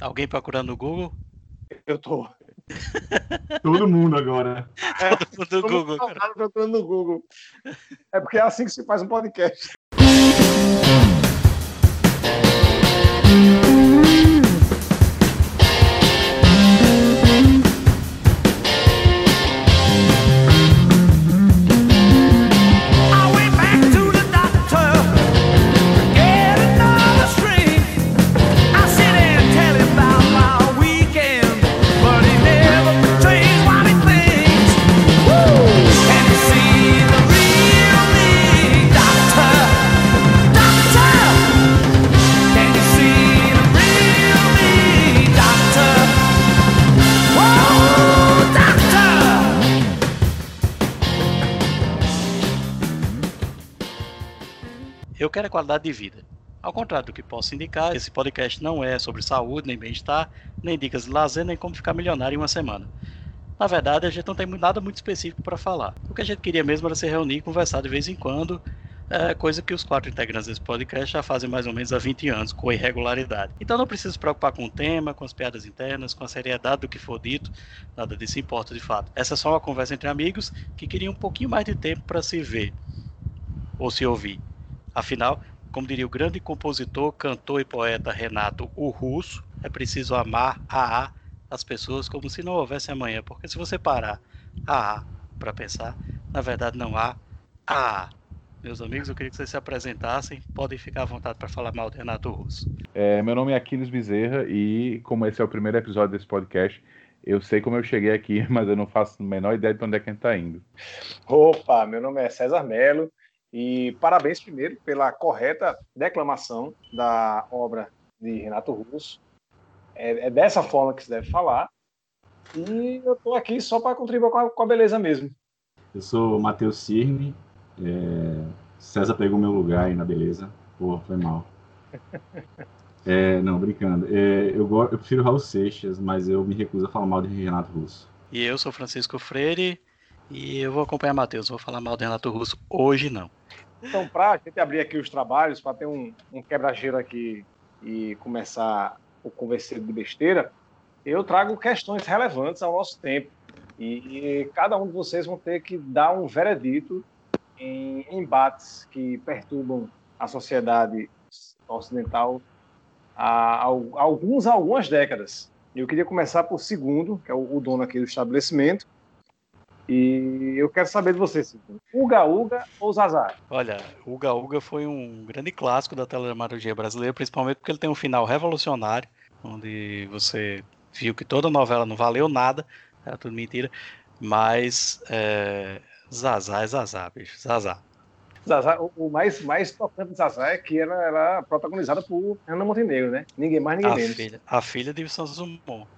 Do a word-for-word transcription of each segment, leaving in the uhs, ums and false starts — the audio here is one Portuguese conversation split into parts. Alguém procurando no Google? Eu tô. Todo mundo agora. É, todo mundo no todo Google. Mundo procurando no Google. É porque é assim que se faz um podcast. Eu quero a qualidade de vida. Ao contrário do que posso indicar, esse podcast não é sobre saúde, nem bem-estar, nem dicas de lazer, nem como ficar milionário em uma semana. Na verdade, a gente não tem nada muito específico para falar. O que a gente queria mesmo era se reunir e conversar de vez em quando, é, coisa que os quatro integrantes desse podcast já fazem mais ou menos há vinte anos, com irregularidade. Então não precisa se preocupar com o tema, com as piadas internas, com a seriedade do que for dito, nada disso importa de fato. Essa é só uma conversa entre amigos que queriam um pouquinho mais de tempo para se ver ou se ouvir. Afinal, como diria o grande compositor, cantor e poeta Renato Russo, é preciso amar a, a as pessoas como se não houvesse amanhã, porque se você parar a, a para pensar, na verdade não há a, a. Meus amigos, eu queria que vocês se apresentassem, podem ficar à vontade para falar mal do Renato Russo. É, meu nome é Aquiles Bezerra e como esse é o primeiro episódio desse podcast, eu sei como eu cheguei aqui, mas eu não faço a menor ideia de onde é que a gente está indo. Opa, meu nome é César Melo. E parabéns primeiro pela correta declamação da obra de Renato Russo. É, é dessa forma que se deve falar. E eu estou aqui só para contribuir com a, com a beleza mesmo. Eu sou o Matheus Cirne. É, César pegou meu lugar aí na beleza. Porra, foi mal. É, não, brincando. É, eu, eu prefiro Raul Seixas, mas eu me recuso a falar mal de Renato Russo. E eu sou Francisco Freire. E eu vou acompanhar o Matheus. Vou falar mal do Renato Russo hoje, não. Então, para a gente abrir aqui os trabalhos, para ter um, um quebra-gelo aqui e começar o converseiro de besteira, eu trago questões relevantes ao nosso tempo. E, e cada um de vocês vão ter que dar um veredito em embates que perturbam a sociedade ocidental há, há alguns, há algumas décadas. Eu queria começar por segundo, que é o, o dono aqui do estabelecimento. E eu quero saber de você, Silvio. Uga Uga ou Zazá? Olha, Uga Uga foi um grande clássico da teledramaturgia brasileira, principalmente porque ele tem um final revolucionário, onde você viu que toda novela não valeu nada, era tudo mentira, mas é, Zazá é Zazá, bicho, Zazá. Zazá, o mais, mais tocante de Zazá é que ela era protagonizada por Ana Montenegro, né? Ninguém mais, ninguém a menos. Filha, a filha de Santos Dumont.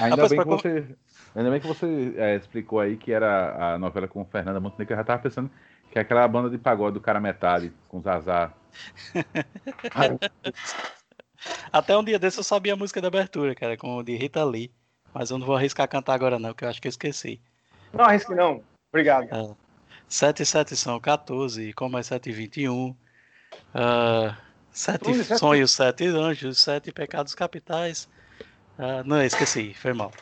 Ainda Após bem que você... Ainda bem que você é, explicou aí que era a novela com Fernanda Montenegro. Eu já tava pensando que é aquela banda de pagode do cara metade, com Zazá. Até um dia desse eu sabia a música da abertura, cara, com de Rita Lee. Mas eu não vou arriscar cantar agora não, porque eu acho que eu esqueci. Não arrisque não, obrigado. É. sete e sete são catorze, como é sete e vinte e um. Uh, sete sonhos, sete anjos, sete pecados capitais. Uh, não, esqueci, foi mal.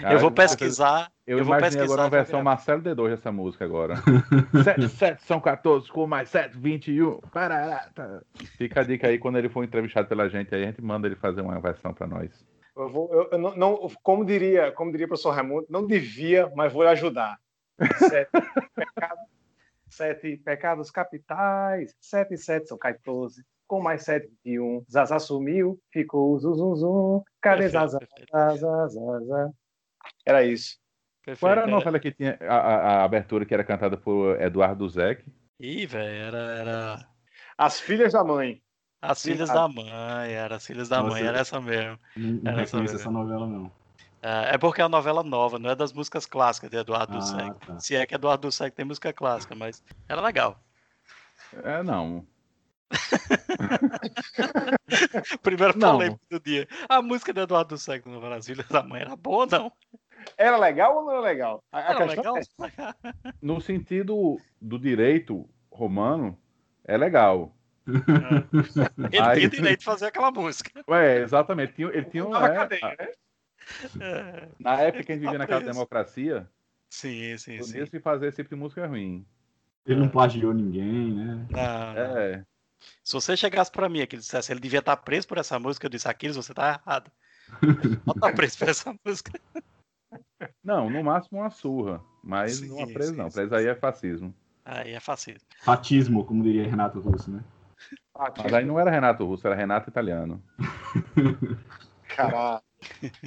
Cara, eu vou pesquisar. Eu, eu vou pesquisar agora uma versão Marcelo D dois dessa música agora. sete, sete são catorze, com mais sete, vinte e um. Pararata. Fica a dica aí, quando ele for entrevistado pela gente, aí a gente manda ele fazer uma versão pra nós. Eu vou, eu, eu não, não, como diria, como diria o professor Raimundo, não devia, mas vou lhe ajudar. Sete, pecado, sete pecados capitais, sete e sete são catorze. Com mais sete e um, Zazá sumiu, ficou zum, zum, zum. Cadê perfeito, Zazá? Perfeito. Zazá, Zazá? Era isso. Perfeito, qual era a novela era... que tinha a, a, a abertura que era cantada por Eduardo Zec? Ih, velho, era, era... As Filhas da Mãe. As Filhas a... da Mãe, era As Filhas da Nossa, Mãe, era essa mesmo. Não, não era essa, mesmo. Essa novela, não. É porque é uma novela nova, não é das músicas clássicas de Eduardo ah, Zec. Tá. Se é que Eduardo Zec tem música clássica, mas era legal. É, não... Primeiro polêmico do dia. A música do Eduardo Zec no Brasil da Mãe era boa ou não? Era legal ou não era legal? A, a era legal? É. No sentido do direito romano, é legal. É. Ele aí... tem direito de fazer aquela música. Ué, exatamente. Ele tinha, ele tinha um. É, cadeia, né? É. Na época que a gente vivia naquela democracia, sim, sim, podia sim. se fazer esse tipo de música ruim. Ele não plagiou ninguém, né? Ah, é. Se você chegasse pra mim aqui e dissesse ele devia estar preso por essa música, eu disse, Aquiles, você tá errado. Não tá preso por essa música. Não, no máximo uma surra. Mas sim, não é preso, sim, não. Sim, preso sim. Aí é fascismo. Aí é fascismo. Fatismo, como diria Renato Russo, né? Fatismo. Mas aí não era Renato Russo, era Renato Italiano. Caralho.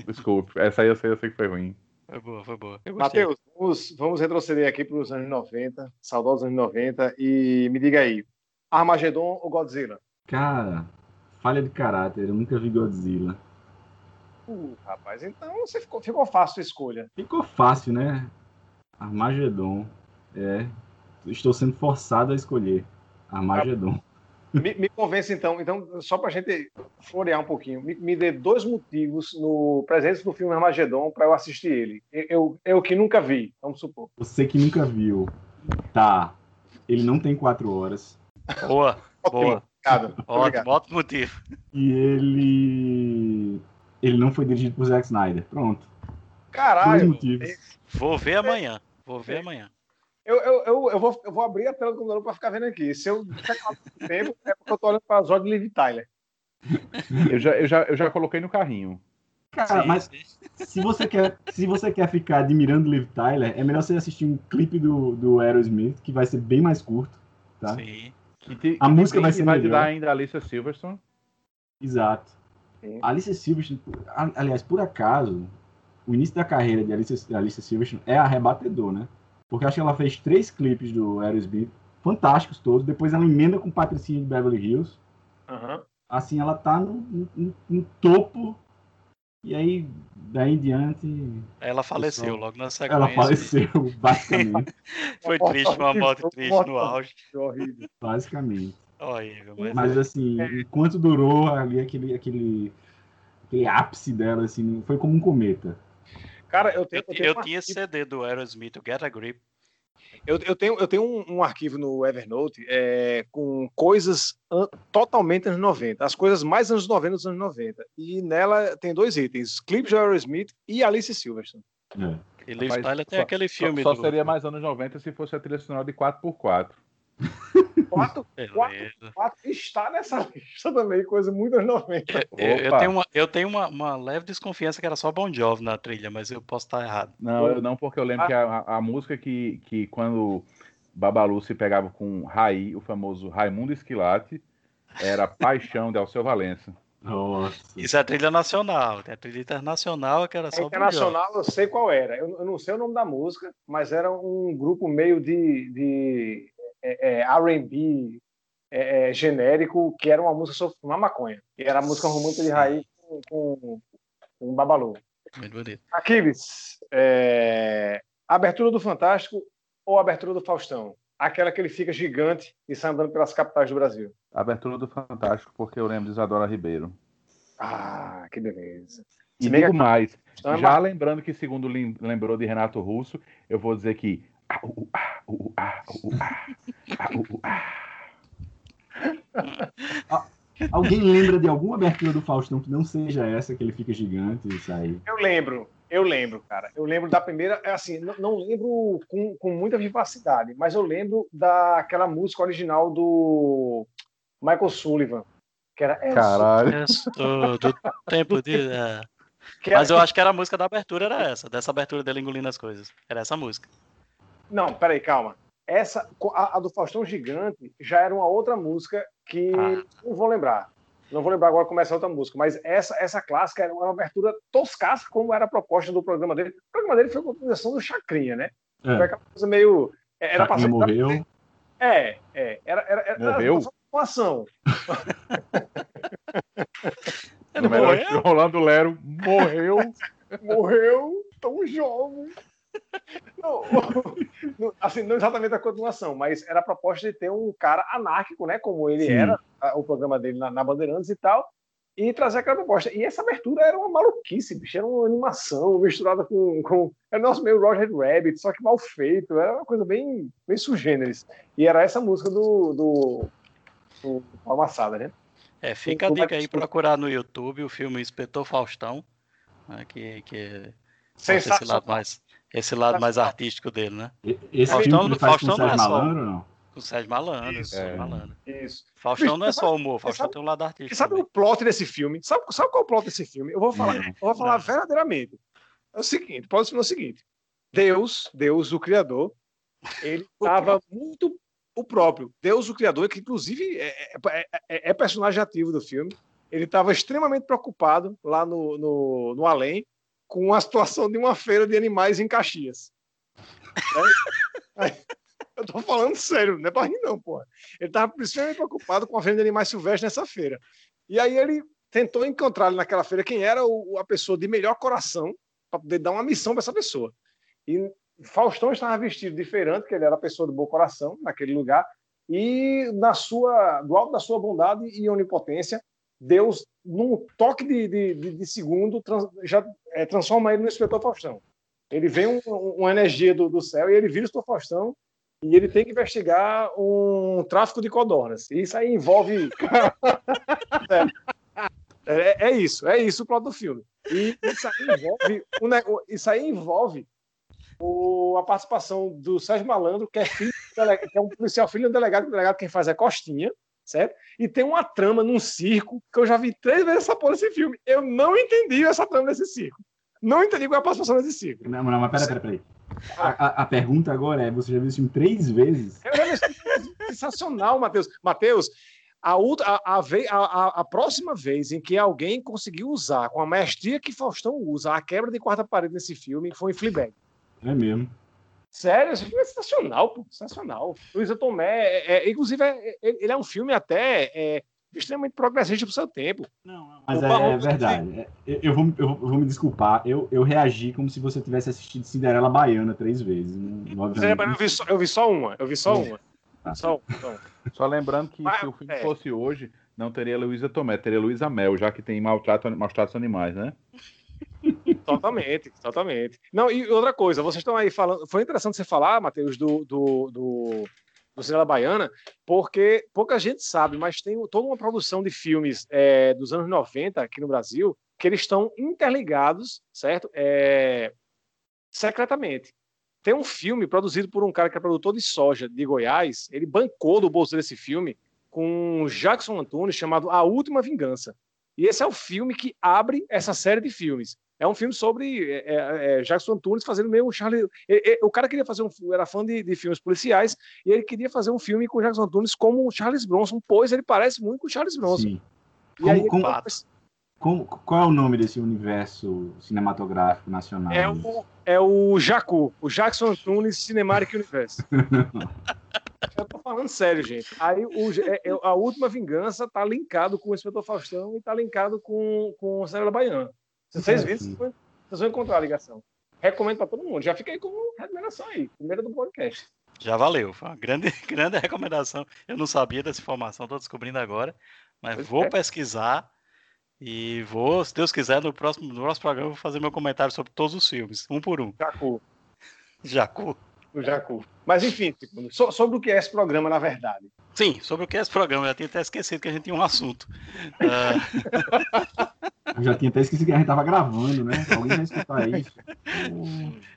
Desculpe, essa aí eu sei, eu sei que foi ruim. Foi boa, foi boa. Matheus, vamos, vamos retroceder aqui para os anos noventa, saudosos anos noventa, e me diga aí, Armagedon ou Godzilla? Cara, falha de caráter, eu nunca vi Godzilla. Uh, rapaz, então você ficou, ficou fácil a escolha. Ficou fácil, né? Armagedon, é. Estou sendo forçado a escolher Armagedon. Me, me convence então, então só para a gente florear um pouquinho, me, me dê dois motivos no presente do filme Armagedon para eu assistir ele. Eu, eu, eu que nunca vi, vamos supor. Você que nunca viu, tá? Ele não tem quatro horas. Boa, okay, boa. Obrigado. Ótimo, ótimo motivo. E ele, ele não foi dirigido por Zack Snyder. Pronto. Caralho. Vou ver amanhã. Vou ver é. amanhã. Eu, eu, eu, eu, vou, eu vou abrir a tela do computador para ficar vendo aqui. Se eu ficar com tempo, é porque eu tô olhando para as horas de Liv Tyler. Eu já, eu, já, eu já coloquei no carrinho. Cara, sim, mas sim. Se, você quer, se você quer ficar admirando Liv Tyler, é melhor você assistir um clipe do, do Aerosmith, que vai ser bem mais curto. Tá? Sim. Que te, a que música vai ser melhor. Vai dar ainda a Alicia Silverstone. Exato. Sim. A Alicia Silverstone, aliás, por acaso, o início da carreira de Alicia, Alicia Silverstone é arrebatedor, né? Porque acho que ela fez três clipes do Aerosmith, fantásticos todos. Depois ela emenda com Patricinha de Beverly Hills. Uhum. Assim, ela tá no, no, no topo. E aí, daí em diante... Ela faleceu pessoal, logo na sequência. Ela faleceu, e... basicamente. Foi triste, uma morte triste no auge. Horrível. Basicamente. Horrível. Mas, mas assim, é. enquanto durou ali aquele, aquele, aquele ápice dela, assim, foi como um cometa. Cara, eu tenho, eu, tenho eu um tinha arquivo. C D do Aerosmith, Get a Grip. Eu, eu tenho, eu tenho um, um arquivo no Evernote é, com coisas an, totalmente anos noventa, as coisas mais anos noventa dos anos noventa. E nela tem dois itens, clipes do Aerosmith e Alice Silverstone. É. E Liv Tyler tem só, aquele filme. Só, só do... seria mais anos noventa se fosse a trilha sonora de quatro por quatro. quatro por quatro está nessa lista também, coisa muito anos noventa. Eu, eu tenho, uma, eu tenho uma, uma leve desconfiança que era só Bon Jovi na trilha, mas eu posso estar errado. Não, eu não, porque eu lembro ah. que a, a música que, que quando Babalu se pegava com Raí, o famoso Raimundo Esquilate, era Paixão de Alceu Valença. Nossa. Isso é trilha nacional, tem a trilha internacional que era só. É internacional, eu sei qual era. Eu, eu não sei o nome da música, mas era um grupo meio de, de é, é, R and B é, é, genérico, que era uma música sobre uma maconha. E era a música romântica de Raí com, com, com Babalu. Muito bonito. Aquiles, é, abertura do Fantástico ou abertura do Faustão? Aquela que ele fica gigante e sai andando pelas capitais do Brasil. Abertura do Fantástico, porque eu lembro de Isadora Ribeiro. Ah, que beleza. E digo que... mais, Estamos... já lembrando que segundo lembrou de Renato Russo, eu vou dizer que alguém lembra de alguma abertura do Faustão que não seja essa, que ele fica gigante e sai? Eu lembro. Eu lembro, cara. Eu lembro da primeira... Assim, não, não lembro com, com muita vivacidade, mas eu lembro daquela música original do Michael Sullivan, que era... Caralho. Essa, do tempo de... É. Mas eu acho que era a música da abertura, era essa. Dessa abertura dele engolindo as coisas. Era essa música. Não, peraí, calma. Essa, a, a do Faustão Gigante já era uma outra música que... Ah. Não vou lembrar. Não vou lembrar agora como é essa outra música, mas essa, essa clássica era uma abertura toscasca, como era a proposta do programa dele. O programa dele foi com a produção do Chacrinha, né? É. Foi aquela coisa meio... Era Chacrinha morreu. É, é. Era, era, era, morreu? Era uma ação. Ele morreu? Rolando Lero morreu. Morreu tão jovem. Não, não, assim, não exatamente a continuação, mas era a proposta de ter um cara anárquico, né, como ele Sim. era a, o programa dele na, na Bandeirantes e tal, e trazer aquela proposta, e essa abertura era uma maluquice, bicho, era uma animação misturada com, com era o nosso meio Roger Rabbit, só que mal feito, era uma coisa bem, bem sugêneres, e era essa música do, do com amassada, né? É, fica a dica aí, procurar no YouTube o filme Inspetor Faustão, né, que, que esse lado mais, esse lado mais artístico dele, né? Esse Faustão, filme Faustão não é só Malandro, não? Com o Sérgio Malandro, isso, é. Malandro. Isso. Faustão não é só humor, Faustão sabe, tem um lado artístico. Sabe também. O plot desse filme? Sabe, sabe qual é o plot desse filme? Eu vou falar, é. eu vou falar verdadeiramente. É o seguinte, pode ser o seguinte. Deus, Deus, o Criador, ele estava muito... O próprio Deus, o Criador, que inclusive é, é, é, é personagem ativo do filme, ele estava extremamente preocupado lá no, no, no além com a situação de uma feira de animais em Caxias. É, é, eu tô falando sério, não é pra rir não, porra. Ele estava extremamente preocupado com a feira de animais silvestres nessa feira. E aí ele tentou encontrar ali naquela feira quem era o, a pessoa de melhor coração para poder dar uma missão para essa pessoa. E Faustão estava vestido de feirante, que ele era a pessoa do bom coração naquele lugar, e na sua, do alto da sua bondade e onipotência, Deus, num toque de, de, de segundo, trans, já é, transforma ele no inspetor Faustão. Ele vem um, um, uma energia do, do céu e ele vira o inspetor Faustão e ele tem que investigar um tráfico de codornas. E isso aí envolve... é, é, é isso, é isso o plot do filme. E isso aí envolve... Um, isso aí envolve O, a participação do Sérgio Malandro, que é, filho delega, que é um policial filho do delegado, o delegado quem faz é Costinha, certo? E tem uma trama num circo, que eu já vi três vezes essa porra desse filme. Eu não entendi essa trama desse circo. Não entendi qual é a participação desse circo. Não, não, mas pera, pera, pera aí. A, a, a pergunta agora é, você já viu esse filme três vezes? Eu já vi esse filme sensacional, Matheus. Matheus, a, a, a, a próxima vez em que alguém conseguiu usar, com a maestria que Faustão usa, a quebra de quarta parede nesse filme, foi em Fleabag. É mesmo. Sério, esse filme é sensacional, pô, sensacional. Luísa Tomé, é, é, inclusive, é, ele é um filme até é, extremamente progressista pro seu tempo. Não, não. Mas é, é verdade. Eu, eu, vou, eu vou me desculpar. Eu, eu reagi como se você tivesse assistido Cinderela Baiana três vezes. Eu vi só, eu vi só uma. Eu vi só uma. Tá. Só, então. Só lembrando que mas, se o filme é. fosse hoje, não teria Luísa Tomé, teria Luísa Mel, já que tem maltrato, maltratos animais, né? Totalmente, totalmente. Não, e outra coisa, vocês estão aí falando... Foi interessante você falar, Matheus, do, do, do, do Cinderela Baiana, porque pouca gente sabe, mas tem toda uma produção de filmes é, dos anos noventa aqui no Brasil que eles estão interligados, certo? É, secretamente. Tem um filme produzido por um cara que é produtor de soja de Goiás, ele bancou do bolso desse filme com Jackson Antunes, chamado A Última Vingança. E esse é o filme que abre essa série de filmes. É um filme sobre é, é, Jackson Antunes fazendo meio Charles... Ele, ele, o cara queria fazer um era fã de, de filmes policiais e ele queria fazer um filme com Jackson Antunes como o Charles Bronson, pois ele parece muito com o Charles Bronson. Sim. E como, aí como, fala, como, qual é o nome desse universo cinematográfico nacional? É o, é o Jacu, o Jackson Antunes Cinematic Universe. Eu tô falando sério, gente. Aí o, é, A Última Vingança tá linkado com o Inspetor Faustão e tá linkado com, com o Cinderela Baiana. Se vocês viram, vocês vão encontrar a ligação. Recomendo para todo mundo. Já fica aí com recomendação aí, primeira do podcast. Já valeu, foi uma grande, grande recomendação. Eu não sabia dessa informação, estou descobrindo agora, mas pois vou é. pesquisar e vou, se Deus quiser, no próximo, no próximo programa eu vou fazer meu comentário sobre todos os filmes, um por um. Jacu. Jacu? O Jacu. Mas enfim, tipo, so, sobre o que é esse programa, na verdade. Sim, sobre o que é esse programa. Eu já tinha até esquecido que a gente tinha um assunto. uh... Eu já tinha até esquecido que a gente estava gravando, né? Alguém vai escutar isso.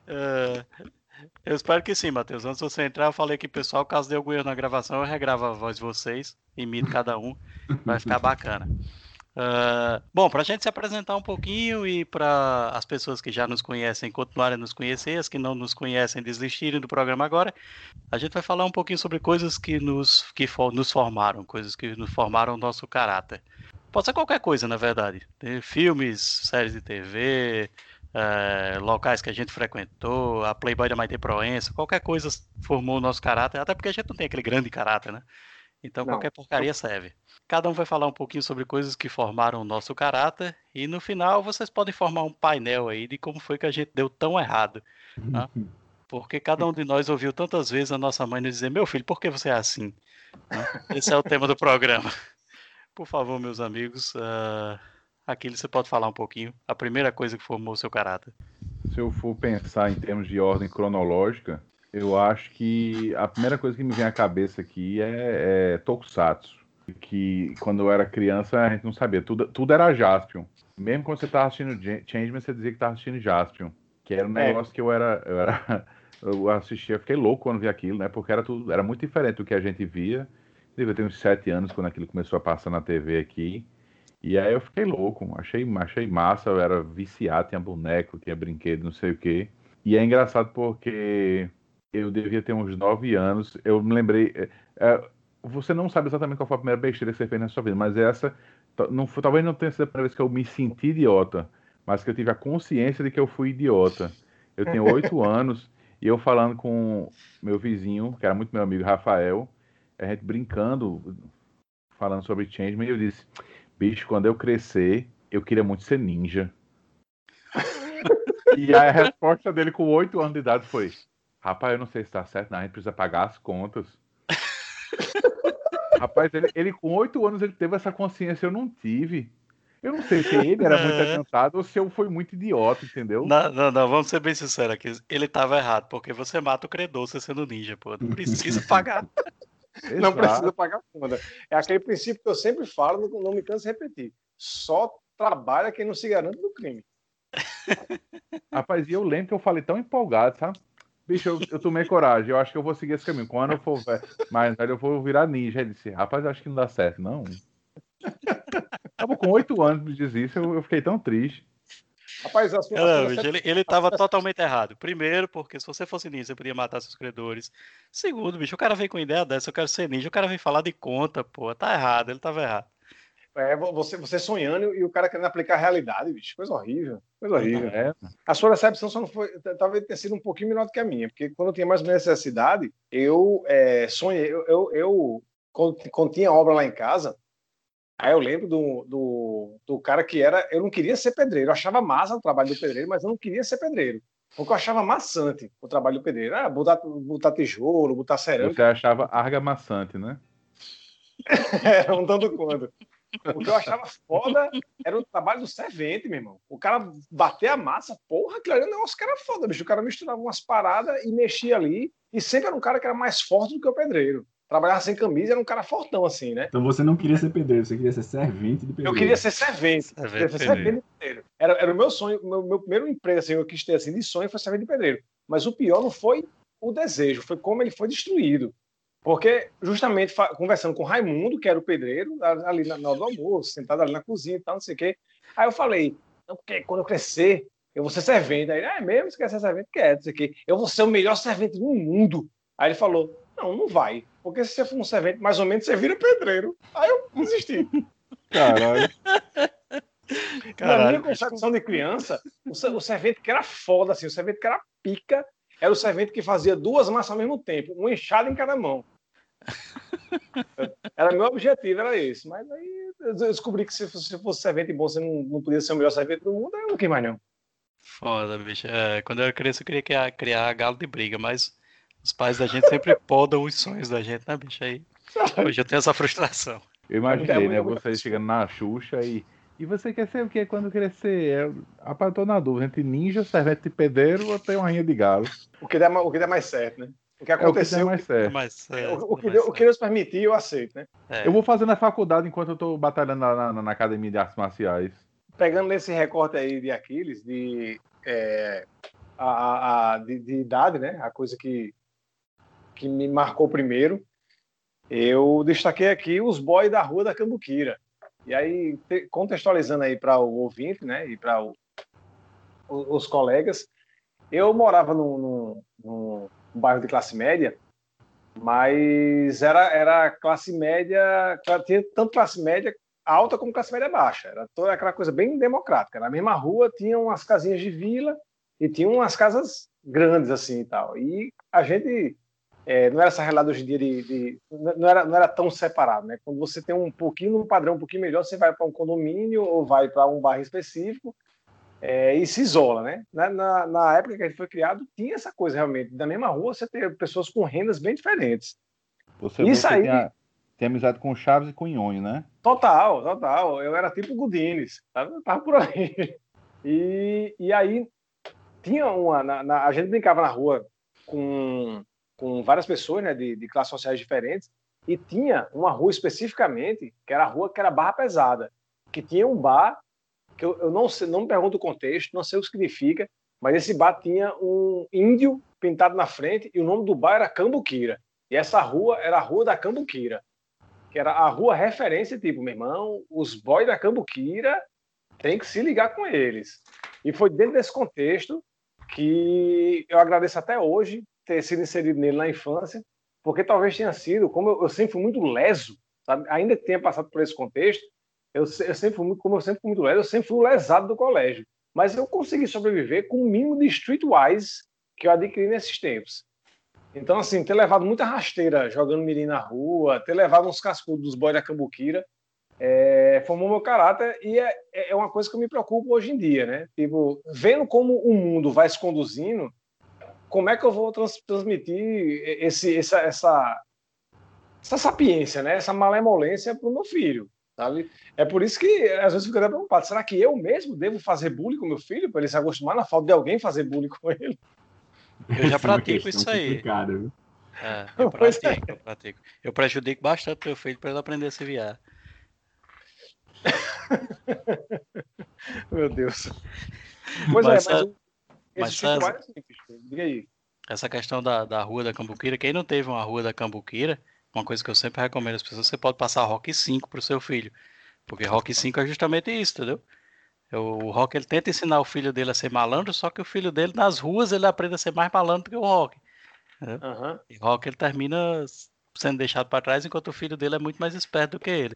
Uh, eu espero que sim, Matheus. Antes de você entrar, eu falei que, pessoal, caso dê algum erro na gravação, eu regravo a voz de vocês, imito cada um, vai ficar bacana. Uh, bom, para a gente se apresentar um pouquinho e para as pessoas que já nos conhecem continuarem a nos conhecer, as que não nos conhecem desistirem do programa agora, a gente vai falar um pouquinho sobre coisas que nos, que for, nos formaram, coisas que nos formaram o nosso caráter. Pode ser qualquer coisa, na verdade. Tem filmes, séries de T V, é, locais que a gente frequentou, a Playboy da Maite Proença, qualquer coisa formou o nosso caráter, até porque a gente não tem aquele grande caráter, né? Então não, qualquer porcaria serve. Cada um vai falar um pouquinho sobre coisas que formaram o nosso caráter e no final vocês podem formar um painel aí de como foi que a gente deu tão errado, né? Porque cada um de nós ouviu tantas vezes a nossa mãe nos dizer, meu filho, por que você é assim? Esse é o tema do programa. Por favor, meus amigos, uh, Aquiles, você pode falar um pouquinho? A primeira coisa que formou o seu caráter. Se eu for pensar em termos de ordem cronológica, eu acho que a primeira coisa que me vem à cabeça aqui é, é Tokusatsu. que quando eu era criança a gente não sabia, tudo, tudo era Jaspion. Mesmo quando você tava assistindo Changement, você dizia que tava assistindo Jaspion, que era um negócio que eu era, eu era, eu assistia, fiquei louco quando vi aquilo, né, porque era, tudo, era muito diferente do que a gente via. Eu tenho uns sete anos quando aquilo começou a passar na T V aqui, e aí eu fiquei louco, achei, achei massa, eu era viciado, tinha boneco, tinha brinquedo, não sei o quê. E é engraçado porque eu devia ter uns nove anos, eu me lembrei... É, você não sabe exatamente qual foi a primeira besteira que você fez na sua vida, mas essa, não, talvez não tenha sido a primeira vez que eu me senti idiota, mas que eu tive a consciência de que eu fui idiota. Eu tinha oito anos, e eu falando com meu vizinho, que era muito meu amigo, Rafael, a gente brincando, falando sobre Changeman, e eu disse, bicho, quando eu crescer, eu queria muito ser ninja. E a resposta dele com oito anos de idade foi, rapaz, eu não sei se tá certo, não, a gente precisa pagar as contas. Rapaz, ele, ele com oito anos ele teve essa consciência, eu não tive. Eu não sei se ele era muito adiantado ou se eu fui muito idiota, entendeu? Não, não, não, vamos ser bem sinceros aqui. Ele tava errado, porque você mata o credor você sendo ninja, pô. Não precisa pagar. Exato. Não precisa pagar conta. É aquele princípio que eu sempre falo, não, não me canso de repetir. Só trabalha quem não se garante do crime. Rapaz, e eu lembro que eu falei tão empolgado, sabe? Bicho, eu, eu tomei coragem, eu acho que eu vou seguir esse caminho. Quando eu for mais velho, eu vou virar ninja. Ele disse, rapaz, acho que não dá certo, não. Tava com oito anos me diz isso, eu, eu fiquei tão triste. Rapaz, a sua, não, a bicho, ele, ele tava totalmente errado. Primeiro, porque se você fosse ninja, você podia matar seus credores. Segundo, bicho, o cara vem com ideia dessa, eu quero ser ninja, o cara vem falar de conta, pô, tá errado, ele tava errado. É, você, você sonhando e o cara querendo aplicar a realidade, bicho. Coisa horrível. Coisa horrível. É. A sua recepção só não foi... Talvez tenha sido um pouquinho menor do que a minha, porque quando eu tinha mais ou menos essa idade, eu é, sonhei... Eu, eu, eu quando tinha obra lá em casa, aí eu lembro do, do, do cara que era... Eu não queria ser pedreiro. Eu achava massa o trabalho do pedreiro, mas eu não queria ser pedreiro. Porque eu achava maçante o trabalho do pedreiro. Ah, botar, botar tijolo, botar cerâmica. Você achava argamaçante, né? É, não tanto quanto. O que eu achava foda era o trabalho do servente, meu irmão. O cara bater a massa, porra, aquilo ali é um negócio que era foda, bicho. O cara misturava umas paradas e mexia ali. E sempre era um cara que era mais forte do que o pedreiro. Trabalhava sem camisa, era um cara fortão, assim, né? Então você não queria ser pedreiro, você queria ser servente de pedreiro. Eu queria ser servente. servente, queria ser servente de pedreiro. Era, era o meu sonho, o meu, meu primeiro emprego, assim, eu quis ter assim, de sonho foi servente de pedreiro. Mas o pior não foi o desejo, foi como ele foi destruído. Porque, justamente, conversando com o Raimundo, que era o pedreiro, ali na hora do almoço, sentado ali na cozinha e tal, não sei o quê. Aí eu falei, não, porque quando eu crescer, eu vou ser servente. Aí ele, ah, é mesmo? Você quer ser servente? Quer, não sei o quê. Eu vou ser o melhor servente do mundo. Aí ele falou, não, não vai. Porque se você for um servente, mais ou menos, você vira pedreiro. Aí eu desisti. Caralho. Caralho. Na minha concepção de criança, o servente que era foda, assim, o servente que era pica, era o servente que fazia duas massas ao mesmo tempo, uma enxada em cada mão. Era meu objetivo, era esse. Mas aí eu descobri que se fosse servente bom, você não, não podia ser o melhor servente do mundo. Aí eu não quis mais não. Foda, bicho. É, quando eu era criança eu queria criar, criar galo de briga, mas os pais da gente sempre podam os sonhos da gente, né, bicho? Aí hoje eu tenho essa frustração. Eu imaginei, né, você chegando na Xuxa e e você quer ser o que quando crescer? Rapaz, eu tô na dúvida entre ninja, servete de pedreiro ou tem uma rainha de galo. O que der, o que der mais certo, né? O que aconteceu, é o que deu mais certo. O que, o que Deus permitir, eu aceito, né? É. Eu vou fazer na faculdade enquanto eu tô batalhando na, na, na academia de artes marciais. Pegando nesse recorte aí de Aquiles, de, é, a, a, de, de idade, né? A coisa que, que me marcou primeiro, eu destaquei aqui os boys da Rua da Cambuquira. E aí, contextualizando aí para o ouvinte, né? E para os colegas, eu morava num... num, num um bairro de classe média, mas era, era classe média, tinha tanto classe média alta como classe média baixa, era toda aquela coisa bem democrática, na mesma rua tinha umas casinhas de vila e tinha umas casas grandes assim e tal, e a gente, é, não era essa realidade hoje em dia de, de, não, era, não era tão separado, né? Quando você tem um pouquinho, um padrão um pouquinho melhor, você vai para um condomínio ou vai para um bairro específico. É, e se isola, né? Na, na, na época que a gente foi criado, tinha essa coisa realmente. Da mesma rua, você tem pessoas com rendas bem diferentes. Você, Isso você aí... tem, a, tem amizade com o Charles e com o Nhonho, né? Total, total. Eu era tipo o Goodines. Tava, tava por aí. E, e aí, tinha uma... Na, na, a gente brincava na rua com, com várias pessoas, né? De, de classes sociais diferentes. E tinha uma rua especificamente, que era a rua que era Barra Pesada, que tinha um bar, que eu, eu não sei, não me pergunto o contexto, não sei o que significa, mas esse bar tinha um índio pintado na frente e o nome do bar era Cambuquira. E essa rua era a Rua da Cambuquira, que era a rua referência, tipo, meu irmão, os boys da Cambuquira tem que se ligar com eles. E foi dentro desse contexto que eu agradeço até hoje ter sido inserido nele na infância, porque talvez tenha sido, como eu, eu sempre fui muito leso, sabe? Ainda que tenha passado por esse contexto, eu, eu sempre fui muito, como eu sempre fui muito leso, eu sempre fui o lesado do colégio. Mas eu consegui sobreviver com o mínimo de streetwise que eu adquiri nesses tempos. Então, assim, ter levado muita rasteira jogando mirim na rua, ter levado uns cascudos dos boys da Cambuquira, é, formou meu caráter e é, é uma coisa que eu me preocupo hoje em dia, né? Tipo, vendo como o mundo vai se conduzindo, como é que eu vou trans- transmitir esse, essa, essa, essa sapiência, né? Essa malemolência para o meu filho, sabe? É por isso que, às vezes, eu fico até preocupado. Será que eu mesmo devo fazer bullying com meu filho para ele se acostumar na falta de alguém fazer bullying com ele? Eu já pratico isso aí. É, eu pratico, eu pratico. Eu prejudico bastante meu filho para ele aprender a se virar. Meu Deus. Pois mas, é, mas, mas esse mas, tipo é... Diga aí. Essa questão da, da Rua da Cambuquira, quem não teve uma Rua da Cambuquira, uma coisa que eu sempre recomendo às pessoas, você pode passar Rock cinco pro seu filho, porque Rock cinco é justamente isso, entendeu? O Rock, ele tenta ensinar o filho dele a ser malandro, só que o filho dele, nas ruas, ele aprende a ser mais malandro do que o Rock. Uhum. E o Rock, ele termina sendo deixado para trás, enquanto o filho dele é muito mais esperto do que ele.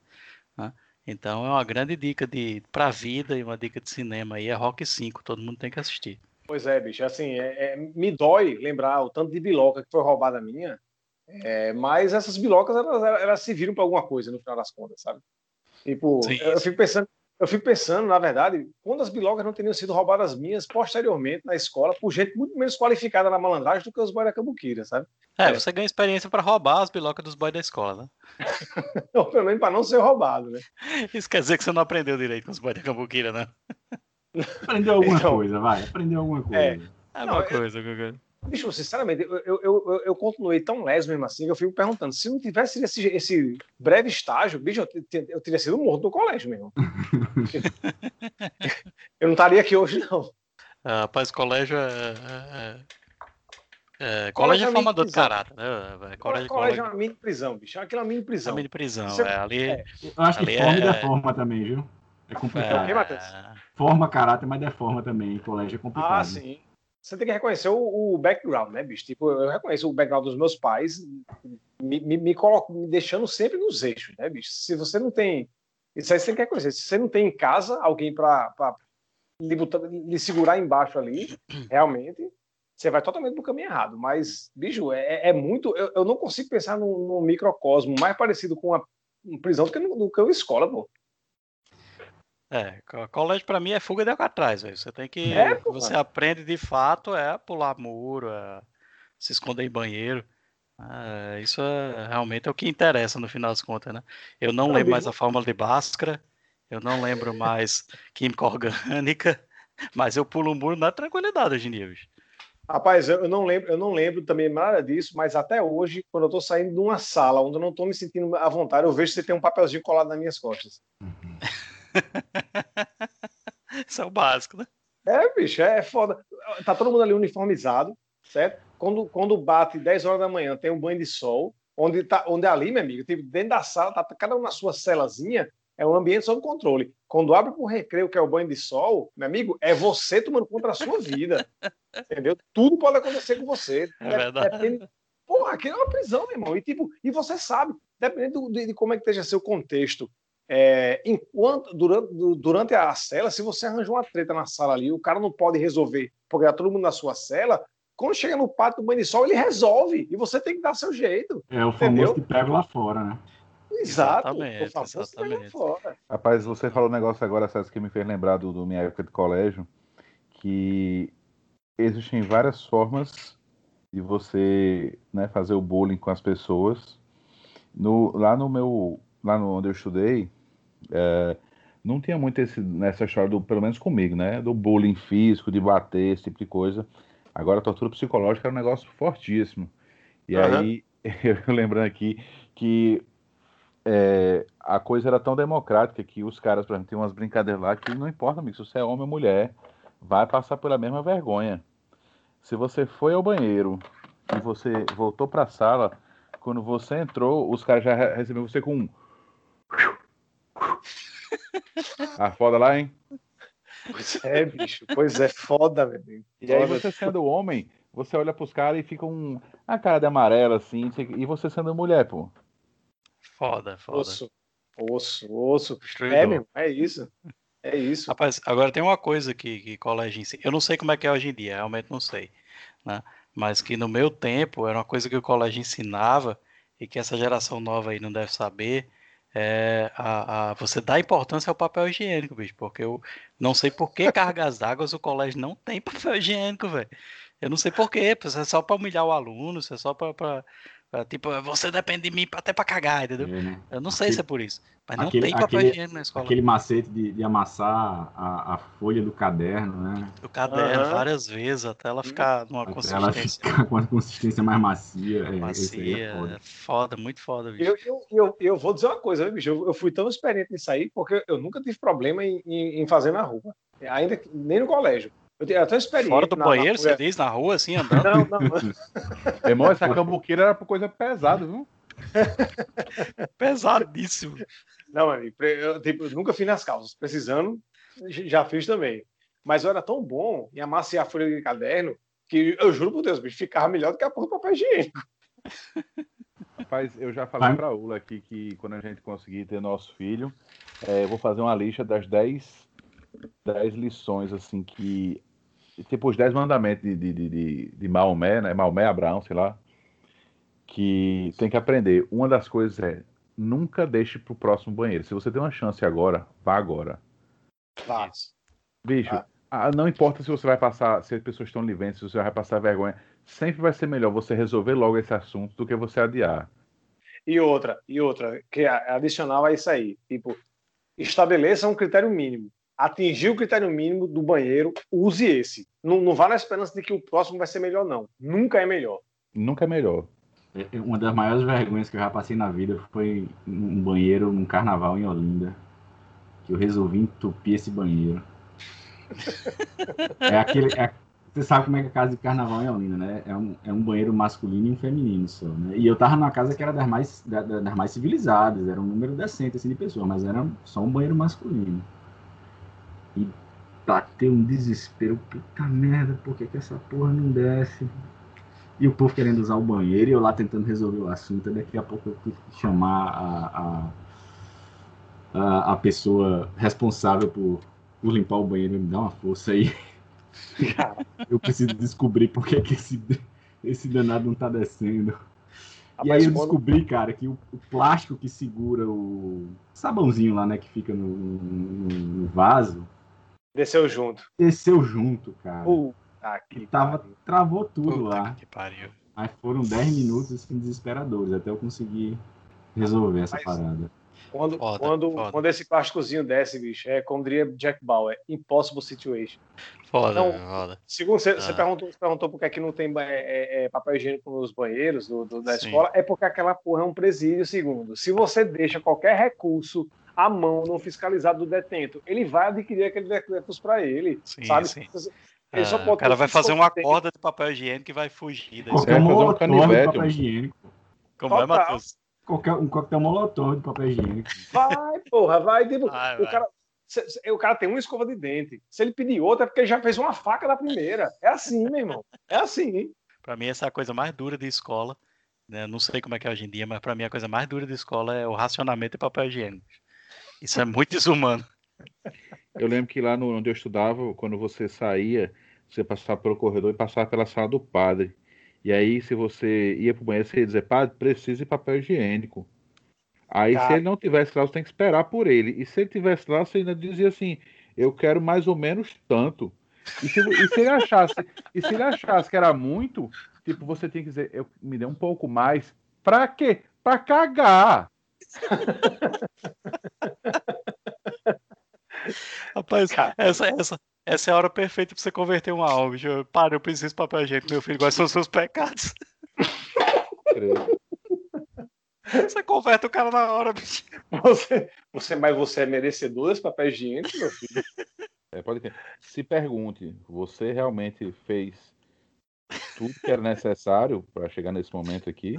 Né? Então, é uma grande dica para a vida e uma dica de cinema aí, é Rock cinco, todo mundo tem que assistir. Pois é, bicho, assim, é, é, me dói lembrar o tanto de biloca que foi roubada minha, é, mas essas bilocas, elas, elas se viram para alguma coisa, no final das contas, sabe? Tipo, sim, eu, eu fico pensando... Eu fico pensando, na verdade, quando as bilocas não teriam sido roubadas minhas posteriormente na escola por gente muito menos qualificada na malandragem do que os boys da Cambuquira, sabe? É, é. Você ganha experiência para roubar as bilocas dos boys da escola, né? Ou pelo menos para não ser roubado, né? Isso quer dizer que você não aprendeu direito com os boys da Cambuquira, né? Aprendeu alguma então, coisa, vai. Aprendeu alguma coisa. É, é uma coisa, eu, bicho, sinceramente, eu, eu, eu, eu continuei tão leso mesmo assim que eu fico perguntando, se não tivesse esse, esse breve estágio, bicho, eu, t- eu teria sido morto no colégio mesmo. Eu não estaria aqui hoje, não. Ah, rapaz, colégio é... é, é colégio, colégio é formador de caráter, né? Colégio, colégio, colégio é uma mini prisão, bicho. Aquilo é uma mini prisão. É uma mini prisão, Você... é, ali... É. Eu acho ali que forma é... deforma também, viu? É complicado. É... É... Forma caráter, mas deforma também. Colégio é complicado. Ah, sim. Você tem que reconhecer o, o background, né, bicho? Tipo, eu reconheço o background dos meus pais, me, me, me, coloco, me deixando sempre nos eixos, né, bicho? Se você não tem... Isso aí você tem que reconhecer. Se você não tem em casa alguém pra, pra lhe, botar, lhe segurar embaixo ali, realmente, você vai totalmente pro caminho errado. Mas, bicho, é, é muito... Eu, eu não consigo pensar num, num microcosmo mais parecido com uma, uma prisão do que, no, do que uma escola, pô. É, colégio pra mim é fuga de alcatraz, velho. Você tem que... É, você aprende de fato é pular muro, é se esconder em banheiro. É, isso é, realmente é o que interessa no final das contas, né? Eu não, não lembro mesmo. mais a fórmula de Bhaskara, eu não lembro mais química orgânica, mas eu pulo o muro na tranquilidade hoje em dia, bicho. Rapaz, eu não lembro, eu não lembro também nada disso, mas até hoje, quando eu tô saindo de uma sala onde eu não tô me sentindo à vontade, eu vejo que você tem um papelzinho colado nas minhas costas. Uhum. Isso é o básico, né? É, bicho, é foda. Tá todo mundo ali uniformizado, certo? Quando, quando bate dez horas da manhã, tem um banho de sol, onde, tá, onde ali, meu amigo, tipo, dentro da sala, tá cada um na sua celazinha, é um ambiente sob controle. Quando abre pro recreio, que é o banho de sol, meu amigo, é você tomando conta da sua vida. Entendeu? Tudo pode acontecer com você. É verdade. Depende... Porra, aquilo é uma prisão, meu irmão. E, tipo, e você sabe, dependendo de, de como é que esteja seu contexto. É, enquanto, durante, durante a cela, se você arranjou uma treta na sala ali, o cara não pode resolver, porque tá todo mundo na sua cela, quando chega no pátio do banho de sol, ele resolve, e você tem que dar seu jeito. É, o entendeu? Famoso que pega lá fora, né? Exato, exatamente, o famoso exatamente. Que pega lá fora. Rapaz, você falou um negócio agora, César, que me fez lembrar do, do minha época de colégio, que existem várias formas de você, né, fazer o bullying com as pessoas. No, lá no meu, lá no, onde eu estudei, É, não tinha muito esse, nessa história, do, pelo menos comigo, né? Do bullying físico, de bater, esse tipo de coisa. Agora a tortura psicológica era um negócio fortíssimo. E uhum. aí eu lembrando aqui que é, a coisa era tão democrática que os caras, por exemplo, tem umas brincadeiras lá que não importa, amigo, se você é homem ou mulher, vai passar pela mesma vergonha. Se você foi ao banheiro e você voltou para a sala, quando você entrou, os caras já receberam você com um... Ah, foda lá, hein? Pois é, bicho. Pois é, foda, velho. E foda. Aí você sendo homem, você olha pros caras e fica um... a cara de amarela, assim. E você sendo mulher, pô. Foda, foda. Osso, osso, osso. É, meu, é isso. É isso. Rapaz, agora tem uma coisa que, que colégio ensina. Eu não sei como é que é hoje em dia, realmente não sei, né? Mas que no meu tempo era uma coisa que o colégio ensinava e que essa geração nova aí não deve saber, é a, a, você dá importância ao papel higiênico, bicho, porque eu não sei por que cargas d'água o colégio não tem papel higiênico, velho. Eu não sei por quê, se é só para humilhar o aluno, se é só para... tipo, você depende de mim até pra cagar, entendeu? É, né? Eu não sei aquele, se é por isso, mas não aquele, tem papel higiênico na escola. Aquele macete de, de amassar a, a folha do caderno, né? Do caderno, uhum. várias vezes, até ela ficar numa até consistência. Ela ficar com uma consistência mais macia. É, macia, é foda. foda, muito foda, bicho. Eu, eu, eu, eu vou dizer uma coisa, bicho, eu, eu fui tão experiente nisso aí, porque eu nunca tive problema em, em, em fazer na rua, ainda que, nem no colégio. Eu até experiência. Fora do na, banheiro, na... você diz na rua, assim, andando? Não, não. Irmão, essa cambuqueira era coisa pesada, viu? Pesadíssimo. Não, amigo, eu, tipo, eu nunca fiz nas calças. Precisando, já fiz também. Mas eu era tão bom em amaciar a folha de caderno que eu juro por Deus, bicho, ficava melhor do que a porra do papel higiênico. Rapaz, eu já falei ah. pra Ula aqui que quando a gente conseguir ter nosso filho, é, eu vou fazer uma lista das dez lições, assim, que... tipo os dez mandamentos de, de, de, de Maomé, né? Maomé, Abraão, sei lá, que tem que aprender. Uma das coisas é, nunca deixe pro próximo banheiro. Se você tem uma chance agora, vá agora. Tá. Bicho, tá. Ah, não importa se você vai passar, se as pessoas estão lhe vendo, se você vai passar vergonha, sempre vai ser melhor você resolver logo esse assunto do que você adiar. E outra, e outra, que é adicional a isso aí, tipo, estabeleça um critério mínimo. Atingiu o critério mínimo do banheiro, use esse. Não, não vá na esperança de que o próximo vai ser melhor, não. Nunca é melhor. Nunca é melhor. Uma das maiores vergonhas que eu já passei na vida foi um banheiro, num carnaval em Olinda, que eu resolvi entupir esse banheiro. é aquele, é, você sabe como é que é a casa de carnaval em Olinda, né? É um, é um banheiro masculino e um feminino só, né? E eu tava numa casa que era das mais, da, das mais civilizadas, era um número decente assim, de pessoas, mas era só um banheiro masculino. E bateu um desespero, puta merda, por que que essa porra não desce? E o povo querendo usar o banheiro e eu lá tentando resolver o assunto. Daqui a pouco eu tive que chamar a, a, a, a pessoa responsável por, por limpar o banheiro e me dar uma força aí. Eu preciso descobrir por que que esse, esse danado não tá descendo. E aí eu descobri, cara, que o plástico que segura o sabãozinho lá, né, que fica no, no, no vaso... Desceu junto. Desceu junto, cara. Uh, tá que tava, pariu. Travou tudo Puta lá. Que pariu. Mas foram dez minutos assim, desesperadores, até eu conseguir resolver essa Mas, parada. Quando, foda, quando, foda. quando esse plásticozinho desce, bicho, é como diria Jack Bauer, impossible situation. Foda, então, foda. Segundo, você, ah. você perguntou, você perguntou por que aqui não tem é, é, papel higiênico nos banheiros do, do, da Sim. escola, é porque aquela porra é um presídio, segundo. Se você deixa qualquer recurso à mão não fiscalizado do detento, ele vai adquirir aquele recurso para ele, sim, sabe? Sim. Ele só ah, pode o cara vai fazer uma corda de papel higiênico e vai fugir. Daí qualquer molotov um de papel higiênico. Como Total. é, Matheus? Qualquer, um coquetel molotov de papel higiênico. Vai, porra, vai. Tipo, vai, o, vai. Cara, se, se, o cara tem uma escova de dente. Se ele pedir outra, é porque ele já fez uma faca da primeira. É assim, meu irmão. É assim, hein? Pra mim, essa é a coisa mais dura de escola. Né? Não sei como é que é hoje em dia, mas pra mim, a coisa mais dura de escola é o racionamento de papel higiênico. Isso é muito desumano. Eu lembro que lá no, onde eu estudava, quando você saía, você passava pelo corredor e passava pela sala do padre. E aí, se você ia pro banheiro, você ia dizer, padre, precisa de papel higiênico. Aí, tá. se ele não tivesse lá, você tem que esperar por ele. E se ele tivesse lá, você ainda dizia assim, eu quero mais ou menos tanto. E se, e se, ele, achasse, e se ele achasse que era muito, tipo, você tinha que dizer, eu, me dê um pouco mais. Pra quê? Pra cagar! Rapaz, cara, essa, essa... essa é a hora perfeita pra você converter uma alma. Para, eu preciso de papel higiênico, meu filho. Quais são os seus pecados? Você converte o cara na hora, bicho. Você, você, mas você é merecedor desse papel higiênico, meu filho? É, pode ter. Se pergunte, você realmente fez tudo que era necessário pra chegar nesse momento aqui?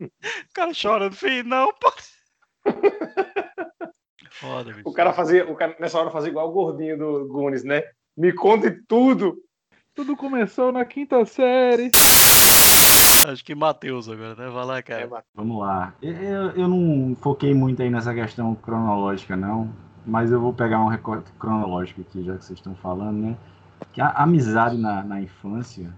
O cara chora no fim, não, pô. Foda, bicho. O cara fazia, o cara nessa hora fazia igual o gordinho do Goonies, né? Me conte tudo. Tudo começou na quinta série. Acho que Matheus agora, né? Vai lá, cara. É, vamos lá. Eu, eu não foquei muito aí nessa questão cronológica, não. Mas eu vou pegar um recorte cronológico aqui, já que vocês estão falando, né? Que a amizade na, na infância,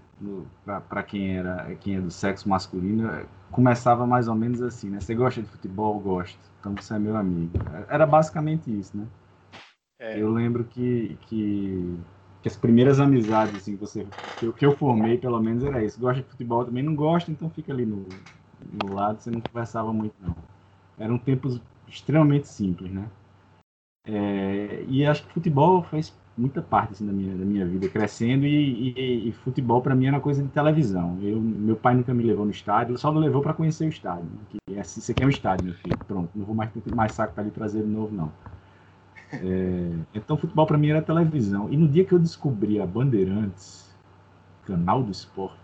para quem era, quem é do sexo masculino, começava mais ou menos assim, né? Você gosta de futebol? Gosto. Então você é meu amigo. Era basicamente isso, né? É. Eu lembro que... que... que as primeiras amizades assim, que, você, que, eu, que eu formei, pelo menos, era isso. Gosta de futebol também, não gosta, então fica ali no, no lado, você não conversava muito, não. Eram tempos extremamente simples, né? É, e acho que futebol fez muita parte assim, da, minha, da minha vida, crescendo, e, e, e futebol, para mim, era coisa de televisão. Eu, meu pai nunca me levou no estádio, só me levou para conhecer o estádio. Né? Que, assim, você quer um estádio, meu filho, pronto, não vou mais, mais saco para lhe trazer de novo, não. É, então, futebol para mim era televisão. E no dia que eu descobri a Bandeirantes, Canal do Esporte,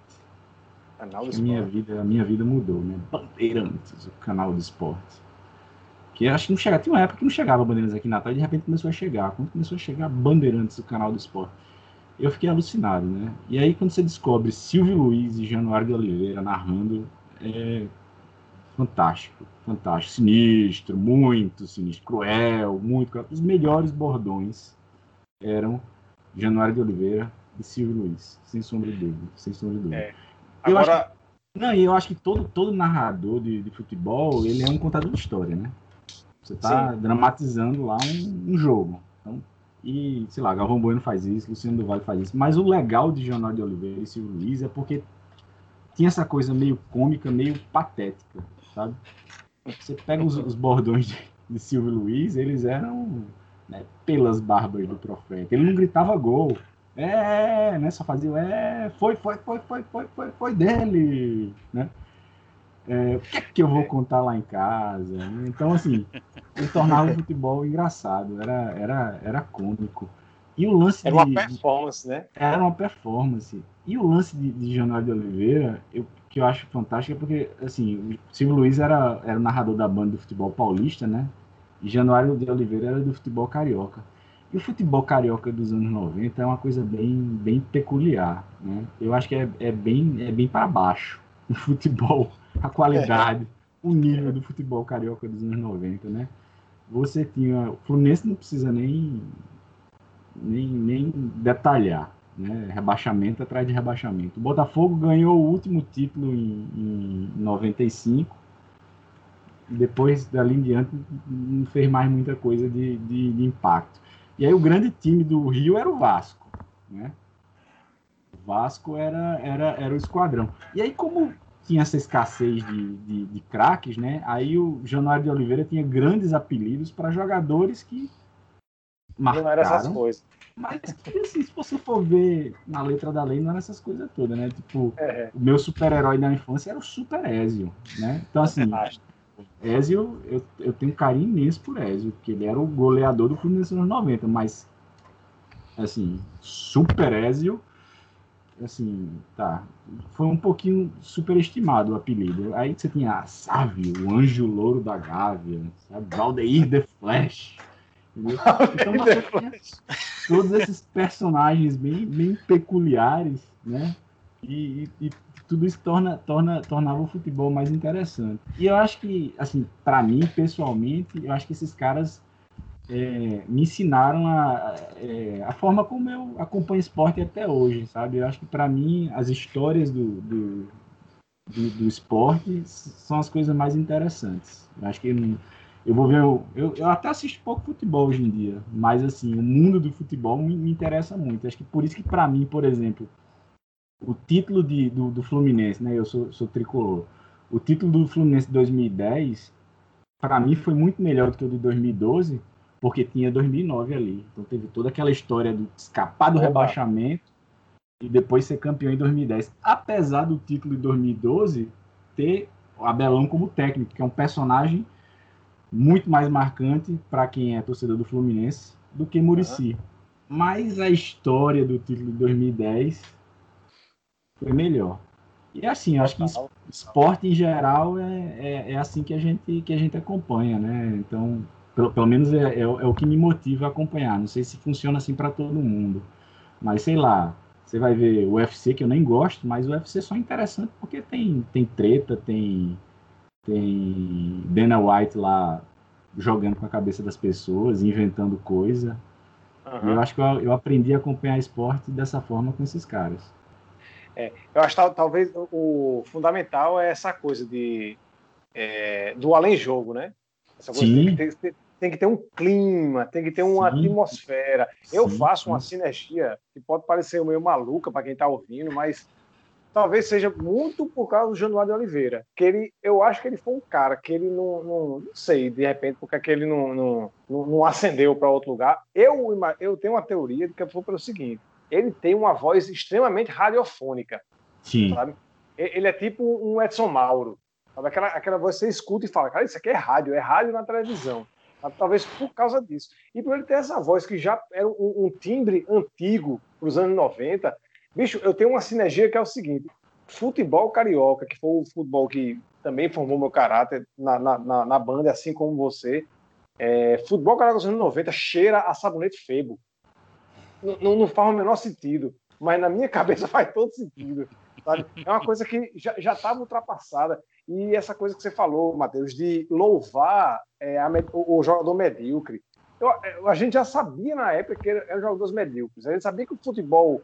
canal do a, minha esporte. Vida, a minha vida mudou, né? Bandeirantes, o Canal do Esporte. Que acho que não chegava, tinha uma época que não chegava Bandeirantes aqui em Natal, e de repente começou a chegar. Quando começou a chegar Bandeirantes, o Canal do Esporte, eu fiquei alucinado, né? E aí, quando você descobre Silvio Luiz e Januário de Oliveira narrando, é fantástico. Fantástico, sinistro, muito sinistro, cruel, muito cruel. Os melhores bordões eram Januário de Oliveira e Silvio Luiz, sem sombra de dúvida. Sem sombra de dúvida. É. Agora... Eu, acho que, não, eu acho que todo, todo narrador de, de futebol, ele é um contador de história, né? Você está dramatizando lá um, um jogo. Então, e, sei lá, Galvão Bueno faz isso, Luciano do Vale faz isso. Mas o legal de Januário de Oliveira e Silvio Luiz é porque tinha essa coisa meio cômica, meio patética, sabe? Você pega os, os bordões de, de Silvio Luiz, eles eram, né, pelas barbas do profeta. Ele não gritava gol. É, né? Só fazia é, foi, foi, foi, foi, foi, foi, foi dele, né? É, o que é que eu vou contar lá em casa? Então, assim, ele tornava o futebol engraçado, era, era, era cômico. E o lance era de, uma performance, né? Era uma performance. E o lance de, de Januário de Oliveira, eu, que eu acho fantástico, é porque, assim, o Silvio Luiz era, era o narrador da banda do futebol paulista, né? E Januário de Oliveira era do futebol carioca. E o futebol carioca dos anos noventa é uma coisa bem, bem peculiar, né? Eu acho que é, é, bem, é bem para baixo o futebol, a qualidade, é. o nível do futebol carioca dos anos noventa, né? Você tinha... O Fluminense não precisa nem... Nem, nem detalhar, né? Rebaixamento atrás de rebaixamento. O Botafogo ganhou o último título em, em noventa e cinco, depois dali em diante não fez mais muita coisa de, de, de impacto. E aí o grande time do Rio era o Vasco, né? O Vasco era, era, era o esquadrão. E aí, como tinha essa escassez de, de, de craques, né? Aí o Januário de Oliveira tinha grandes apelidos para jogadores que marcaram, não era essas coisas. Mas assim, se você for ver na letra da lei, não era essas coisas todas, né? Tipo, é. o meu super-herói da infância era o Super Ezio, né? Então, assim, Ezio, eu, eu tenho um carinho imenso por Ezio, porque ele era o goleador do Fluminense nos noventa, mas, assim, Super Ezio, assim, tá, foi um pouquinho superestimado o apelido. Aí você tinha Sávio, o Anjo Louro da Gávea, sabe? Valdeir The Flash. Então, você tinha todos esses personagens bem, bem peculiares, né? E, e, e tudo isso torna, torna, tornava o futebol mais interessante. E eu acho que, assim, para mim, pessoalmente, eu acho que esses caras é, me ensinaram a, é, a forma como eu acompanho esporte até hoje, sabe? Eu acho que, para mim, as histórias do, do, do, do esporte são as coisas mais interessantes. Eu acho que... Eu, Eu vou ver, eu, eu, eu até assisto pouco futebol hoje em dia, mas assim, o mundo do futebol me, me interessa muito. Acho que por isso que para mim, por exemplo, o título de, do, do Fluminense, né? Eu sou, sou tricolor. O título do Fluminense de dois mil e dez, para mim, foi muito melhor do que o de dois mil e doze, porque tinha dois mil e nove ali. Então teve toda aquela história do escapar do rebaixamento e depois ser campeão em dois mil e dez. Apesar do título de dois mil e doze ter Abelão como técnico, que é um personagem muito mais marcante para quem é torcedor do Fluminense do que Muricy. Uhum. Mas a história do título de dois mil e dez foi melhor. E assim, eu acho que esporte em geral é, é, é assim que a gente, que a gente acompanha, né? Então, pelo, pelo menos é, é, é o que me motiva a acompanhar. Não sei se funciona assim para todo mundo, mas sei lá. Você vai ver o U F C, que eu nem gosto, mas o U F C só é interessante porque tem, tem treta, tem, tem Dana White lá jogando com a cabeça das pessoas, inventando coisa. Uhum. E eu acho que eu, eu aprendi a acompanhar esporte dessa forma com esses caras. É, eu acho que talvez o fundamental é essa coisa de, é, do além-jogo, né? Essa coisa tem que ter, tem, tem que ter um clima, tem que ter uma sim, atmosfera. Sim, eu faço uma sim. sinergia que pode parecer meio maluca para quem está ouvindo, mas talvez seja muito por causa do Januário de Oliveira. Que ele, eu acho que ele foi um cara que ele não... Não, não sei, de repente, porque é que ele não, não, não, não ascendeu para outro lugar. Eu, eu tenho uma teoria de que foi pelo seguinte. Ele tem uma voz extremamente radiofônica. Sim. Sabe? Ele é tipo um Edson Mauro. Sabe? Aquela, aquela voz que você escuta e fala, cara, isso aqui é rádio, é rádio na televisão. Sabe? Talvez por causa disso. E por ele ter essa voz que já era um, um timbre antigo para os anos noventa, bicho, eu tenho uma sinergia que é o seguinte, futebol carioca, que foi o futebol que também formou meu caráter na, na, na, na banda, assim como você, é, futebol carioca dos anos noventa cheira a sabonete Febo. Não, não, não faz o menor sentido, mas na minha cabeça faz todo sentido, sabe? É uma coisa que já estava ultrapassada. E essa coisa que você falou, Matheus, de louvar é, a, o, o jogador medíocre. Eu, a gente já sabia na época que eram jogadores medíocres. A gente sabia que o futebol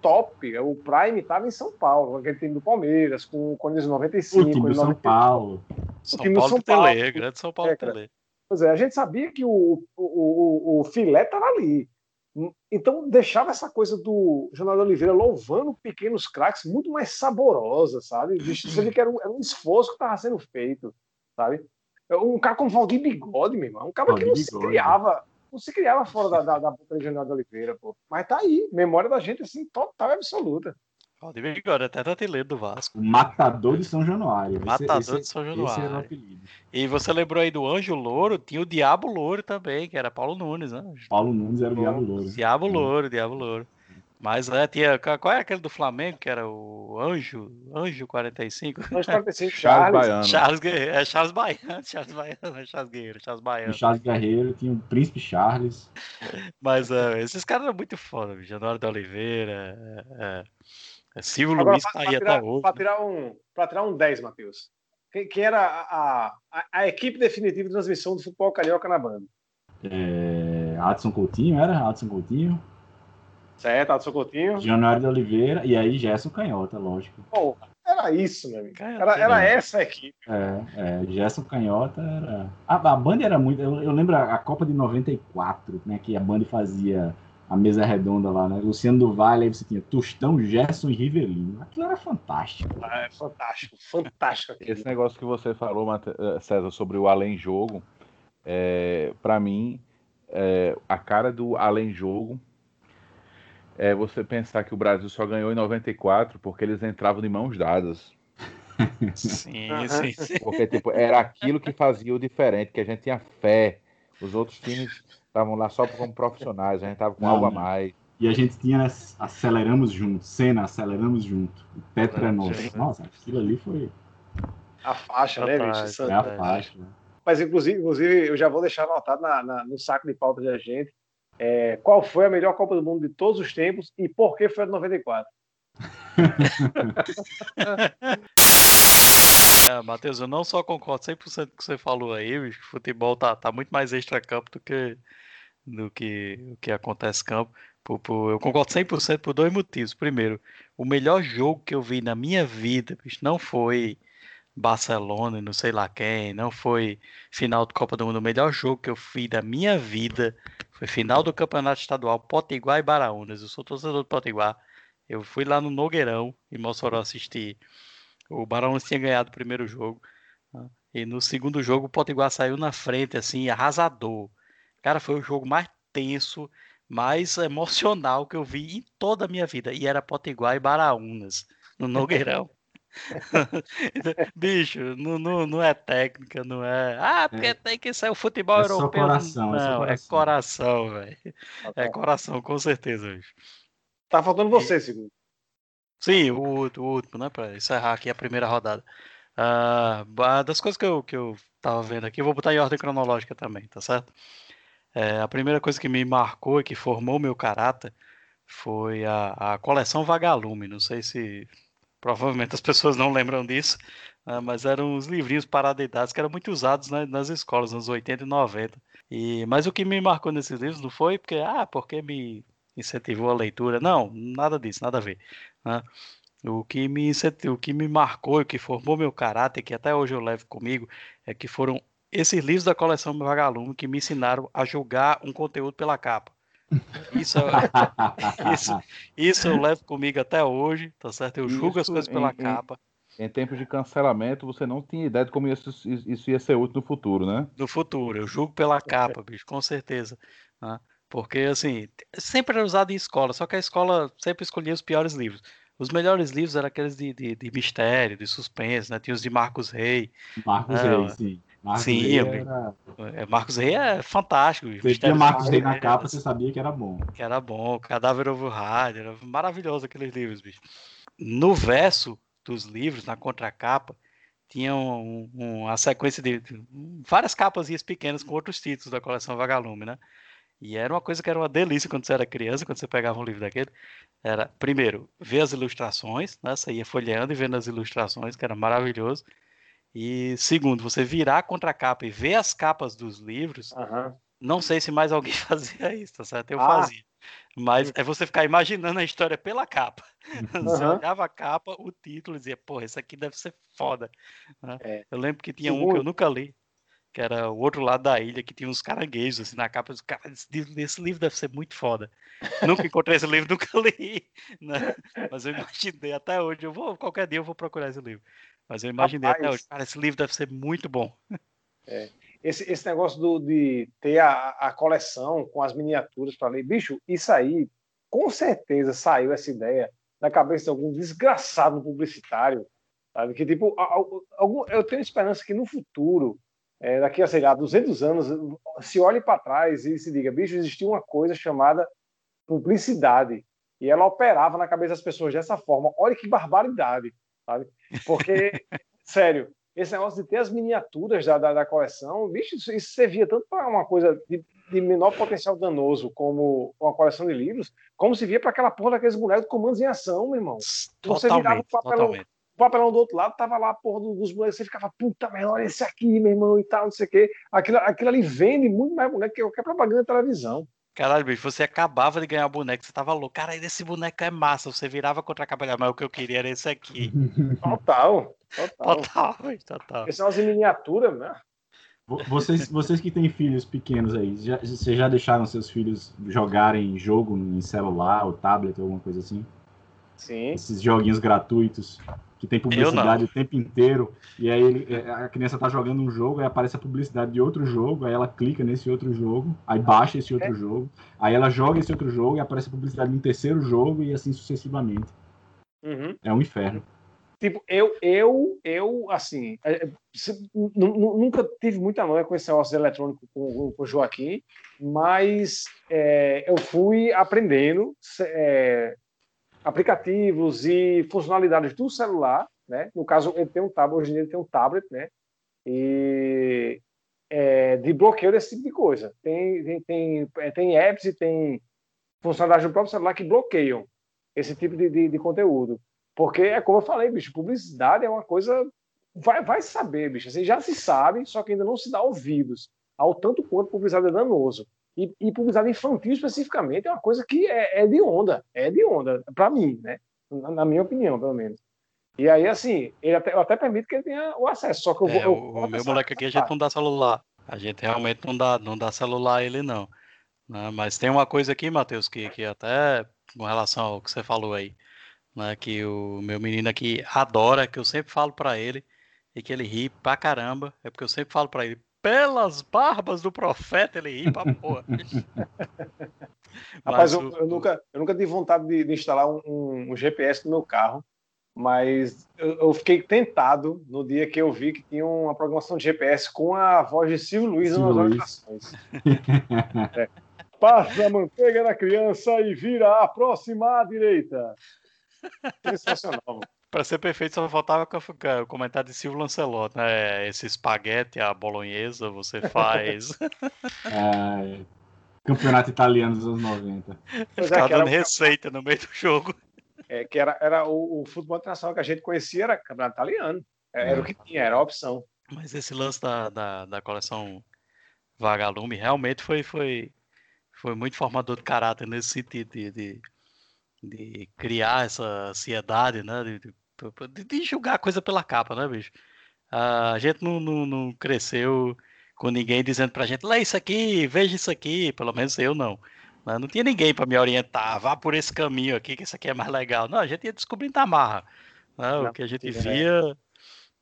top, o prime, estava em São Paulo, aquele time do Palmeiras, com o noventa e cinco. O time do São Paulo. São Paulo Tele, grande São Paulo Tele. Pois é, a gente sabia que o, o, o, o filé estava ali. Então deixava essa coisa do Januário de Oliveira louvando pequenos craques muito mais saborosa, sabe? Você vê que era um, era um esforço que estava sendo feito, sabe? Um cara como Valdir Bigode, meu irmão, um cara Valdir que não Bigode. se criava, não se criava fora da, da, da boca de Januário de Oliveira, pô. Mas tá aí, memória da gente assim, total e absoluta. Valdir Bigode, até tateleiro do Vasco. Matador de São Januário. Esse, Matador esse, de São Januário. Esse era o apelido. E você lembrou aí do Anjo Louro? Tinha o Diabo Louro também, que era Paulo Nunes, né? Paulo Nunes era o Diabo Louro. Diabo Louro, Diabo Louro. Mas é, tinha, qual era aquele do Flamengo, que era o Anjo, Anjo quarenta e cinco? Anjo quarenta e cinco, Charles. Charles, Charles Guerreiro, é Charles Baiano, Charles Baiano, Charles Guerreiro, Charles Baiano. O Charles Guerreiro, tinha o Príncipe Charles. Mas é, esses caras eram muito foda, Januário de Oliveira, é, é. Silvio Luiz tá aí até hoje. Para tirar, um, tirar um dez, Matheus. Quem, quem era a, a, a equipe definitiva de transmissão do futebol carioca na banda? É, Adson Coutinho, era? Adson Coutinho. Certo, Adson Coutinho. Januário de Oliveira e aí Gerson Canhota, lógico. Pô, era isso, meu amigo. Era, era essa a equipe. É, é, Gerson Canhota era... A, a banda era muito... Eu, eu lembro a Copa de noventa e quatro, né, que a banda fazia... A mesa redonda lá, né? Luciano do Vale, aí você tinha Tostão, Gerson e Rivelino. Aquilo era fantástico. Ah, é fantástico, fantástico. Aquilo. Esse negócio que você falou, César, sobre o além-jogo, é, para mim, é, a cara do além-jogo é você pensar que o Brasil só ganhou em noventa e quatro porque eles entravam de mãos dadas. Sim, sim, sim. Porque tipo, era aquilo que fazia o diferente, que a gente tinha fé. Os outros times... Estavam lá só como profissionais, a gente estava com não, algo a mais. E a gente tinha Aceleramos Junto, Cena, Aceleramos Junto, o Tetra é nosso. Nossa, aquilo ali foi... A faixa, a né, bicho? É a faixa. Né? Mas, inclusive, inclusive, eu já vou deixar anotado na, na, no saco de pauta da gente é, qual foi a melhor Copa do Mundo de todos os tempos e por que foi a de noventa e quatro. É, Matheus, eu não só concordo cem por cento com o que você falou aí, bicho, que o futebol tá, tá muito mais extra-campo do que do que, do que acontece campo. Por, por, eu concordo cem por cento por dois motivos. Primeiro, o melhor jogo que eu vi na minha vida, bicho, não foi Barcelona, não sei lá quem, não foi final de Copa do Mundo. O melhor jogo que eu vi da minha vida foi final do Campeonato Estadual Potiguar e Baraunas. Eu sou torcedor do Potiguar. Eu fui lá no Nogueirão, em Mossoró, assistir. O Barões tinha ganhado o primeiro jogo, né? E no segundo jogo o Potiguar saiu na frente, assim, arrasador. Cara, foi o jogo mais tenso, mais emocional que eu vi em toda a minha vida. E era Potiguar e Baraunas, no Nogueirão. Bicho, não, não, não é técnica, não é. Ah, porque é. tem que ser o futebol é europeu. Só coração, não, é só coração. É coração, velho. É coração, com certeza, bicho. Tá faltando você, e... segundo. Sim, o, o último, né? Pra encerrar aqui a primeira rodada. Uh, das coisas que eu, que eu tava vendo aqui, eu vou botar em ordem cronológica também, tá certo? É, a primeira coisa que me marcou e que formou meu caráter foi a, a coleção Vagalume. Não sei se... Provavelmente as pessoas não lembram disso, né, mas eram os livrinhos paradidades que eram muito usados, né, nas escolas, nos oitenta e noventa. E, mas o que me marcou nesses livros não foi porque, ah, porque me incentivou a leitura. Não, nada disso, nada a ver. Né? O que me incentivou, o que me marcou, o que formou meu caráter, que até hoje eu levo comigo, é que foram esses livros da coleção Vagalume que me ensinaram a julgar um conteúdo pela capa. Isso, isso, isso eu levo comigo até hoje, tá certo? Eu julgo isso, as coisas pela em, capa. Em, em tempos de cancelamento, você não tinha ideia de como isso, isso ia ser útil no futuro, né? No futuro, eu julgo pela capa, bicho, com certeza. Né? Porque, assim, sempre era usado em escola, só que a escola sempre escolhia os piores livros. Os melhores livros eram aqueles de, de, de mistério, de suspense, né? Tinha os de Marcos Rey. Marcos né? Rey, sim. Marcos Sim, Rey era... Marcos Rey é fantástico. Você tinha Marcos Rey na capa, você sabia que era bom. Que era bom, Cadáver Ovo Rádio, era maravilhoso aqueles livros, bicho. No verso dos livros, na contracapa, tinha um, um, a sequência de várias capazinhas pequenas com outros títulos da coleção Vagalume, né? E era uma coisa que era uma delícia quando você era criança, quando você pegava um livro daquele. Era, primeiro, ver as ilustrações, né? Você ia folheando e vendo as ilustrações, que era maravilhoso. E segundo, você virar contra a capa e ver as capas dos livros, uhum. Não sei se mais alguém fazia isso, tá certo? Eu ah. fazia. Mas é você ficar imaginando a história pela capa. Uhum. Você olhava a capa, o título, e dizia, porra, isso aqui deve ser foda. É. Eu lembro que tinha um que eu nunca li, que era O Outro Lado da Ilha, que tinha uns caranguejos assim, na capa. Os caras, esse livro deve ser muito foda. Nunca encontrei esse livro, nunca li. Né? Mas eu imaginei até hoje. Eu vou, qualquer dia eu vou procurar esse livro. Mas eu imaginei Rapaz, até hoje, cara, esse livro deve ser muito bom. É. Esse, esse negócio do, de ter a, a coleção com as miniaturas para ler, bicho, isso aí, com certeza saiu essa ideia na cabeça de algum desgraçado publicitário, sabe? Que tipo, algum, eu tenho esperança que no futuro, é, daqui a, sei lá, duzentos anos, se olhe para trás e se diga, bicho, existia uma coisa chamada publicidade, e ela operava na cabeça das pessoas dessa forma. Olha que barbaridade, sabe? Porque, sério, esse negócio de ter as miniaturas da, da, da coleção, bicho, isso, isso servia tanto para uma coisa de, de menor potencial danoso como uma coleção de livros, como se via para aquela porra daqueles bonecos de comandos em ação, meu irmão. Você virava o papelão, o papelão do outro lado, tava lá a porra dos bonecos, você ficava, puta merda, olha esse aqui, meu irmão, e tal, não sei o quê. Aquilo, aquilo ali vende muito mais boneco que qualquer propaganda de televisão. Caralho, bicho, você acabava de ganhar boneco, você tava louco. Cara, esse boneco é massa, você virava contra a capa, mas o que eu queria era esse aqui. Total, total. Total, total. Esse é uma miniatura, né? Vocês, vocês que têm filhos pequenos aí, já, vocês já deixaram seus filhos jogarem jogo em celular ou tablet ou alguma coisa assim? Sim. Esses joguinhos gratuitos que tem publicidade o tempo inteiro, e aí ele, a criança tá jogando um jogo, aí aparece a publicidade de outro jogo, aí ela clica nesse outro jogo, aí baixa esse outro é. jogo, aí ela joga esse outro jogo e aparece a publicidade de um terceiro jogo e assim sucessivamente. Uhum. É um inferno. Tipo, eu, eu, eu assim, nunca tive muita noia com esse negócio eletrônico com o Joaquim, mas é, eu fui aprendendo... É, aplicativos e funcionalidades do celular, né? No caso, ele tem um tablet, hoje em dia ele tem um tablet, né? E é, de bloqueio desse tipo de coisa. Tem, tem, tem, tem apps e tem funcionalidades do próprio celular que bloqueiam esse tipo de, de, de conteúdo. Porque, é como eu falei, bicho, publicidade é uma coisa... Vai, vai saber, bicho. Assim, já se sabe, só que ainda não se dá ouvidos ao tanto quanto publicidade é danoso. E, e publicidade infantil, especificamente, é uma coisa que é, é de onda, é de onda, para mim, né? Na, na minha opinião, pelo menos. E aí, assim, ele até, eu até permito que ele tenha o acesso, só que eu vou... É, eu, o meu moleque aqui, a gente não dá celular, a gente realmente não dá, não dá celular a ele, não. Né? Mas tem uma coisa aqui, Matheus, que, que até com relação ao que você falou aí, né? Que o meu menino aqui adora, que eu sempre falo para ele, e que ele ri pra caramba, é porque eu sempre falo para ele, pelas barbas do profeta, ele ri pra porra. Rapaz, eu, eu, nunca, eu nunca tive vontade de, de instalar um, um, um G P S no meu carro, Mas eu, eu fiquei tentado no dia que eu vi que tinha uma programação de G P S com a voz de Silvio Luiz nas orientações. É. Passa a manteiga na criança e vira a próxima à direita. Sensacional. Para ser perfeito, só faltava o comentário de Silvio Lancelotti, né? Esse espaguete, a bolonhesa, você faz. É, campeonato italiano dos anos noventa. Ele ficava dando receita no meio do jogo. É, que era, era o, o futebol internacional que a gente conhecia, era campeonato italiano. Era o que tinha, era a opção. Mas esse lance da, da, da coleção Vagalume realmente foi, foi, foi muito formador de caráter nesse sentido de, de, de criar essa ansiedade, né? De, de, de julgar a coisa pela capa, né, bicho? A gente não, não, não cresceu com ninguém dizendo pra gente, lê isso aqui, veja isso aqui, pelo menos eu não. Não tinha ninguém para me orientar, vá por esse caminho aqui, que isso aqui é mais legal. Não, a gente ia descobrindo a marra. Não, não, o que a gente via,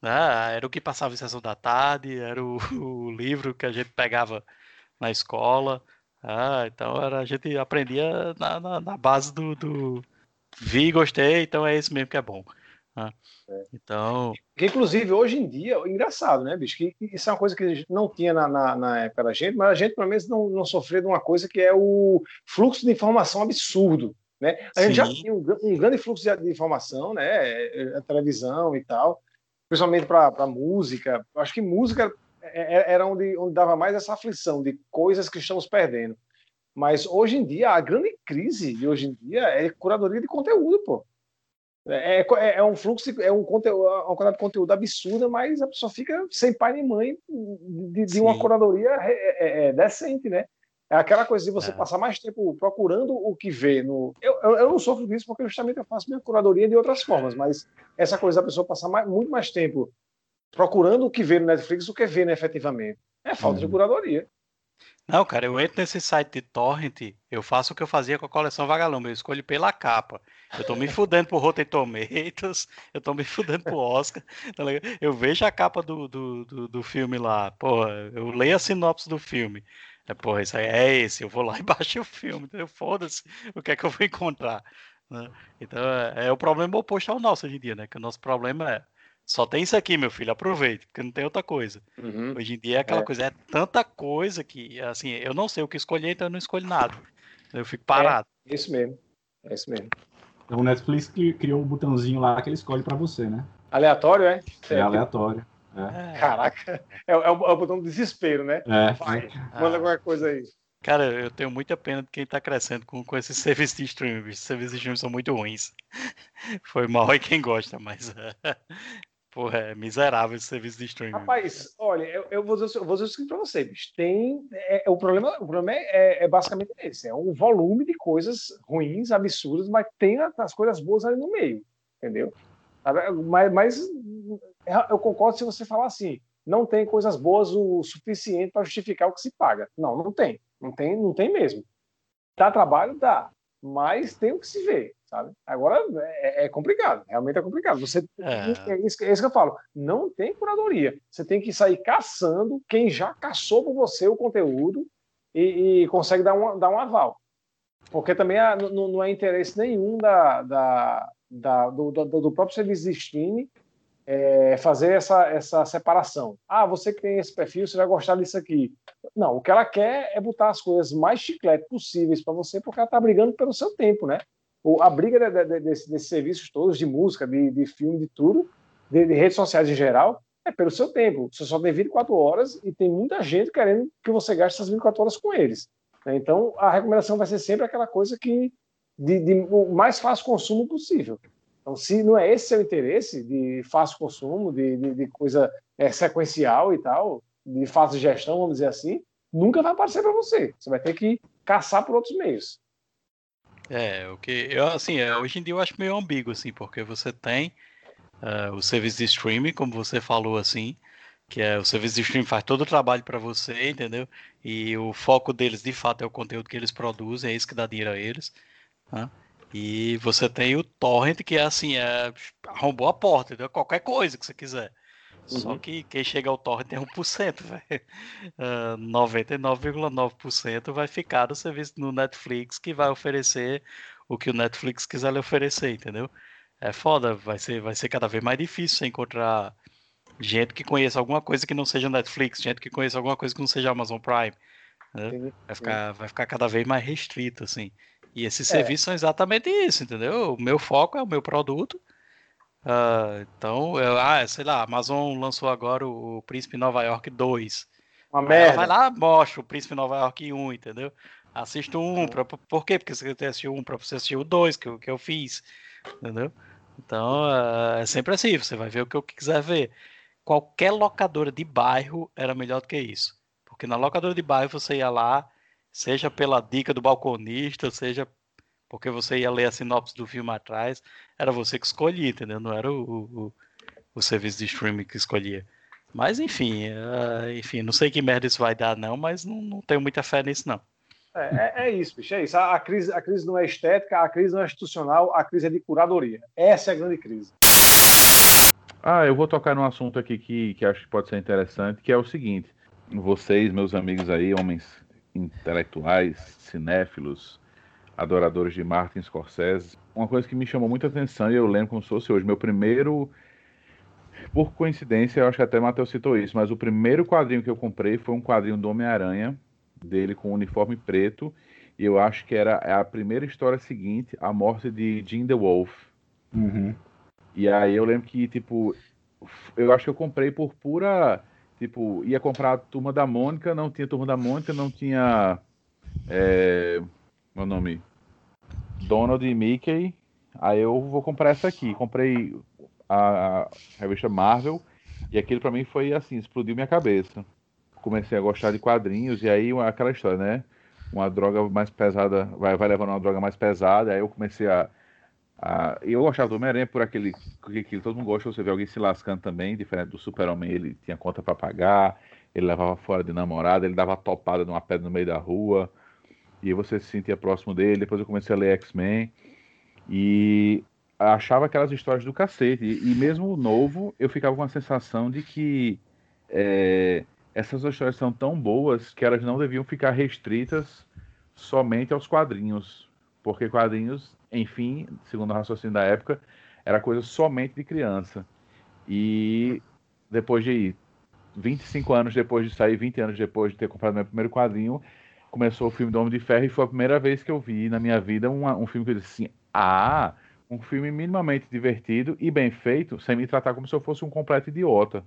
né, era o que passava em sessão da tarde, era o, o livro que a gente pegava na escola. Ah, então era, a gente aprendia na, na, na base do, do... vi e gostei, então é isso mesmo que é bom. Ah, é. Então... Que, inclusive, hoje em dia, engraçado, né, bicho? Que, que isso é uma coisa que a gente não tinha na, na, na época da gente, mas a gente, pelo menos, não, não sofreu de uma coisa que é o fluxo de informação absurdo, né? A Sim. gente já tinha um, um grande fluxo de, de informação, né? A televisão e tal, principalmente para música. Eu acho que música era onde, onde dava mais essa aflição de coisas que estamos perdendo. Mas hoje em dia, a grande crise de hoje em dia é curadoria de conteúdo, pô. É, é, é um fluxo, é um conteúdo, uma quantidade de conteúdo absurda, mas a pessoa fica sem pai nem mãe de, de uma curadoria re, é, é decente, né? É aquela coisa de você é. passar mais tempo procurando o que vê. No... Eu, eu, eu não sofro disso porque justamente eu faço minha curadoria de outras formas, mas essa coisa da pessoa passar mais, muito mais tempo procurando o que vê no Netflix do que vê, né, efetivamente. É falta hum. de curadoria. Não, cara, eu entro nesse site de torrent, eu faço o que eu fazia com a coleção Vagalume, eu escolho pela capa. Eu tô me fudendo pro Rotten Tomatoes, eu tô me fudendo pro Oscar, tá ligado? Eu vejo a capa do, do, do, do filme lá, porra, eu leio a sinopse do filme. É, porra, isso aí é esse, eu vou lá e baixo o filme, então foda-se o que é que eu vou encontrar, né? Então é, é o problema oposto ao nosso hoje em dia, né? Que o nosso problema é só tem isso aqui, meu filho, aproveite, porque não tem outra coisa. Uhum. Hoje em dia é aquela é. coisa, é tanta coisa que, assim, eu não sei o que escolher, então eu não escolho nada. Eu fico parado. É isso mesmo, é isso mesmo. Então o Netflix que criou o um botãozinho lá que ele escolhe pra você, né? Aleatório, é? É, é aleatório. É. Caraca, é, é, o, é o botão do desespero, né? É. Vai, ah. manda alguma coisa aí. Cara, eu tenho muita pena de quem tá crescendo com, com esses serviços de streaming. Os serviços de streaming são muito ruins. Foi mal aí quem gosta, mas... Porra, é miserável esse serviço de streaming. Rapaz, olha, eu, eu vou dizer, eu vou dizer o seguinte pra você, bicho. Tem, é, é, o problema, o problema é, é basicamente esse. É um volume de coisas ruins, absurdas, mas tem as coisas boas ali no meio, entendeu? Mas, mas eu concordo se você falar assim, não tem coisas boas o suficiente para justificar o que se paga. Não, não tem. Não tem, não tem mesmo. Dá trabalho? Dá. Mas tem o que se vê, sabe? Agora é, é complicado, realmente é complicado. Você, é. É, isso, é isso que eu falo, não tem curadoria. Você tem que sair caçando quem já caçou por você o conteúdo e, e consegue dar um, dar um aval. Porque também há, não, não é interesse nenhum da, da, da, do, do, do próprio serviço de streaming é, fazer essa, essa separação. Ah, você que tem esse perfil, você vai gostar disso aqui. Não, o que ela quer é botar as coisas mais chiclete possíveis para você, porque ela está brigando pelo seu tempo, né? A briga de, de, de, desses serviços todos, de música, de, de filme, de tudo, de, de redes sociais em geral, é pelo seu tempo. Você só tem vinte e quatro horas e tem muita gente querendo que você gaste essas vinte e quatro horas com eles. Então, a recomendação vai ser sempre aquela coisa que de, de o mais fácil consumo possível. Então, se não é esse seu interesse de fácil consumo, de, de, de coisa é, sequencial e tal, de fácil gestão, vamos dizer assim, nunca vai aparecer para você. Você vai ter que caçar por outros meios. É, o que eu, assim, hoje em dia eu acho meio ambíguo, assim, porque você tem uh, o serviço de streaming, como você falou, assim, que é o serviço de streaming faz todo o trabalho para você, entendeu? E o foco deles, de fato, é o conteúdo que eles produzem, é isso que dá dinheiro a eles, né? E você tem o torrent, que é assim, é, arrombou a porta, entendeu? Qualquer coisa que você quiser. Uhum. Só que quem chega ao torrent é um por cento, velho. Uh, noventa e nove vírgula nove por cento vai ficar no serviço no Netflix, que vai oferecer o que o Netflix quiser lhe oferecer, entendeu? é foda, vai ser, vai ser cada vez mais difícil você encontrar gente que conheça alguma coisa que não seja Netflix, gente que conheça alguma coisa que não seja Amazon Prime, né? Vai ficar, vai ficar cada vez mais restrito, assim. E esses é. serviços são exatamente isso, entendeu? O meu foco é o meu produto. Uh, então, eu, ah, sei lá, a Amazon lançou agora o, o Príncipe Nova York dois. Uma Aí merda. Vai lá, mostra o Príncipe Nova York um, entendeu? Assisto um, pra, por quê? Porque você assistiu um pra você assistir o dois, que, que eu fiz, entendeu? Então, uh, é sempre assim, você vai ver o que eu quiser ver. Qualquer locadora de bairro era melhor do que isso. Porque na locadora de bairro você ia lá, seja pela dica do balconista, seja porque você ia ler a sinopse do filme atrás, era você que escolhia, entendeu? Não era o, o, o serviço de streaming que escolhia. Mas enfim, uh, enfim, não sei que merda isso vai dar não, mas não, não tenho muita fé nisso não. É, é isso, bicho, é isso. A, a, crise, a crise não é estética, a crise não é institucional, a crise é de curadoria. Essa é a grande crise. Ah, eu vou tocar num assunto aqui que, que acho que pode ser interessante, que é o seguinte. Vocês, meus amigos aí, homens intelectuais, cinéfilos, adoradores de Martin Scorsese, uma coisa que me chamou muita atenção, e eu lembro como se fosse hoje, meu primeiro... Por coincidência, eu acho que até o Matheus citou isso, mas o primeiro quadrinho que eu comprei foi um quadrinho do Homem-Aranha, dele com um uniforme preto, e eu acho que era a primeira história seguinte, a morte de Jim the Wolf. Uhum. E aí eu lembro que, tipo, eu acho que eu comprei por pura... Tipo, ia comprar a Turma da Mônica, não tinha Turma da Mônica, não tinha... É, meu nome... Donald e Mickey. Aí eu vou comprar essa aqui. Comprei a, a revista Marvel. E aquilo pra mim foi assim, explodiu minha cabeça. Comecei a gostar de quadrinhos. E aí aquela história, né? Uma droga mais pesada... Vai, vai levando uma droga mais pesada. Aí eu comecei a... a eu gostava do Homem-Aranha por aquele... Que todo mundo gosta, você vê alguém se lascando também. Diferente do Super-Homem, ele tinha conta pra pagar. Ele levava fora de namorada. Ele dava topada numa pedra no meio da rua. E você se sentia próximo dele. Depois eu comecei a ler X-Men. E achava aquelas histórias do cacete. E, e mesmo novo, eu ficava com a sensação de que... É, essas histórias são tão boas que elas não deviam ficar restritas somente aos quadrinhos. Porque quadrinhos, enfim, segundo o raciocínio da época, era coisa somente de criança. E depois de vinte e cinco anos depois de sair, vinte anos depois de ter comprado meu primeiro quadrinho... Começou o filme do Homem de Ferro e foi a primeira vez que eu vi na minha vida uma, um filme que eu disse assim, ah, um filme minimamente divertido e bem feito, sem me tratar como se eu fosse um completo idiota,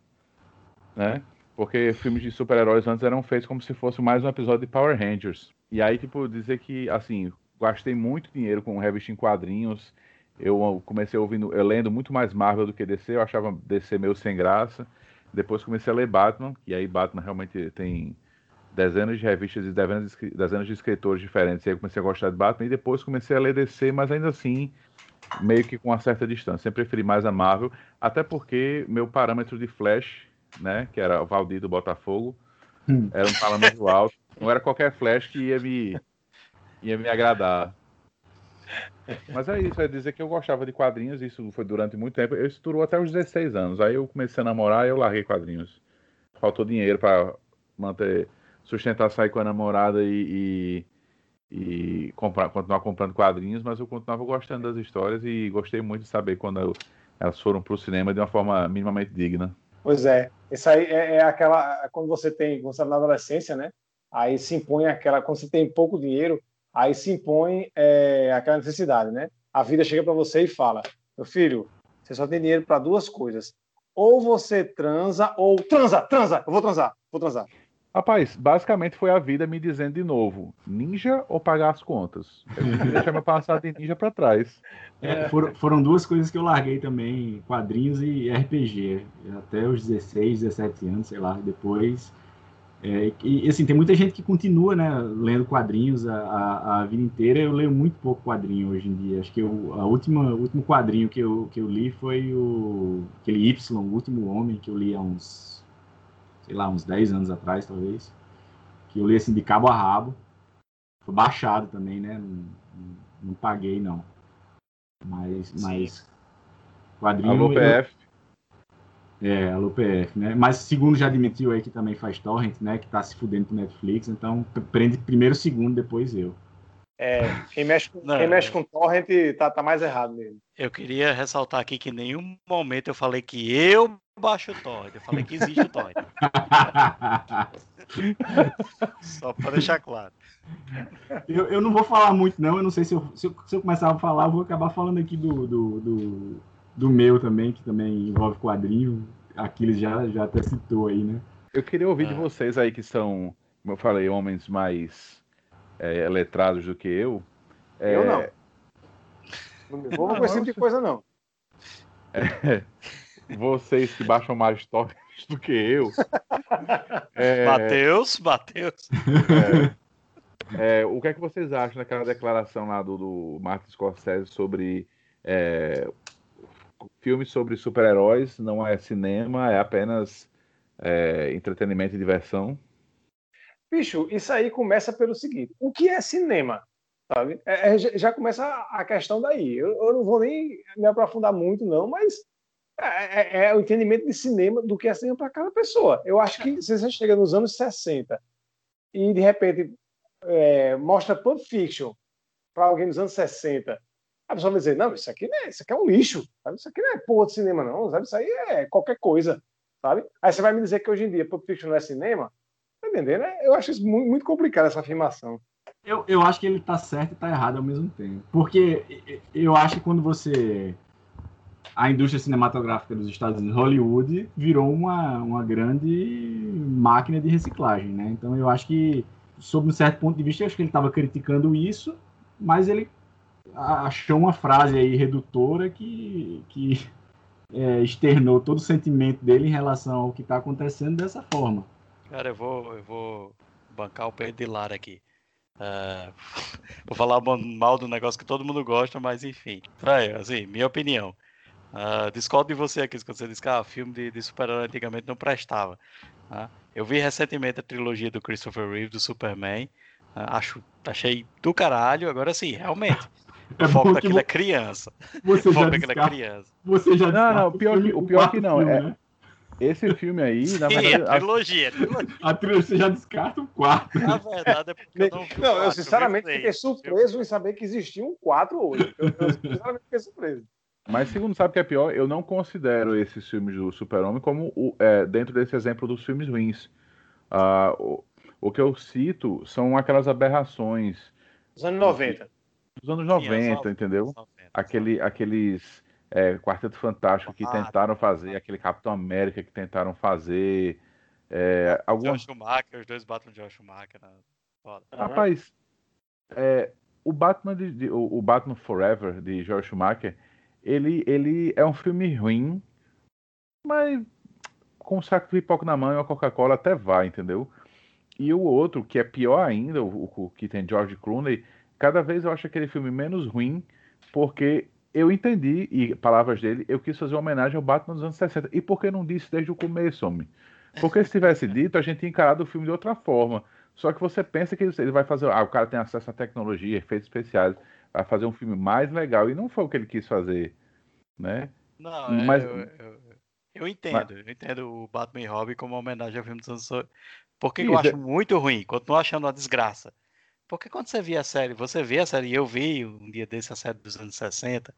né? Porque filmes de super-heróis antes eram feitos como se fosse mais um episódio de Power Rangers. E aí, tipo, dizer que, assim, gastei muito dinheiro com revista em quadrinhos, eu comecei ouvindo, eu lendo muito mais Marvel do que D C, eu achava D C meio sem graça, depois comecei a ler Batman, e aí Batman realmente tem... dezenas de revistas e dezenas de, dezenas de escritores diferentes, e aí eu comecei a gostar de Batman, e depois comecei a ler D C, mas ainda assim, meio que com uma certa distância, sempre preferi mais a Marvel, até porque meu parâmetro de Flash, né, que era o Valdir do Botafogo, hum. era um parâmetro alto, não era qualquer Flash que ia me, ia me agradar. Mas é isso, é dizer que eu gostava de quadrinhos, isso foi durante muito tempo, eu estourou até os dezesseis anos, aí eu comecei a namorar e eu larguei quadrinhos, faltou dinheiro para manter... sustentar sair com a namorada e, e, e comprar, continuar comprando quadrinhos, mas eu continuava gostando das histórias e gostei muito de saber quando eu, elas foram para o cinema de uma forma minimamente digna. Pois é, isso aí é, é aquela, quando você tem, quando você está na adolescência, né, aí se impõe aquela, quando você tem pouco dinheiro, aí se impõe é, aquela necessidade, né, a vida chega para você e fala, meu filho, você só tem dinheiro para duas coisas, ou você transa, ou transa, transa, eu vou transar, vou transar. Rapaz, basicamente foi a vida me dizendo de novo, ninja ou pagar as contas? Eu queria deixar meu passado de ninja pra trás. É, foram, foram duas coisas que eu larguei também, quadrinhos e R P G, até os dezesseis, dezessete anos, sei lá, depois. É, e assim, tem muita gente que continua, né, lendo quadrinhos a, a, a vida inteira, eu leio muito pouco quadrinho hoje em dia, acho que eu, a última, o último quadrinho que eu, que eu li foi o, aquele Y, o último homem que eu li há uns... sei lá, uns dez anos atrás, talvez, que eu li assim de cabo a rabo, foi baixado também, né, não, não, não paguei não, mas, mas quadrinho... Alô P F. Eu... É, alô P F, né, mas segundo já admitiu aí que também faz torrent, né, que tá se fudendo pro Netflix, então prende primeiro segundo, depois eu. É, quem mexe, não, quem mexe com torrent tá, tá mais errado mesmo. Eu queria ressaltar aqui que em nenhum momento eu falei que eu baixo o torrent, eu falei que existe o torrent. Só para deixar claro. Eu, eu não vou falar muito, não. Eu não sei se eu, se eu, se eu começar a falar, eu vou acabar falando aqui do, do, do, do meu também, que também envolve quadrinho. Aquiles já, já até citou aí, né? Eu queria ouvir ah. de vocês aí que são, como eu falei, homens mais é, letrados do que eu. É... Eu não. Não me envolvo com esse tipo de coisa, não. É... Vocês que baixam mais torres do que eu. É... Mateus, Mateus. É... É, o que é que vocês acham daquela declaração lá do, do Martin Scorsese sobre... É... Filme sobre super-heróis não é cinema, é apenas é, entretenimento e diversão. Bicho, isso aí começa pelo seguinte: o que é cinema? Sabe? É, já começa a questão daí. Eu, eu não vou nem me aprofundar muito, não, mas é, é, é o entendimento de cinema do que é cinema para cada pessoa. Eu acho que se você chega nos anos sessenta e de repente é, mostra Pulp Fiction para alguém nos anos sessenta. A pessoa vai dizer, não, isso aqui, né, isso aqui é um lixo, sabe? Isso aqui não é porra de cinema, não, sabe? Isso aí é qualquer coisa, sabe? Aí você vai me dizer que hoje em dia Pulp Fiction não é cinema? Tá entendendo? Eu acho isso muito, muito complicado, essa afirmação. Eu, eu acho que ele tá certo e tá errado ao mesmo tempo. Porque eu acho que quando você... A indústria cinematográfica dos Estados Unidos, Hollywood, virou uma, uma grande máquina de reciclagem, né? Então eu acho que, sob um certo ponto de vista, eu acho que ele tava criticando isso, mas ele... achou uma frase aí redutora que, que é, externou todo o sentimento dele em relação ao que está acontecendo dessa forma. Cara, eu vou, eu vou bancar o pé de Lara aqui. Uh, vou falar mal do negócio que todo mundo gosta, mas enfim. É, assim, minha opinião. Uh, discordo de você aqui, quando você disse que ah, filme de, de super-herói antigamente não prestava. Uh, eu vi recentemente a trilogia do Christopher Reeve, do Superman. Uh, acho, achei do caralho, agora sim, realmente. O foco daquilo é criança. O foco daquilo é criança. Você já não, não, o pior, o pior que não. É, né? Esse filme aí, na Sim, verdade. A trilogia, a trilogia. A trilogia, você já descarta o quarto. Na verdade, é porque eu não vi. Não, quatro, eu sinceramente fiquei surpreso em saber que existia um quatro hoje. Eu, eu sinceramente fiquei surpreso. Mas, segundo sabe o que é pior, eu não considero esses filmes do Super-Homem como o, é, dentro desse exemplo dos filmes ruins. Ah, o, o que eu cito são aquelas aberrações. Dos anos noventa. Dos anos noventa, entendeu? Aquele, aqueles é, Quarteto Fantástico que tentaram fazer, aquele Capitão América que tentaram fazer. É, algumas... George Schumacher, os dois Batman de George Schumacher. Né? Rapaz, é, o, Batman de, de, o Batman Forever de George Schumacher, ele, ele é um filme ruim, mas com um saco de pipoca na mão e uma Coca-Cola até vai, entendeu? E o outro, que é pior ainda, o, o que tem George Clooney, cada vez eu acho aquele filme menos ruim, porque eu entendi, e palavras dele, eu quis fazer uma homenagem ao Batman dos anos sessenta. E por que não disse desde o começo, homem? Porque se tivesse dito, a gente tinha encarado o filme de outra forma. Só que você pensa que ele vai fazer... Ah, o cara tem acesso à tecnologia, efeitos especiais, vai fazer um filme mais legal. E não foi o que ele quis fazer, né? Não, mas... eu, eu, eu entendo. Mas... Eu entendo o Batman e Robin como uma homenagem ao filme dos anos sessenta. Porque isso, eu acho muito ruim, continuo achando uma desgraça. Porque quando você via a série, você vê a série, e eu vi um dia desse a série dos anos sessenta,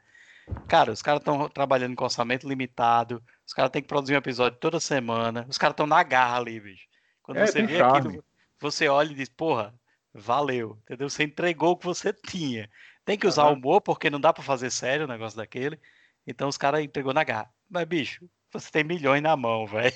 cara, os caras estão trabalhando com orçamento limitado, os caras têm que produzir um episódio toda semana, os caras estão na garra ali, bicho. Quando é, você vê charme. Aquilo, você olha e diz, porra, valeu, entendeu? Você entregou o que você tinha. Tem que usar uhum. humor, porque não dá pra fazer sério o negócio daquele, então os caras entregou na garra. Mas, bicho, você tem milhões na mão, velho.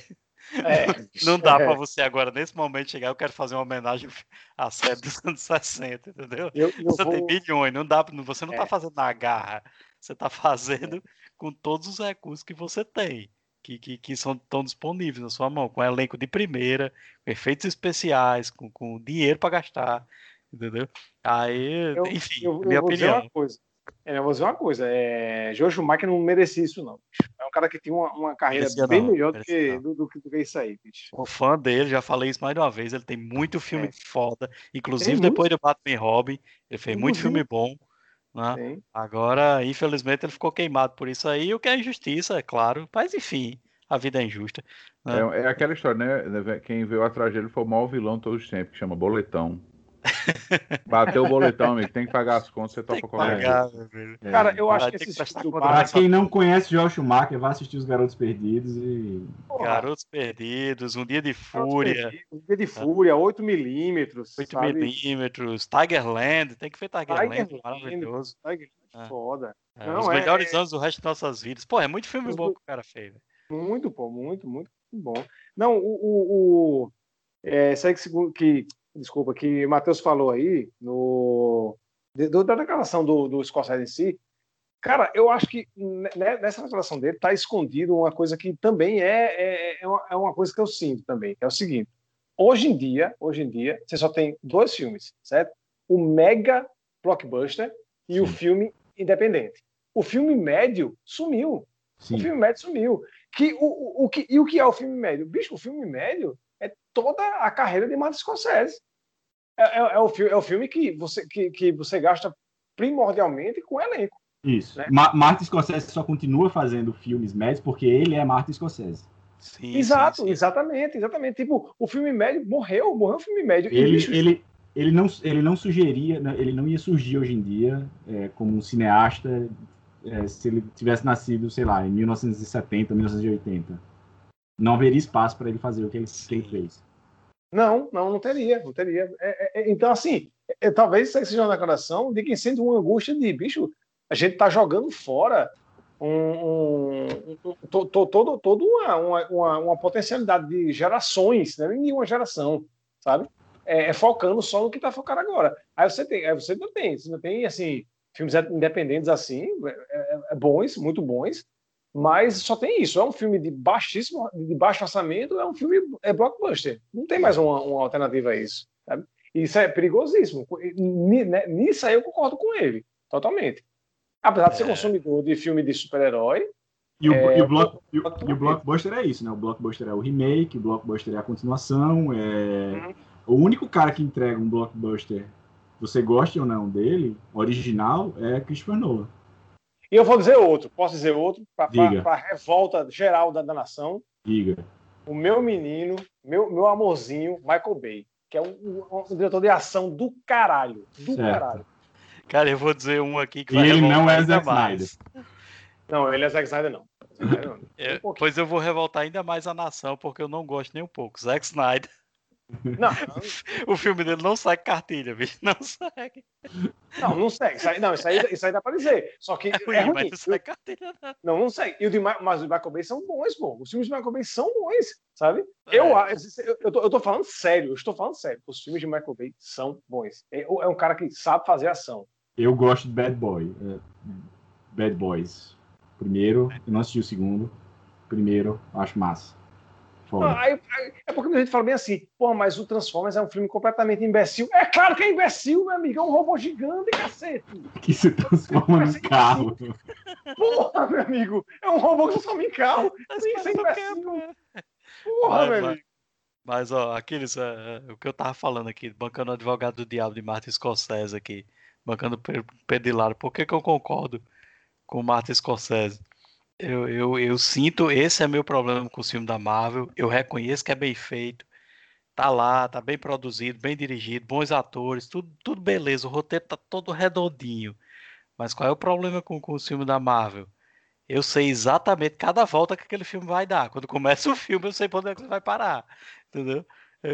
É, não dá é. Pra você agora, nesse momento, chegar. Eu quero fazer uma homenagem à série dos anos sessenta, entendeu? Eu, eu você vou... tem bilhões, não dá, você não é. Tá fazendo na garra, você tá fazendo é. Com todos os recursos que você tem, que, que, que são, estão disponíveis na sua mão, com elenco de primeira, com efeitos especiais, com, com dinheiro pra gastar, entendeu? Aí, eu, enfim, eu, eu minha vou opinião. Dizer uma coisa. É, eu vou dizer uma coisa, é... George Schumacher não merecia isso, não. É um cara que tem uma, uma carreira merecia bem não, melhor do que, do, do, do que isso aí, bicho. Sou fã dele, já falei isso mais de uma vez, ele tem muito filme é. Foda, inclusive tem depois muito. Do Batman e Robin, ele fez tem muito filme, filme bom, né? Agora, infelizmente, ele ficou queimado por isso aí, o que é injustiça, é claro, mas enfim, a vida é injusta. Né? É, é aquela história, né? Quem veio atrás dele foi o maior vilão de todos os tempos, que chama Boletão. Bateu o boletão, amigo. Tem que pagar as contas, você topa qualquer coisa. É. Cara, eu acho que esse filme... Pra quem não conhece George Schumacher, vai assistir Os Garotos Perdidos e... Porra. Garotos Perdidos, Um Dia de Fúria. Um Dia de Fúria, oito milímetros. oito milímetros, Tigerland. Tem que ver Tigerland, Tiger maravilhoso. Tigerland, é. Foda. É, não, os é, melhores é... anos do resto de nossas vidas. Pô, é muito filme muito, bom que o cara fez. Muito, pô, muito, muito bom. Não, o... o, o é, segue que... Desculpa, que o Matheus falou aí no, do, da declaração do, do Scorsese em si. Cara, eu acho que nessa declaração dele está escondido uma coisa que também é, é, é, uma, é uma coisa que eu sinto também, que é o seguinte. Hoje em dia, hoje em dia, você só tem dois filmes, certo? O mega blockbuster e Sim. o filme independente. O filme médio sumiu. Sim. O filme médio sumiu. Que, o, o, o que, e o que é o filme médio? Bicho, o filme médio... é toda a carreira de Martin Scorsese. É, é, é, o, é o filme que você, que, que você gasta primordialmente com o elenco. Isso. Né? Ma- Martin Scorsese só continua fazendo filmes médios porque ele é Martin Scorsese. Sim, Exato, sim, sim. exatamente, exatamente. Tipo, o filme médio morreu, morreu o filme médio. Ele, e... ele, ele, não, ele não sugeria, ele não ia surgir hoje em dia é, como um cineasta é, se ele tivesse nascido, sei lá, em mil novecentos e setenta, mil novecentos e oitenta. Não haveria espaço para ele fazer o que ele fez. Não, não, não teria, não teria. É, é, então, assim, é, talvez isso seja uma declaração de quem sente uma angústia de, bicho, a gente tá jogando fora um, um, to, to, todo, todo uma, uma, uma, uma potencialidade de gerações, né? Nem uma geração, sabe? É, é focando só no que tá focado agora. Aí você tem, aí você não tem, você não tem, assim, filmes independentes assim, é, é, bons, muito bons, mas só tem isso, é um filme de baixíssimo, de baixo orçamento, é um filme é blockbuster, não tem mais uma, uma alternativa a isso, sabe? Isso é perigosíssimo, nisso aí eu concordo com ele, totalmente, apesar de ser é. consumidor de filme de super-herói. E o, é, e, o block, e, o, e o blockbuster é isso, né? O blockbuster é o remake, o blockbuster é a continuação, é... Hum. O único cara que entrega um blockbuster, você goste ou não dele, original, é Christopher Nolan. E eu vou dizer outro, posso dizer outro, para a revolta geral da, da nação. Diga. O meu menino, meu, meu amorzinho, Michael Bay, que é um, um, um diretor de ação do caralho. Do certo. caralho. Cara, eu vou dizer um aqui que e vai ele não é Zack Snyder. Não, ele é Zack Snyder, não. É, um pois eu vou revoltar ainda mais a nação, porque eu não gosto nem um pouco. Zack Snyder. Não. O filme dele não segue cartilha, bicho. Não segue. Não, não segue. Isso aí, não, isso aí, isso aí dá pra dizer. Só que. É ruim, é ruim. Mas não segue cartilha, não. Não, não segue. E o de Ma- mas os de Michael Bay são bons, pô. Os filmes de Michael Bay são bons, sabe? É. Eu, eu, eu, tô, eu tô falando sério, eu estou falando sério. Os filmes de Michael Bay são bons. É, é um cara que sabe fazer ação. Eu gosto de Bad Boy. É, Bad Boys. Primeiro, eu não assisti o segundo. Primeiro, acho massa. Não, aí, aí, é porque a gente fala bem assim, pô, mas o Transformers é um filme completamente imbecil. É claro que é imbecil, meu amigo, é um robô gigante, cacete. Que se transforma em carro. Porra, meu amigo, é um robô que se transforma em carro. Sim, isso é imbecil. Porra, mas, meu mas, amigo. Mas, ó, aqueles, uh, o que eu tava falando aqui, bancando o advogado do diabo de Martin Scorsese aqui, bancando o Pedilaro, por que que eu concordo com o Martin Scorsese? Eu, eu, eu sinto, esse é meu problema com o filme da Marvel, eu reconheço que é bem feito, tá lá, tá bem produzido, bem dirigido, bons atores, tudo, tudo beleza, o roteiro tá todo redondinho, mas qual é o problema com, com o filme da Marvel? Eu sei exatamente cada volta que aquele filme vai dar, quando começa o filme eu sei pra onde é que vai parar, entendeu?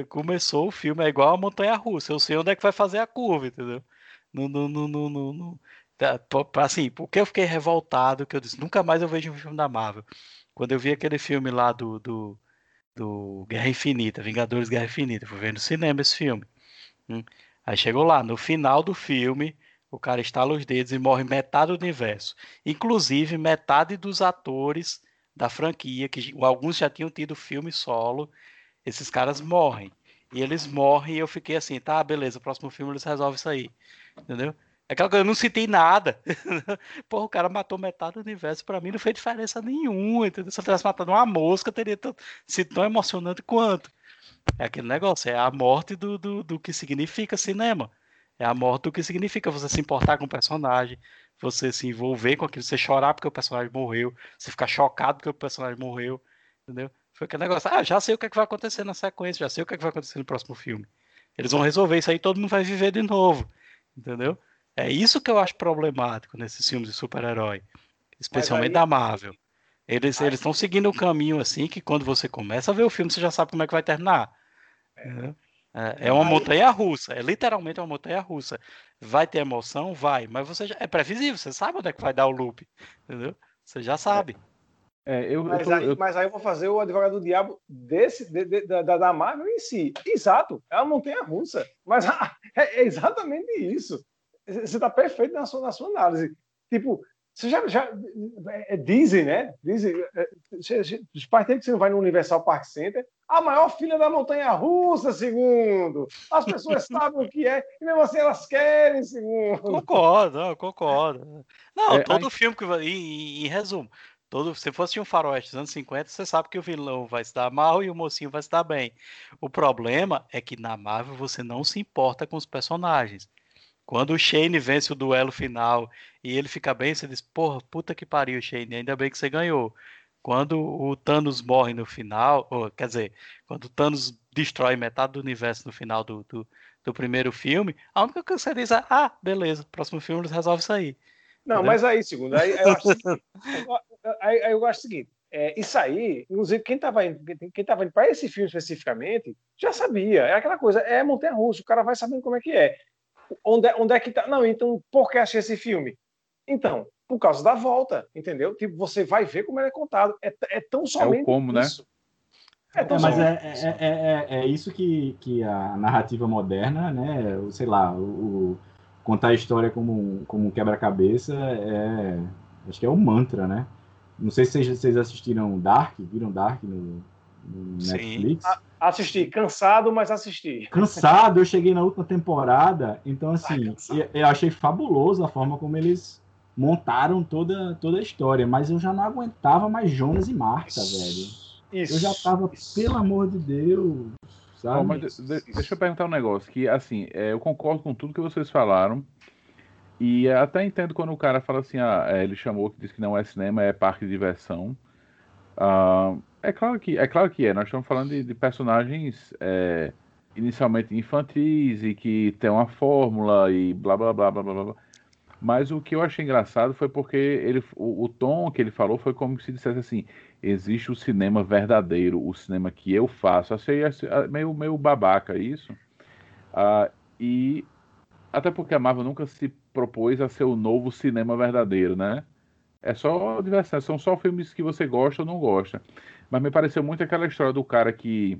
Começou o filme, é igual a montanha-russa, eu sei onde é que vai fazer a curva, entendeu? Não, não, não, não, não, não. Assim, porque eu fiquei revoltado, que eu disse, nunca mais eu vejo um filme da Marvel. Quando eu vi aquele filme lá do, do, do Guerra Infinita, Vingadores Guerra Infinita, fui ver no cinema esse filme. Aí chegou lá, no final do filme, o cara estala os dedos e morre metade do universo. Inclusive, metade dos atores da franquia, que alguns já tinham tido filme solo, esses caras morrem. E eles morrem e eu fiquei assim, tá, beleza, o próximo filme eles resolvem isso aí. Entendeu? É aquela coisa, eu não citei nada. Porra, o cara matou metade do universo. Pra mim não fez diferença nenhuma, entendeu? Se eu tivesse matado uma mosca, teria t- sido tão emocionante quanto. É aquele negócio, é a morte do, do, do que significa cinema. É a morte do que significa você se importar com o personagem, você se envolver com aquilo, você chorar porque o personagem morreu, você ficar chocado porque o personagem morreu, entendeu? Foi aquele negócio, ah, já sei o que, é que vai acontecer na sequência, já sei o que, é que vai acontecer no próximo filme. Eles vão resolver isso aí, todo mundo vai viver de novo, entendeu? É isso que eu acho problemático nesses filmes de super-herói, especialmente aí... da Marvel. Eles aí... estão seguindo um caminho assim que quando você começa a ver o filme, você já sabe como é que vai terminar. É, é, é uma aí... montanha-russa, é literalmente uma montanha-russa. Vai ter emoção? Vai. Mas você já... é previsível, você sabe onde é que vai dar o loop, entendeu? Você já sabe. É, eu, mas, eu tô, aí, eu... mas aí eu vou fazer o advogado do diabo desse, de, de, da, da Marvel em si. Exato, é uma montanha-russa. Mas ah, é, é exatamente isso. Você está perfeito na sua, na sua análise. Tipo, você já, já é, dizem, né? Dizem, é, os partidos que você não vai no Universal Park Center, a maior filha da montanha-russa, segundo. As pessoas sabem o que é, e mesmo assim elas querem, segundo. Concordo, eu concordo. Não, é, todo aí... filme que vai... Em, em resumo... Todo, se fosse um faroeste dos anos cinquenta, você sabe que o vilão vai se dar mal e o mocinho vai se dar bem. O problema é que na Marvel você não se importa com os personagens. Quando o Shane vence o duelo final e ele fica bem, você diz, porra, puta que pariu, Shane, ainda bem que você ganhou. Quando o Thanos morre no final, ou, quer dizer, quando o Thanos destrói metade do universo no final do, do, do primeiro filme, a única coisa que você diz é, ah, beleza, próximo filme eles resolvem isso aí. Não, entendeu? Mas aí, segundo, aí eu acho Aí, aí eu acho o seguinte, é, isso aí, inclusive quem estava indo, quem tava indo para esse filme especificamente, já sabia, é aquela coisa, é montanha-russa, o cara vai sabendo como é que é, onde, onde é que tá, não, então por que achei esse filme? Então, por causa da volta, entendeu? Tipo, você vai ver como ele é contado, é, é tão somente é o como, isso. Né? É, é, mas é, é, é, é, é isso que, que a narrativa moderna, né, sei lá, o, o contar a história como, como um quebra-cabeça, é, acho que é um mantra, né? Não sei se vocês assistiram Dark, viram Dark no, no Netflix? Sim, a, assisti, cansado, mas assisti. Cansado, eu cheguei na última temporada, então assim, Ai, eu, eu achei fabuloso a forma como eles montaram toda, toda a história, mas eu já não aguentava mais Jonas e Marta, isso, velho. Isso, eu já tava, isso. Pelo amor de Deus, sabe? Bom, mas de, de, deixa eu perguntar um negócio, que assim, é, eu concordo com tudo que vocês falaram, e até entendo quando o cara fala assim, ah, ele chamou que disse que não é cinema, é parque de diversão. Ah, é, claro que, é claro que é, nós estamos falando de, de personagens é, inicialmente infantis e que tem uma fórmula e blá, blá, blá, blá, blá, blá. Mas o que eu achei engraçado foi porque ele, o, o tom que ele falou foi como se dissesse assim, existe o cinema verdadeiro, o cinema que eu faço. Achei, achei meio, meio babaca isso. Ah, e... Até porque a Marvel nunca se propôs a ser o novo cinema verdadeiro, né? É só diversão, são só filmes que você gosta ou não gosta. Mas me pareceu muito aquela história do cara que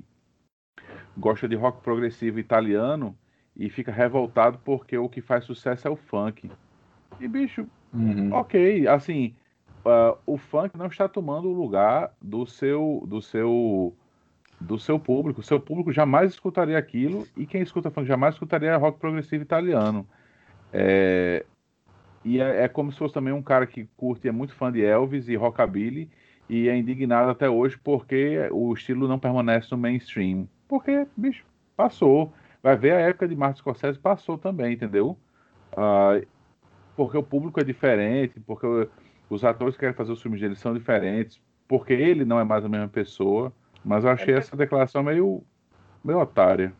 gosta de rock progressivo italiano e fica revoltado porque o que faz sucesso é o funk. E, bicho, uhum. ok, assim, uh, o funk não está tomando o lugar do seu... Do seu do seu público, seu público jamais escutaria aquilo, e quem escuta funk jamais escutaria rock progressivo italiano. É, e é, é como se fosse também um cara que curte, é muito fã de Elvis e rockabilly, e é indignado até hoje porque o estilo não permanece no mainstream. Porque, bicho, passou. Vai ver a época de Martin Scorsese, passou também, entendeu? Ah, porque o público é diferente, porque os atores que querem fazer os filmes dele são diferentes, porque ele não é mais a mesma pessoa. Mas eu achei essa declaração meio, meio otária.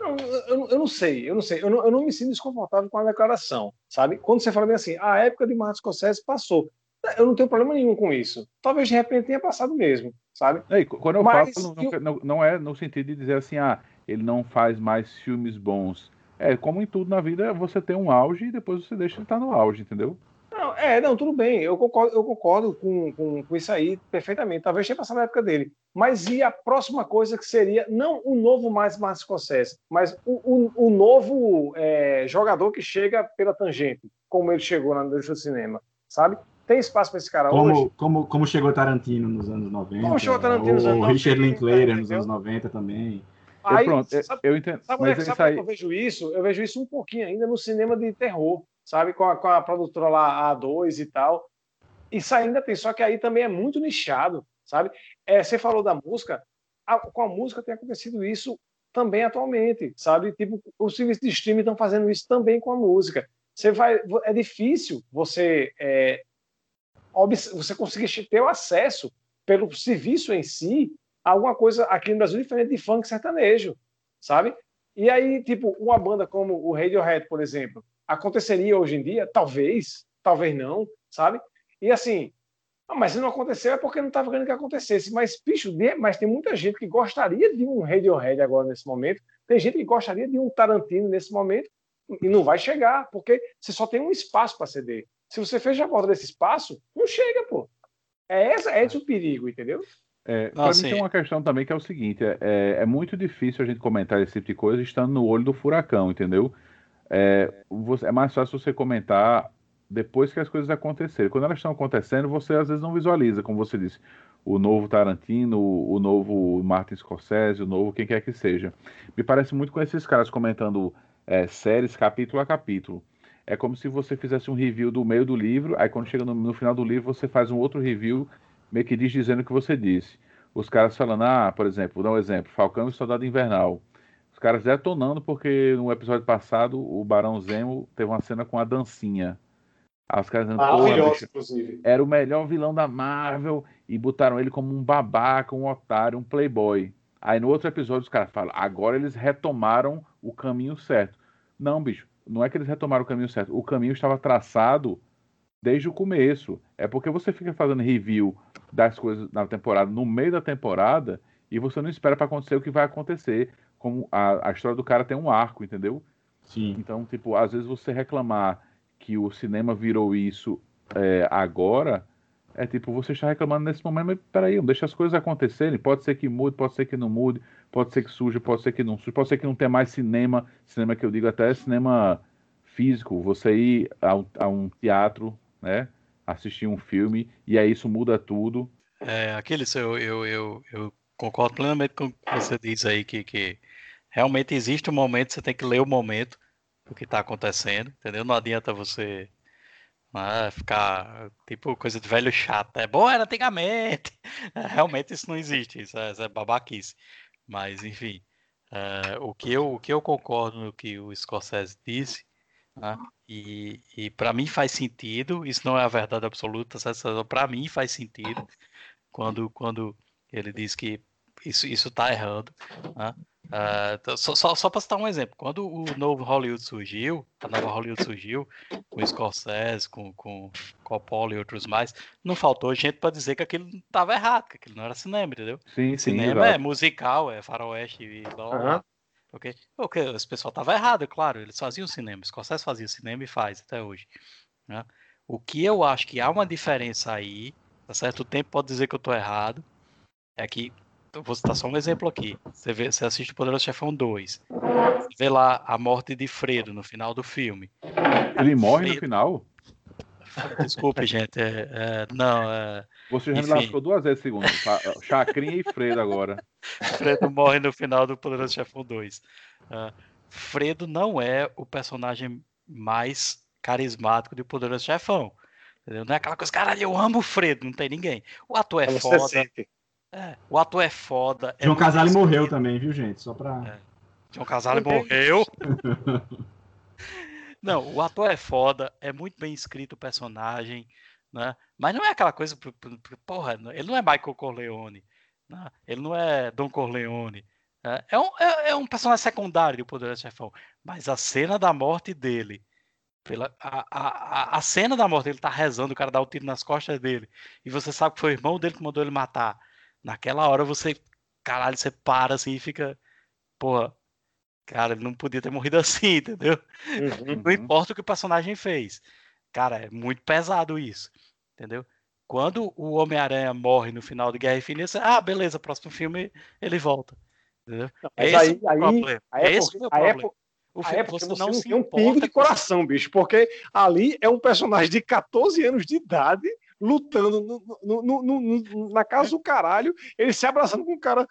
Eu, eu, eu não sei, eu não sei. Eu não, eu não me sinto desconfortável com a declaração, sabe? Quando você fala bem assim, a época de Martin Scorsese passou. Eu não tenho problema nenhum com isso. Talvez de repente tenha passado mesmo, sabe? É, quando eu Mas falo, não, eu... Não, não é no sentido de dizer assim, ah, ele não faz mais filmes bons. É, como em tudo na vida, você tem um auge e depois você deixa ele estar no auge, entendeu? Não, é, não, tudo bem, eu concordo, eu concordo com, com, com isso aí perfeitamente, talvez tenha passado na época dele, mas e a próxima coisa que seria, não o novo mais Martin Scorsese, mas o, o, o novo é, jogador que chega pela tangente, como ele chegou na indústria do cinema, sabe? Tem espaço para esse cara como, hoje? Como, como chegou Tarantino nos anos noventa, como chegou Tarantino nos anos noventa, Richard Linklater nos anos noventa também. Eu, aí, pronto, sabe, eu entendo. Sabe, mas é, sabe aí... que eu vejo isso? Eu vejo isso um pouquinho ainda no cinema de terror, sabe, com a, com a produtora lá, A dois e tal, isso ainda tem, só que aí também é muito nichado, sabe, é, você falou da música, a, com a música tem acontecido isso também atualmente, sabe, tipo, os serviços de streaming estão fazendo isso também com a música, você vai, é difícil você é, você conseguir ter o acesso pelo serviço em si, a alguma coisa aqui no Brasil diferente de funk sertanejo, sabe, E aí, tipo, uma banda como o Radiohead, por exemplo, aconteceria hoje em dia? Talvez, talvez não, sabe? E assim, ah, mas se não aconteceu é porque não estava querendo que acontecesse. Mas, bicho, mas tem muita gente que gostaria de um Radiohead agora, nesse momento. Tem gente que gostaria de um Tarantino nesse momento e não vai chegar, porque você só tem um espaço para ceder. Se você fecha a porta desse espaço, não chega, pô. É esse, é esse o perigo, entendeu? É, para mim tem uma questão também que é o seguinte, é, é muito difícil a gente comentar esse tipo de coisa estando no olho do furacão, entendeu? É, você, é mais fácil você comentar depois que as coisas acontecerem. Quando elas estão acontecendo, você às vezes não visualiza, como você disse, o novo Tarantino, o novo Martin Scorsese, o novo quem quer que seja. Me parece muito com esses caras comentando é, séries capítulo a capítulo. É como se você fizesse um review do meio do livro, aí quando chega no, no final do livro você faz um outro review meio que diz dizendo o que você disse. Os caras falando, ah, por exemplo, vou dar um exemplo, Falcão e Soldado Invernal. Os caras detonando porque no episódio passado o Barão Zemo teve uma cena com a dancinha. Aí os caras dizendo, maravilhoso, inclusive. Era o melhor vilão da Marvel e botaram ele como um babaca, um otário, um playboy. Aí no outro episódio os caras falam, agora eles retomaram o caminho certo. Não, bicho, não é que eles retomaram o caminho certo. O caminho estava traçado desde o começo. É porque você fica fazendo review das coisas na temporada, no meio da temporada, e você não espera para acontecer o que vai acontecer. Como a, a história do cara tem um arco, entendeu? Sim. Então, tipo, às vezes você reclamar que o cinema virou isso é, agora, é tipo, você está reclamando nesse momento, mas peraí, deixa as coisas acontecerem. Pode ser que mude, pode ser que não mude, pode ser que surja, pode ser que não surja, pode ser que não tenha mais cinema. Cinema que eu digo até é cinema físico. Você ir a um, a um teatro, né? Assistir um filme, e aí isso muda tudo. É, Aquiles, eu, eu, eu, eu concordo plenamente com o que você diz aí, que, que realmente existe um momento, você tem que ler o momento do que está acontecendo, entendeu? Não adianta você ah, ficar, tipo, coisa de velho chato, é bom, era antigamente, realmente isso não existe, isso é, isso é babaquice, mas enfim, uh, o, que eu, o que eu concordo no que o Scorsese disse, ah, e, e para mim faz sentido, isso não é a verdade absoluta, para mim faz sentido quando, quando ele diz que isso está isso errando, ah, ah, só, só, só para citar um exemplo, quando o novo Hollywood surgiu, a nova Hollywood surgiu com Scorsese, com, com Coppola e outros mais, não faltou gente para dizer que aquilo estava errado, que aquilo não era cinema, entendeu? Sim, cinema sim, é musical, é faroeste e blá blá blá. Uhum. Okay. Okay. Esse pessoal estava errado, claro, eles faziam cinema, Scorsese fazia cinema e faz até hoje, né? O que eu acho que há uma diferença aí, tá certo? O tempo pode dizer que eu estou errado, é que, eu vou citar só um exemplo aqui, você, vê, você assiste o Poderoso Chefão dois, você vê lá a morte de Fredo no final do filme. Ele morre Fredo... no final? Desculpe, gente, é, é, não... É... Você já Enfim. me lascou duas vezes, segundo. Chacrinha e Fredo agora. Fredo morre no final do Poderoso Chefão dois. Uh, Fredo não é o personagem mais carismático de Poderoso Chefão. Entendeu? Não é aquela coisa, caralho, eu amo o Fredo, não tem ninguém. O ator é Ela foda. É, o ator é foda. John é Casale morreu também, viu, gente? Só pra... É. John Casale morreu. Não, o ator é foda, é muito bem escrito o personagem, né? Mas não é aquela coisa, porra, ele não é Michael Corleone, né? Ele não é Don Corleone, né? É, um, é, é um personagem secundário do Poderoso Chefão, mas a cena da morte dele, pela, a, a, a cena da morte dele, tá rezando, o cara dá o um tiro nas costas dele, e você sabe que foi o irmão dele que mandou ele matar, naquela hora você, caralho, você para assim e fica, porra, cara, ele não podia ter morrido assim, entendeu? Uhum. Não importa o que o personagem fez. Cara, é muito pesado isso, entendeu? Quando o Homem-Aranha morre no final de Guerra Infinita, ah, beleza, próximo filme ele volta, entendeu? Não, mas esse aí, é o problema. Aí, aí esse é o problema. O filme, você não você se tem um pingo de coração, com... bicho, porque ali é um personagem de catorze anos de idade lutando no, no, no, no, no, na casa do caralho, ele se abraçando com o cara,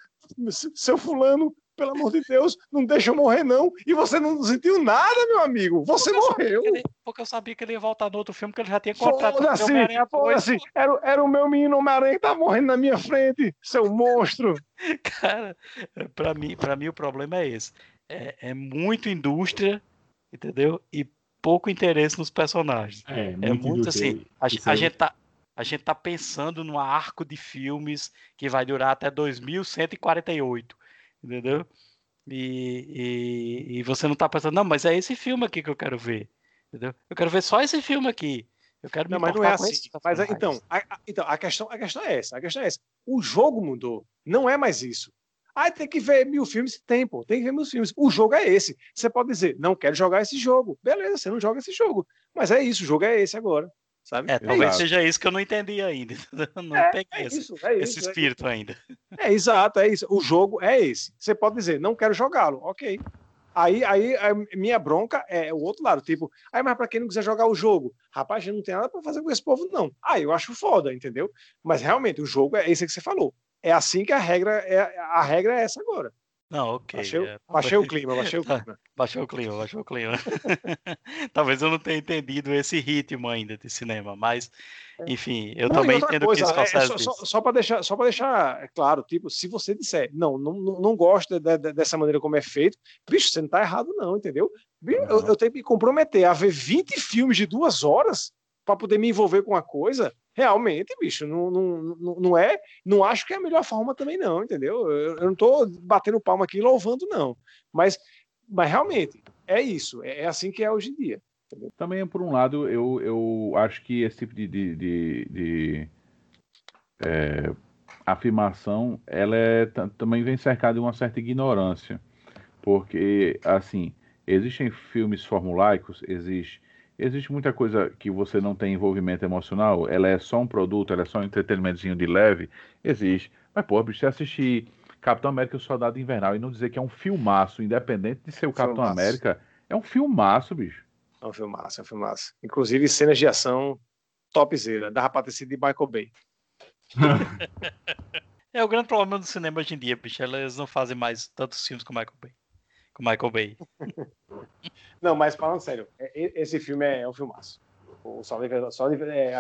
seu fulano, pelo amor de Deus, não deixa eu morrer não, e você não sentiu nada, meu amigo, você porque morreu. Ele, porque eu sabia que ele ia voltar no outro filme, que ele já tinha contrato com assim, o Homem-Aranha dois. Assim, era, era o meu menino Homem-Aranha que tá morrendo na minha frente, seu monstro. Cara, pra mim, pra mim o problema é esse, é, é muito indústria, entendeu, e pouco interesse nos personagens. É, é muito, muito assim, a, a gente tá A gente tá pensando num arco de filmes que vai durar até dois mil cento e quarenta e oito, entendeu? E, e, e você não tá pensando, não, mas é esse filme aqui que eu quero ver. Entendeu? Eu quero ver só esse filme aqui. Eu quero me não, mas não é assim. Mas, então, a, a, então a, questão, a questão é essa. A questão é essa. O jogo mudou. Não é mais isso. Ah, tem que ver mil filmes? Tem, pô. Tem que ver mil filmes. O jogo é esse. Você pode dizer, não quero jogar esse jogo. Beleza, você não joga esse jogo. Mas é isso, o jogo é esse agora. Sabe? É, talvez é seja isso que eu não entendi ainda. Eu não é, peguei é esse, isso, é esse isso, espírito é ainda. É, exato, é isso. O jogo é esse. Você pode dizer, não quero jogá-lo. Ok. Aí, aí a minha bronca é o outro lado. Tipo, aí, mas pra quem não quiser jogar o jogo? Rapaz, não tem nada pra fazer com esse povo, não. Ah, eu acho foda, entendeu? Mas realmente, o jogo é esse que você falou. É assim que a regra é, a regra é essa agora. Não, ok. Baixei, é. baixei o clima, baixei o clima. Baixou o clima, baixou o clima. Talvez eu não tenha entendido esse ritmo ainda de cinema, mas, enfim, eu não, também entendo coisa, que isso é, é só, só, só para deixar, só para deixar claro, tipo, se você disser, não, não, não gosto de, de, dessa maneira como é feito, bicho, você não tá errado não, entendeu? Eu, não. eu tenho que me comprometer a ver vinte filmes de duas horas para poder me envolver com uma coisa. Realmente, bicho, não, não, não é, não acho que é a melhor forma também não, entendeu? Eu, eu não tô batendo palma aqui louvando não, mas, mas realmente, é isso, é, é assim que é hoje em dia. Entendeu? Também, por um lado, eu, eu acho que esse tipo de, de, de, de é, afirmação, ela é, t- também vem cercada de uma certa ignorância, porque, assim, existem filmes formulaicos, existe Existe muita coisa que você não tem envolvimento emocional, ela é só um produto, ela é só um entretenimentozinho de leve, existe. Mas, pô, bicho, você assistir Capitão América e o Soldado Invernal e não dizer que é um filmaço, independente de ser o Capitão filmaço. América, é um filmaço, bicho. É um filmaço, é um filmaço. Inclusive, cenas de ação topzera, dava pra ter sido de Michael Bay. É o grande problema do cinema hoje em dia, bicho, eles não fazem mais tantos filmes com Michael Bay. Com Michael Bay. Não, mas falando sério, esse filme é um filmaço. O Soldado Invernal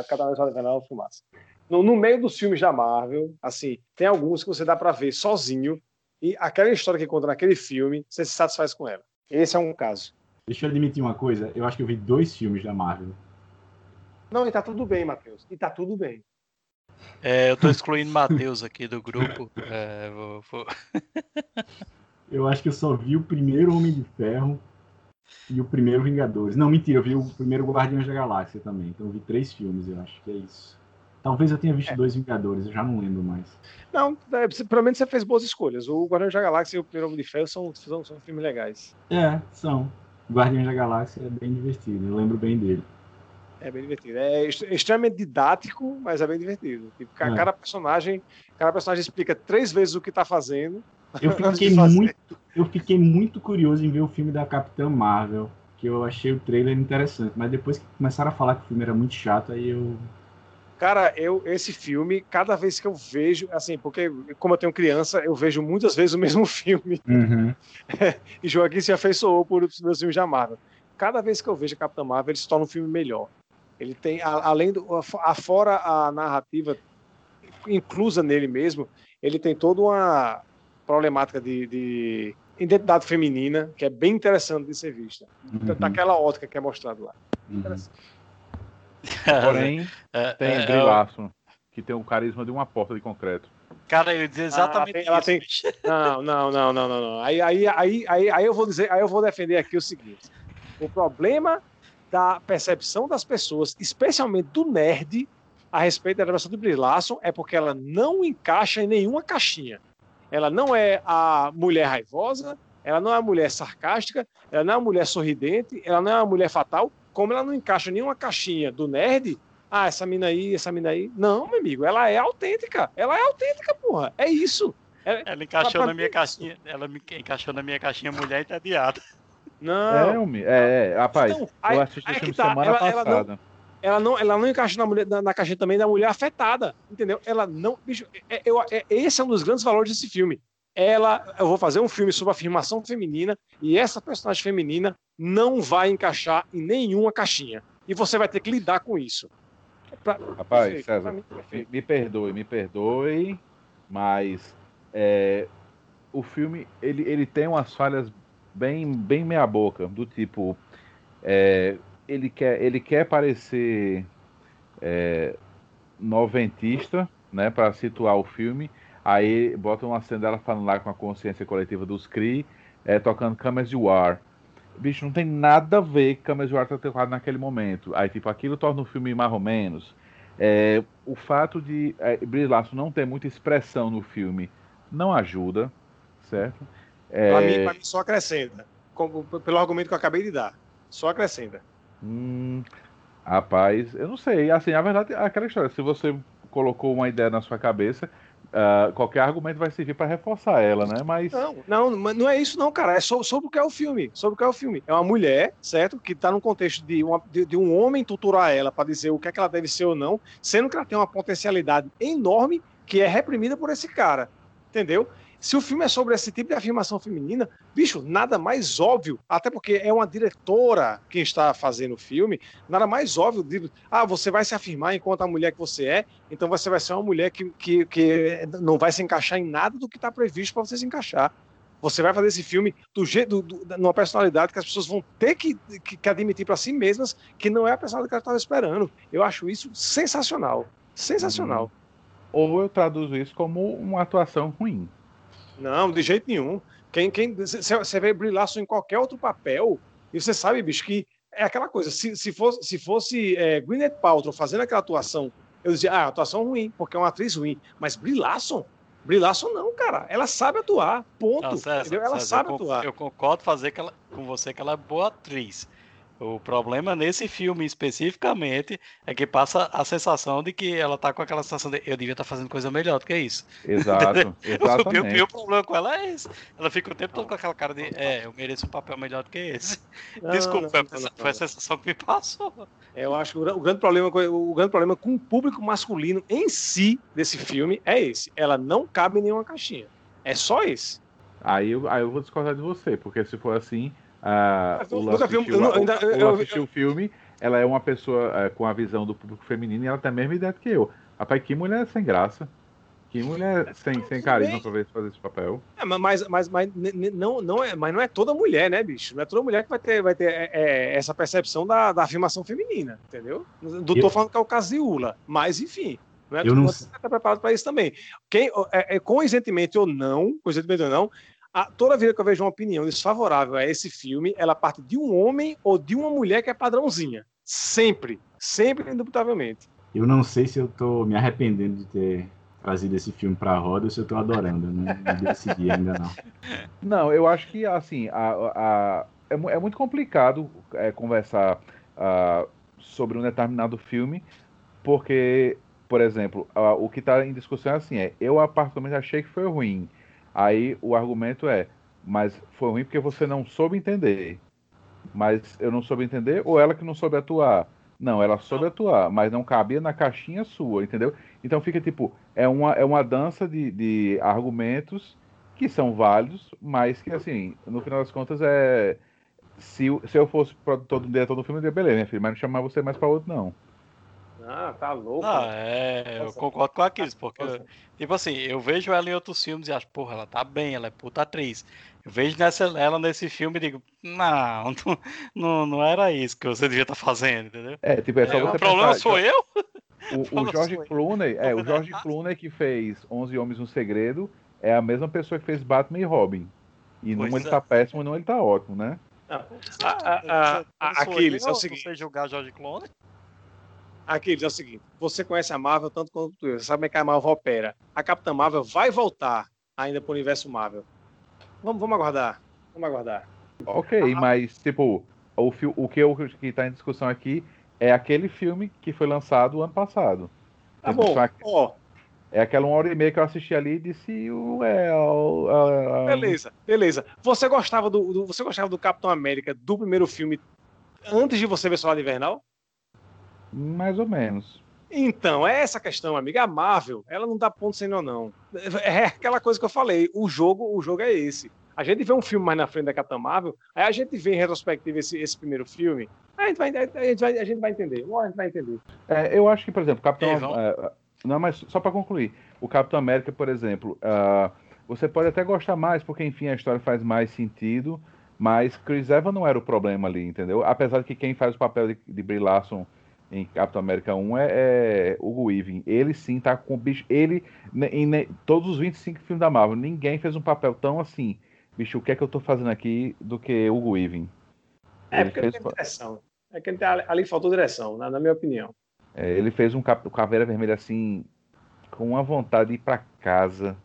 é um filmaço. No, no meio dos filmes da Marvel, assim, tem alguns que você dá pra ver sozinho e aquela história que conta naquele filme, você se satisfaz com ela. Esse é um caso. Deixa eu admitir uma coisa, eu acho que eu vi dois filmes da Marvel. Não, e tá tudo bem, Matheus. E tá tudo bem. É, eu tô excluindo Matheus aqui do grupo. É, vou... vou... Eu acho que eu só vi o primeiro Homem de Ferro e o primeiro Vingadores. Não, mentira, eu vi o primeiro Guardiões da Galáxia também. Então eu vi três filmes, eu acho que é isso. Talvez eu tenha visto é. dois Vingadores, eu já não lembro mais. Não, é, pelo menos você fez boas escolhas. O Guardiões da Galáxia e o primeiro Homem de Ferro são, são, são filmes legais. É, são. O Guardiões da Galáxia é bem divertido, eu lembro bem dele. É bem divertido. É extremamente didático, mas é bem divertido. Tipo, é. cada, personagem, cada personagem explica três vezes o que está fazendo. Eu fiquei, muito, eu fiquei muito curioso em ver o filme da Capitã Marvel, que eu achei o trailer interessante, mas depois que começaram a falar que o filme era muito chato, aí eu... Cara, eu, esse filme, cada vez que eu vejo, assim, porque como eu tenho criança, eu vejo muitas vezes o mesmo filme. Uhum. É, e Joaquim se afeiçoou por meus filmes da Marvel. Cada vez que eu vejo a Capitã Marvel, ele se torna um filme melhor. Ele tem, além do... Fora a narrativa inclusa nele mesmo, ele tem toda uma... problemática de, de identidade feminina, que é bem interessante de ser vista. Uhum. Daquela ótica que é mostrado lá. Uhum. Porém, é, tem é, Brie é, Larson, que tem o carisma de uma porta de concreto. Cara, eu ia dizer exatamente ah, ela tem, isso. Ela tem... Não, não, não, não, não. não. Aí, aí, aí, aí, aí, eu vou dizer, aí eu vou defender aqui o seguinte. O problema da percepção das pessoas, especialmente do nerd, a respeito da relação de Brie Larson, é porque ela não encaixa em nenhuma caixinha. Ela não é a mulher raivosa, ela não é a mulher sarcástica, ela não é a mulher sorridente, ela não é a mulher fatal. Como ela não encaixa nenhuma caixinha do nerd, ah, essa mina aí, essa mina aí. Não, meu amigo, ela é autêntica. Ela é autêntica, porra. É isso. Ela, ela encaixou na minha isso. caixinha, ela me encaixou na minha caixinha mulher entediada. Não. É, é, é rapaz, então, aí, eu assisti o filme tá, semana ela, passada. Ela não... Ela não, ela não encaixa na, mulher, na, na caixinha também da mulher afetada, entendeu? Ela não... Bicho, é, eu, é, esse é um dos grandes valores desse filme. Ela... Eu vou fazer um filme sobre afirmação feminina e essa personagem feminina não vai encaixar em nenhuma caixinha. E você vai ter que lidar com isso. Pra, Rapaz, perfeito, César, mim, me, me perdoe, me perdoe, mas é, o filme, ele, ele tem umas falhas bem, bem meia boca, do tipo... É, Ele quer, ele quer parecer é, noventista, né, para situar o filme. Aí bota uma cena dela falando lá com a consciência coletiva dos Kree. é, tocando Come As You Are. Bicho, não tem nada a ver que Come As You Are tá tocado naquele momento. Aí, tipo, aquilo torna o filme mais ou menos. É, o fato de é, Brie Larson não ter muita expressão no filme não ajuda, certo? É... Pra mim, pra mim só acrescenta. Como, pelo argumento que eu acabei de dar. Só acrescenta. Hum, rapaz, eu não sei. Assim, a verdade é aquela história. Se você colocou uma ideia na sua cabeça... Uh, qualquer argumento vai servir para reforçar ela, né? Mas... Não, não, não é isso não, cara. É sobre, sobre o que é o filme. Sobre o que é o filme. É uma mulher, certo? Que tá num contexto de, uma, de, de um homem torturar ela para dizer o que é que ela deve ser ou não, sendo que ela tem uma potencialidade enorme que é reprimida por esse cara. Entendeu? Se o filme é sobre esse tipo de afirmação feminina, bicho, nada mais óbvio, até porque é uma diretora quem está fazendo o filme, nada mais óbvio de, ah, você vai se afirmar enquanto a mulher que você é, então você vai ser uma mulher que, que, que não vai se encaixar em nada do que está previsto para você se encaixar. Você vai fazer esse filme do jeito, do, do, numa personalidade que as pessoas vão ter que, que, que admitir para si mesmas que não é a personalidade que elas estavam esperando. Eu acho isso sensacional. Sensacional. Ou eu traduzo isso como uma atuação ruim. Não, de jeito nenhum. Quem, quem, você vê Brie Larson em qualquer outro papel, e você sabe, bicho, que é aquela coisa. Se, se fosse, se fosse é, Gwyneth Paltrow fazendo aquela atuação, eu dizia, ah, atuação ruim, porque é uma atriz ruim. Mas Brie Larson? Brie Larson não, cara. Ela sabe atuar, ponto. Não, César, ela César, sabe eu atuar. Eu concordo fazer que ela, com você que ela é boa atriz. O problema nesse filme, especificamente, é que passa a sensação de que ela tá com aquela sensação de eu devia estar tá fazendo coisa melhor do que isso. Exato, exatamente. O meu, meu problema com ela é esse. Ela fica o tempo todo com aquela cara de é, eu mereço um papel melhor do que esse. Não, Desculpa, não, não, não, não, não. Foi a sensação que me passou. Eu acho que o grande problema, o grande problema com o público masculino em si desse filme é esse. Ela não cabe em nenhuma caixinha. É só esse. Aí eu, aí eu vou discordar de você, porque se for assim... Ah, o Lula assistiu o filme, ela é uma pessoa é, com a visão do público feminino e ela tem a mesma ideia que eu. Rapaz, que mulher sem graça, que mulher sem, sem carisma pra ver, fazer esse papel. É, mas, mas, mas, não, não é, mas não é toda mulher, né, bicho? Não é toda mulher que vai ter, vai ter é, essa percepção da, da afirmação feminina, entendeu? Não tô falando que é o caso de Lula, mas enfim. Não é, não... Você tá preparado pra isso também. Quem, é, é, coincidentemente ou não, coincidentemente ou não. A, toda vez que eu vejo uma opinião desfavorável a esse filme, ela parte de um homem ou de uma mulher que é padrãozinha. Sempre. Sempre, indubitavelmente. Eu não sei se eu tô me arrependendo de ter trazido esse filme pra roda ou se eu tô adorando. Eu não, não decidi ainda, não. Não, eu acho que, assim, a, a, é, é muito complicado é, conversar a, sobre um determinado filme, porque, por exemplo, a, o que tá em discussão é assim, é, eu particularmente achei que foi ruim. Aí o argumento é, mas foi ruim porque você não soube entender. Mas eu não soube entender ou ela que não soube atuar? Não, ela soube não. atuar, mas não cabia na caixinha sua, entendeu? Então fica tipo, é uma, é uma dança de, de argumentos que são válidos, mas que assim, no final das contas é... Se, se eu fosse produtor do diretor do filme, eu diria, beleza, minha filha, mas não chamar você mais pra outro não. Ah, tá louco. Ah, é, eu concordo com aquilo, porque, eu, tipo assim, eu vejo ela em outros filmes e acho, porra, ela tá bem, ela é puta atriz. Eu vejo nessa, ela nesse filme e digo, não, não, não era isso que você devia estar tá fazendo, entendeu? É, tipo, é só é, você o pensar, problema sou eu? O, o, o George Clooney, é, o George Clooney que fez onze Homens no Segredo é a mesma pessoa que fez Batman e Robin. E pois num é. Ele tá péssimo e num ele tá ótimo, né? Ah, ah, ah, Aquiles, é o seguinte. Você julgar George Clooney? Aquiles, é o seguinte, você conhece a Marvel tanto quanto eu, você sabe como é que a Marvel opera. A Capitã Marvel vai voltar ainda pro universo Marvel. Vamos, vamos aguardar, vamos aguardar. Ok, ah, mas tipo, o, o que eu, que tá em discussão aqui é aquele filme que foi lançado ano passado. Tá bom, ó. É aquela uma hora e meia que eu assisti ali e disse... Ué, uh, uh, beleza, beleza. Você gostava do, do, você gostava do Capitão América do primeiro filme antes de você ver Soldado Invernal? Mais ou menos. Então, é essa questão, amiga. A Marvel, ela não dá ponto sem nó, não. É aquela coisa que eu falei. O jogo, o jogo é esse. A gente vê um filme mais na frente da Capitã Marvel, aí a gente vê em retrospectiva esse, esse primeiro filme, aí a gente vai, a gente vai, a gente vai entender. A gente vai entender. É, eu acho que, por exemplo, Capitão... É, uh, não, mas só para concluir. O Capitão América, por exemplo, uh, você pode até gostar mais, porque, enfim, a história faz mais sentido, mas Chris Evans não era o problema ali, entendeu? Apesar de que quem faz o papel de, de Brie Larson em Capitão América um é, é o Hugo Weaving. Ele sim tá com o bicho. Ele, em, em todos os vinte e cinco filmes da Marvel, ninguém fez um papel tão assim bicho, o que é que eu tô fazendo aqui do que Hugo Weaving. É, ele porque fez... não tem direção. É que ali faltou direção, na, na minha opinião. É, ele fez um cap... Caveira Vermelha assim, com uma vontade de ir pra casa.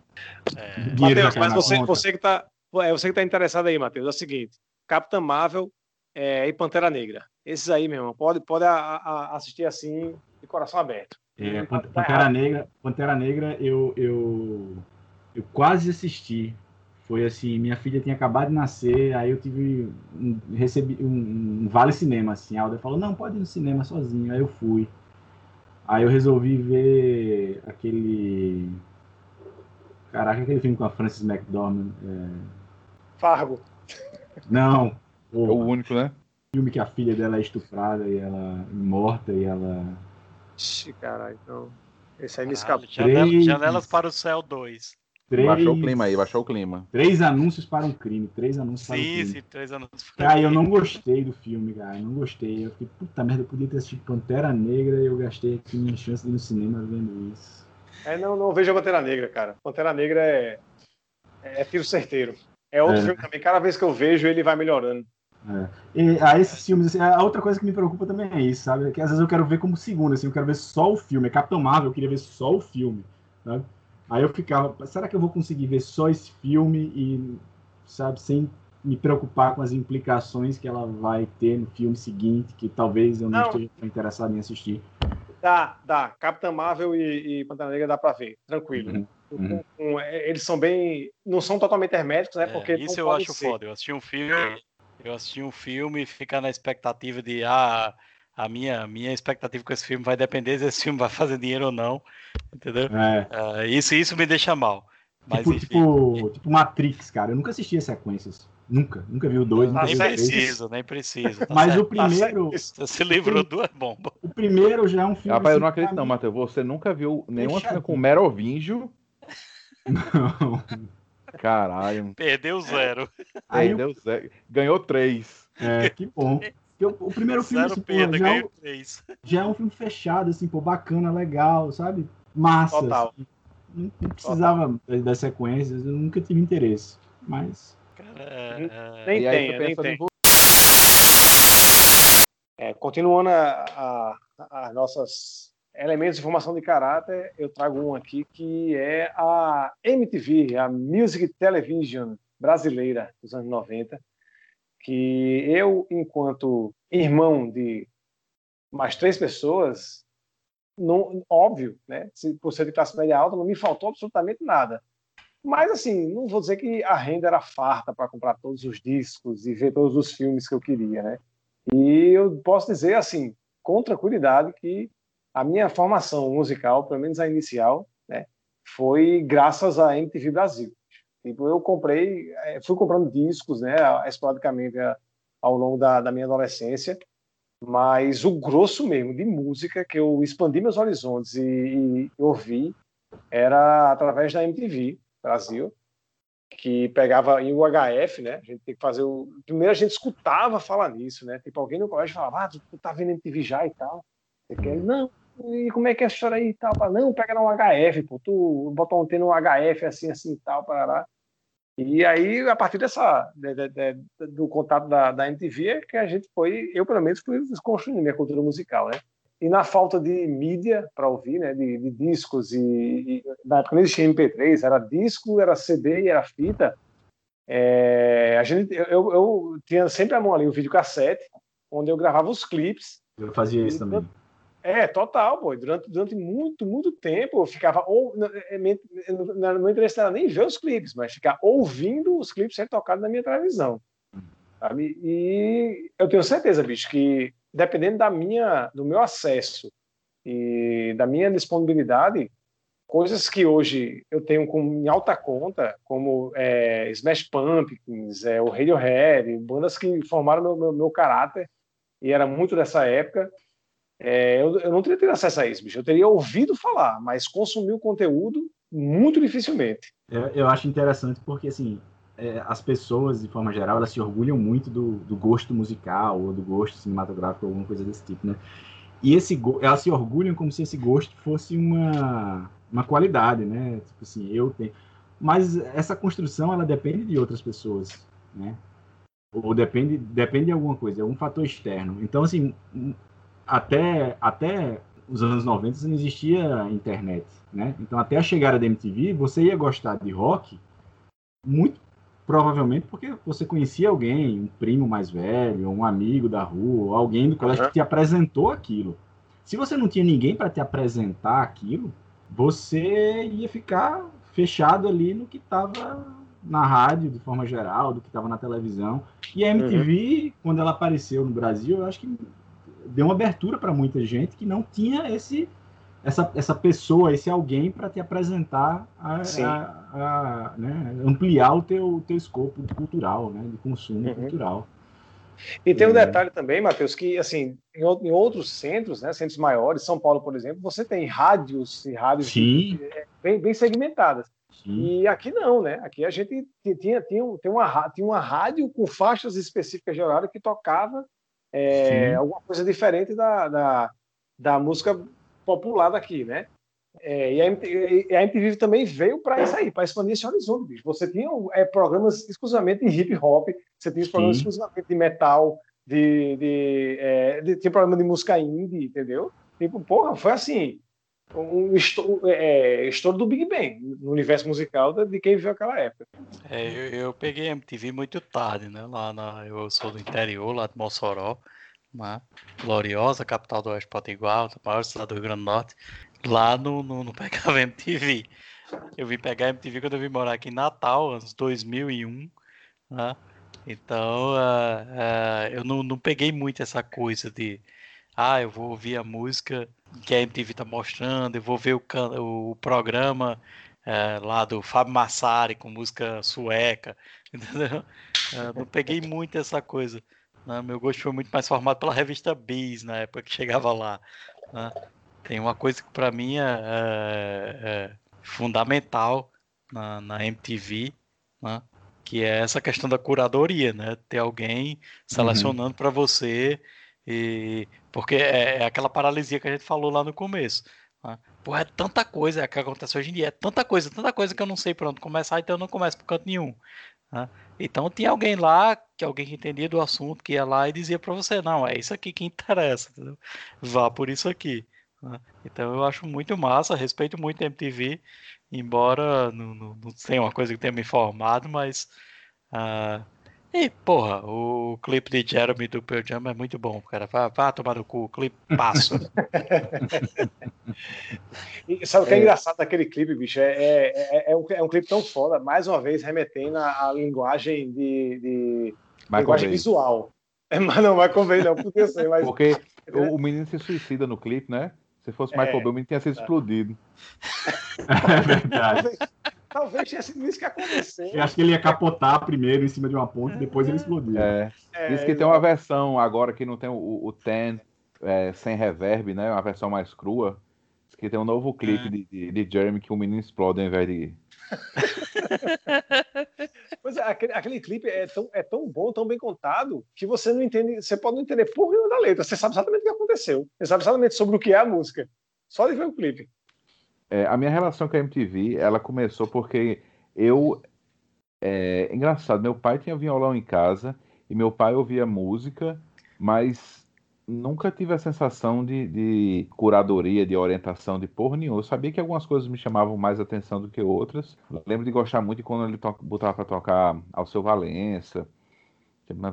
É... Matheus, mas você, você, que tá, você que tá interessado aí, Matheus, é o seguinte, Capitã Marvel é, e Pantera Negra. Esses aí, meu irmão, pode, pode a, a, assistir assim, de coração aberto. É, Pan- tá Pantera Negra, Pantera Negra eu, eu, eu quase assisti. Foi assim, minha filha tinha acabado de nascer, aí eu tive um, recebi um, um vale cinema, assim, a Alda falou, não, pode ir no cinema sozinho, aí eu fui. Aí eu resolvi ver aquele... Caraca, aquele filme com a Frances McDormand. É... Fargo. Não. Porra. É o único, né? Filme que a filha dela é estuprada e ela é morta e ela... Ixi, caralho, então... Esse aí me escapou. Janelas, Janelas para o Céu dois. Três... Baixou o clima aí, baixou o clima. Três anúncios para um crime, três anúncios sim, para um crime. Sim, sim, três anúncios para um crime. Cara, eu não gostei do filme, cara, eu não gostei. Eu fiquei, puta merda, eu podia ter assistido Pantera Negra e eu gastei aqui minha chance de ir no cinema vendo isso. É, não, não vejo a Pantera Negra, cara. Pantera Negra é, é tiro certeiro. É outro é. filme também, cada vez que eu vejo ele vai melhorando. É. E, a esses filmes, assim, a outra coisa que me preocupa também é isso, sabe? Que às vezes eu quero ver como segundo, assim, eu quero ver só o filme. É Capitão Marvel, eu queria ver só o filme, sabe? Aí eu ficava, será que eu vou conseguir ver só esse filme e, sabe, sem me preocupar com as implicações que ela vai ter no filme seguinte, que talvez eu não, não. esteja interessado em assistir. Dá, dá. Capitã Marvel e, e Pantera Negra dá pra ver, tranquilo. Uhum. Uhum. Um, um, eles são bem, não são totalmente herméticos, né? É, porque isso eu acho ser. foda. Eu assisti um filme, eu assisti um filme e ficar na expectativa de, ah... A minha, minha expectativa com esse filme vai depender se esse filme vai fazer dinheiro ou não, entendeu? É. Uh, isso, isso me deixa mal. Mas, tipo, enfim, tipo, tipo Matrix, cara. Eu nunca assisti as sequências. Nunca. Nunca vi o dois. Tá nem preciso, nem preciso. Tá Mas certo, o primeiro... Tá você se livrou duas bombas. O primeiro já é um filme... Rapaz, assim, eu não acredito não, Matheus. Você nunca viu nenhuma filme com Merovingio? Não. Caralho. Perdeu zero. Aí Perdeu eu... zero. Ganhou três. É, que bom. Eu, o primeiro filme assim, perda, pô, já, é, já é um filme fechado, assim, pô, bacana, legal, sabe? Massa. Total. Assim. Não, não precisava Total. das sequências, eu nunca tive interesse. Mas. Cara, nem tem, nem tem. Vo... É, continuando as nossas elementos de formação de caráter, eu trago um aqui que é a M T V, a Music Television brasileira dos anos noventa. Que eu, enquanto irmão de mais três pessoas, não, óbvio, né? Se, por ser de classe média alta, não me faltou absolutamente nada. Mas, assim, não vou dizer que a renda era farta para comprar todos os discos e ver todos os filmes que eu queria, né? E eu posso dizer, assim, com tranquilidade, que a minha formação musical, pelo menos a inicial, né, foi graças à M T V Brasil. Tipo, eu comprei, fui comprando discos, né, esporadicamente ao longo da, da minha adolescência, mas o grosso mesmo de música que eu expandi meus horizontes e, e ouvi era através da M T V Brasil, que pegava em U H F, né, a gente tem que fazer o... Primeiro a gente escutava falar nisso, né, tipo, alguém no colégio falava, ah, tu tá vendo M T V já e tal, você quer? Não. E como é que é a história aí e tal? Não, pega no U H F, pô, tu bota um T no U H F assim, assim e tal, parará. E aí, a partir dessa, de, de, de, do contato da, da M T V, é que a gente foi, eu pelo menos, fui construindo minha cultura musical, né? E na falta de mídia para ouvir, né? De, de discos e, e... Na época não existia M P três, era disco, era C D e era fita. É, a gente, eu, eu, eu tinha sempre à mão ali o videocassete, onde eu gravava os clipes. Eu fazia isso também. É, total, pô. Durante, durante muito, muito tempo eu ficava... Ou, não, meu interesse era nem ver os clipes, mas ficar ouvindo os clipes sendo tocados na minha televisão. Sabe? E eu tenho certeza, bicho, que dependendo da minha, do meu acesso e da minha disponibilidade, coisas que hoje eu tenho com, em alta conta, como é, Smash Pumpkins, é, o Radiohead, bandas que formaram meu, meu, meu caráter, e era muito dessa época... É, eu, eu não teria tido acesso a isso, bicho. Eu teria ouvido falar, mas consumir o conteúdo muito dificilmente. Eu, eu acho interessante porque, assim, é, as pessoas, de forma geral, elas se orgulham muito do, do gosto musical ou do gosto cinematográfico ou alguma coisa desse tipo, né? E esse, elas se orgulham como se esse gosto fosse uma, uma qualidade, né? Tipo assim, eu tenho... mas essa construção ela depende de outras pessoas, né? Ou depende, depende de alguma coisa, é um fator externo. Então, assim, até, até os anos noventa não existia internet, né? Então, até a chegada da M T V, você ia gostar de rock muito provavelmente porque você conhecia alguém, um primo mais velho, um amigo da rua, alguém do colégio, uhum, que te apresentou aquilo. Se você não tinha ninguém para te apresentar aquilo, você ia ficar fechado ali no que estava na rádio, de forma geral, do que estava na televisão. E a M T V, uhum, quando ela apareceu no Brasil, eu acho que deu uma abertura para muita gente que não tinha esse, essa, essa pessoa, esse alguém para te apresentar, a, a, a, né, ampliar o teu, teu escopo cultural, né, de consumo, uhum, cultural. E tem um detalhe também, Matheus, que assim, em outros centros, né, centros maiores, São Paulo, por exemplo, você tem rádios e rádios bem, bem segmentadas. Sim. E aqui não, né? Aqui a gente tinha, tinha, tinha, uma, tinha uma rádio com faixas específicas de horário que tocava é, alguma coisa diferente da, da, da música popular daqui, né? É, e a M T V, a M T V também veio para isso aí, para expandir esse horizonte, bicho. Você tinha é, programas exclusivamente de hip hop, você tinha programas, sim, exclusivamente de metal, de, de, é, de, tinha programa de música indie, entendeu? Tipo, porra, foi assim, um estouro, é, estouro do Big Bang no universo musical de quem viveu aquela época. É, eu, eu peguei a M T V muito tarde, né? Lá na, eu sou do interior, lá de Mossoró, né? Gloriosa, capital do Oeste Potiguar, maior cidade do Rio Grande do Norte. Lá não, não, não pegava M T V. Eu vim pegar M T V quando eu vim morar aqui em Natal, anos dois mil e um. Né? Então, uh, uh, eu não, não peguei muito essa coisa de... Ah, eu vou ouvir a música que a M T V está mostrando, eu vou ver o, can- o programa uh, lá do Fábio Massari com música sueca. Entendeu? Uh, não peguei muito essa coisa. Né? Meu gosto foi muito mais formado pela revista Bis, na época que chegava lá. Né? Tem uma coisa que para mim é, é, é fundamental na, na M T V, né? Que é essa questão da curadoria, né? Ter alguém selecionando, uhum, para você, e, porque é, é aquela paralisia que a gente falou lá no começo. Né? Pô, é tanta coisa, é o que acontece hoje em dia, é tanta coisa, tanta coisa que eu não sei por onde começar, então eu não começo por canto nenhum. Né? Então tinha alguém lá, que alguém que entendia do assunto, que ia lá e dizia para você, não, é isso aqui que interessa, entendeu? Vá por isso aqui. Então eu acho muito massa, respeito muito a M T V, embora não, não, não tenha uma coisa que tenha me informado, mas uh... e porra, o clipe de Jeremy do Pearl Jam é muito bom, cara, vai, vai tomar no cu, o clipe passa. E sabe o que é, é engraçado daquele clipe, bicho? É, é, é, um, é um clipe tão foda, mais uma vez remetendo à linguagem de, de... linguagem visual. É, mas não, Michael Bay não, porque sei, mas... Porque o menino se suicida no clipe, né? Se fosse é, Michael Bay, o menino tinha sido explodido. É verdade. Talvez, talvez tenha sido isso que aconteceu. Eu acho que ele ia capotar primeiro em cima de uma ponte, depois ele explodiu. É. É, diz que tem uma versão agora que não tem o, o Ten é, sem reverb, né? Uma versão mais crua. Diz que tem um novo clipe é. de, de, de Jeremy que o menino explode ao invés de... Pois é, aquele, aquele clipe é tão, é tão bom, tão bem contado, que você não entende, você pode não entender por nenhuma da letra, você sabe exatamente o que aconteceu, você sabe exatamente sobre o que é a música, só de ver o clipe. É, a minha relação com a M T V, ela começou porque eu, é, engraçado, meu pai tinha violão em casa e meu pai ouvia música, mas nunca tive a sensação de, de curadoria, de orientação, de porra nenhuma. Eu sabia que algumas coisas me chamavam mais atenção do que outras. Eu lembro de gostar muito de quando ele to- botava para tocar Alceu Valença.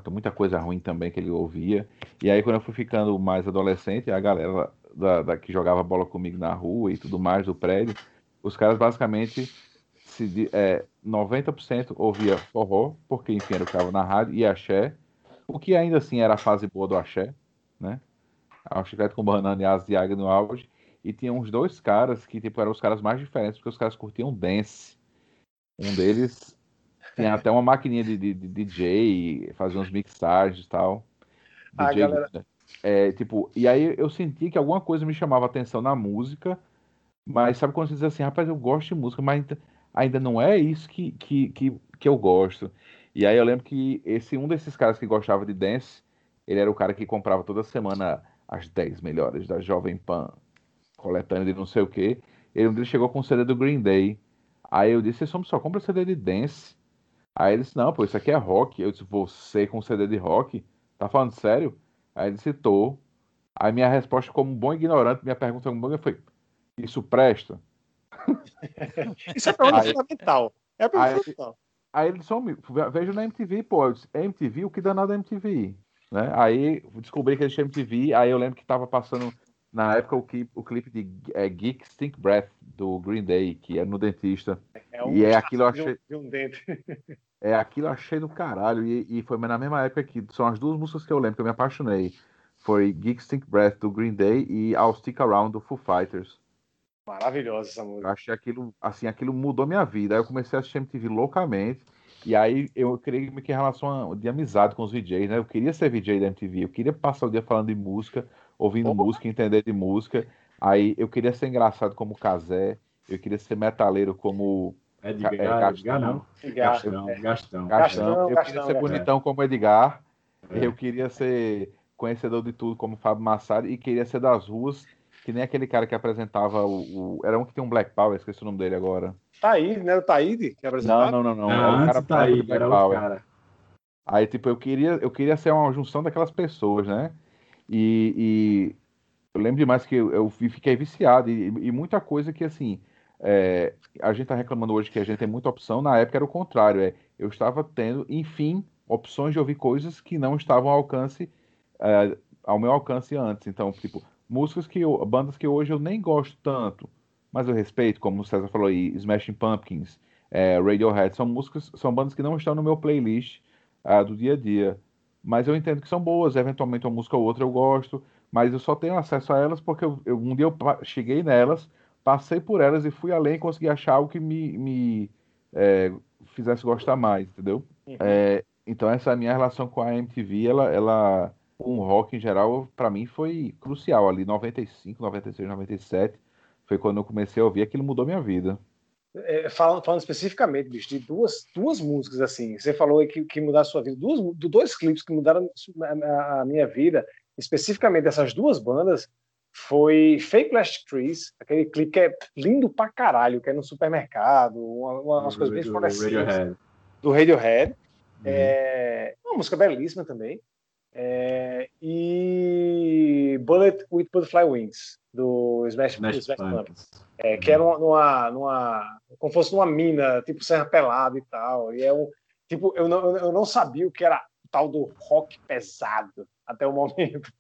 Muita coisa ruim também que ele ouvia. E aí, quando eu fui ficando mais adolescente, a galera da, da, que jogava bola comigo na rua e tudo mais, do prédio, os caras basicamente, se, é, noventa por cento ouvia forró, porque, enfim, eu ficava na rádio, e axé, o que ainda assim era a fase boa do axé, né? A Chiclete com Banana e Asa de Águia no auge. E tinha uns dois caras que tipo, eram os caras mais diferentes, porque os caras curtiam dance. Um deles tinha até uma maquininha de, de, de D J, fazia uns mixagens e tal. Ah, D J, galera... né? É, tipo, e aí eu senti que alguma coisa me chamava atenção na música, mas sabe quando você diz assim, rapaz, eu gosto de música, mas ainda não é isso que, que, que, que eu gosto. E aí eu lembro que esse, um desses caras que gostava de dance, ele era o cara que comprava toda semana as dez melhores da Jovem Pan, coletânea de não sei o quê. Ele um dia chegou com o C D do Green Day. Aí eu disse, esse homem só compra C D de dance. Aí ele disse, não, pô, isso aqui é rock. Eu disse, você com C D de rock? Tá falando sério? Aí ele disse, tô. Aí minha resposta, como um bom ignorante, minha pergunta como um bom foi, isso presta? Isso é pergunta aí, fundamental. É pergunta aí, fundamental. Aí ele disse, homem, vejo na M T V, pô. Eu disse, M T V? O que danado é M T V? Né? Aí descobri que existia M T V, aí eu lembro que tava passando... Na época, o clipe, o clipe de é, Geek Stink Breath, do Green Day, que é no dentista. É um e é aquilo eu achei... de um dente. É aquilo eu achei do caralho. E, e foi na mesma época que são as duas músicas que eu lembro, que eu me apaixonei. Foi Geek Stink Breath, do Green Day, e I'll Stick Around, do Foo Fighters. Maravilhosa essa música. Eu achei aquilo, assim, aquilo mudou minha vida. Aí eu comecei a assistir M T V loucamente. E aí eu criei meio que em relação a, de amizade com os D Js, né? Eu queria ser D J da M T V, eu queria passar o dia falando de música, ouvindo Opa. música, entender de música. Aí eu queria ser engraçado como Cazé, eu queria ser metaleiro como Edgar, é, Gastão, não. Gastão, é. Gastão, Gastão, Gastão. Eu Gastão, queria ser bonitão é. como Edgar, é. eu queria ser conhecedor de tudo como Fábio Massari e queria ser das ruas, que nem aquele cara que apresentava o... o era um que tem um Black Power, esqueci o nome dele agora. Taíde, não era o Taíde que apresentava? Não, não, não. não. não era o cara Taíde, Black era Power. O cara. Aí, tipo, eu queria, eu queria ser uma junção daquelas pessoas, né? E, e eu lembro demais que eu, eu fiquei viciado e, e muita coisa que assim é, a gente tá reclamando hoje que a gente tem muita opção, na época era o contrário, é, eu estava tendo, enfim, opções de ouvir coisas que não estavam ao alcance é, ao meu alcance antes. Então, tipo, músicas que eu, bandas que hoje eu nem gosto tanto, mas eu respeito, como o César falou aí, Smashing Pumpkins, é, Radiohead, são músicas, são bandas que não estão no meu playlist é, do dia a dia. Mas eu entendo que são boas, eventualmente uma música ou outra eu gosto, mas eu só tenho acesso a elas porque eu, eu, um dia eu cheguei nelas, passei por elas e fui além e consegui achar algo que me, me é, fizesse gostar mais, entendeu? Uhum. É, então essa é a minha relação com a M T V, ela, ela, com o rock em geral, pra mim foi crucial ali, noventa e cinco, noventa e seis, noventa e sete, foi quando eu comecei a ouvir, aquilo mudou minha vida. É, falando, falando especificamente, bicho, de duas, duas músicas, assim, você falou que, que mudaram a sua vida, duas, dois clipes que mudaram a, a minha vida, especificamente dessas duas bandas, foi Fake Plastic Trees, aquele clipe que é lindo pra caralho, que é no supermercado, uma, uma, umas do, coisas bem florescentes, do Radiohead, uhum. é, uma música belíssima também, é, e Bullet with Butterfly Wings, do Smash, Smash, do Smash Pumpkins. É, que era numa, numa, como fosse numa mina, tipo Serra Pelada e tal. E é um, tipo, eu não, eu não sabia o que era o tal do rock pesado até o momento.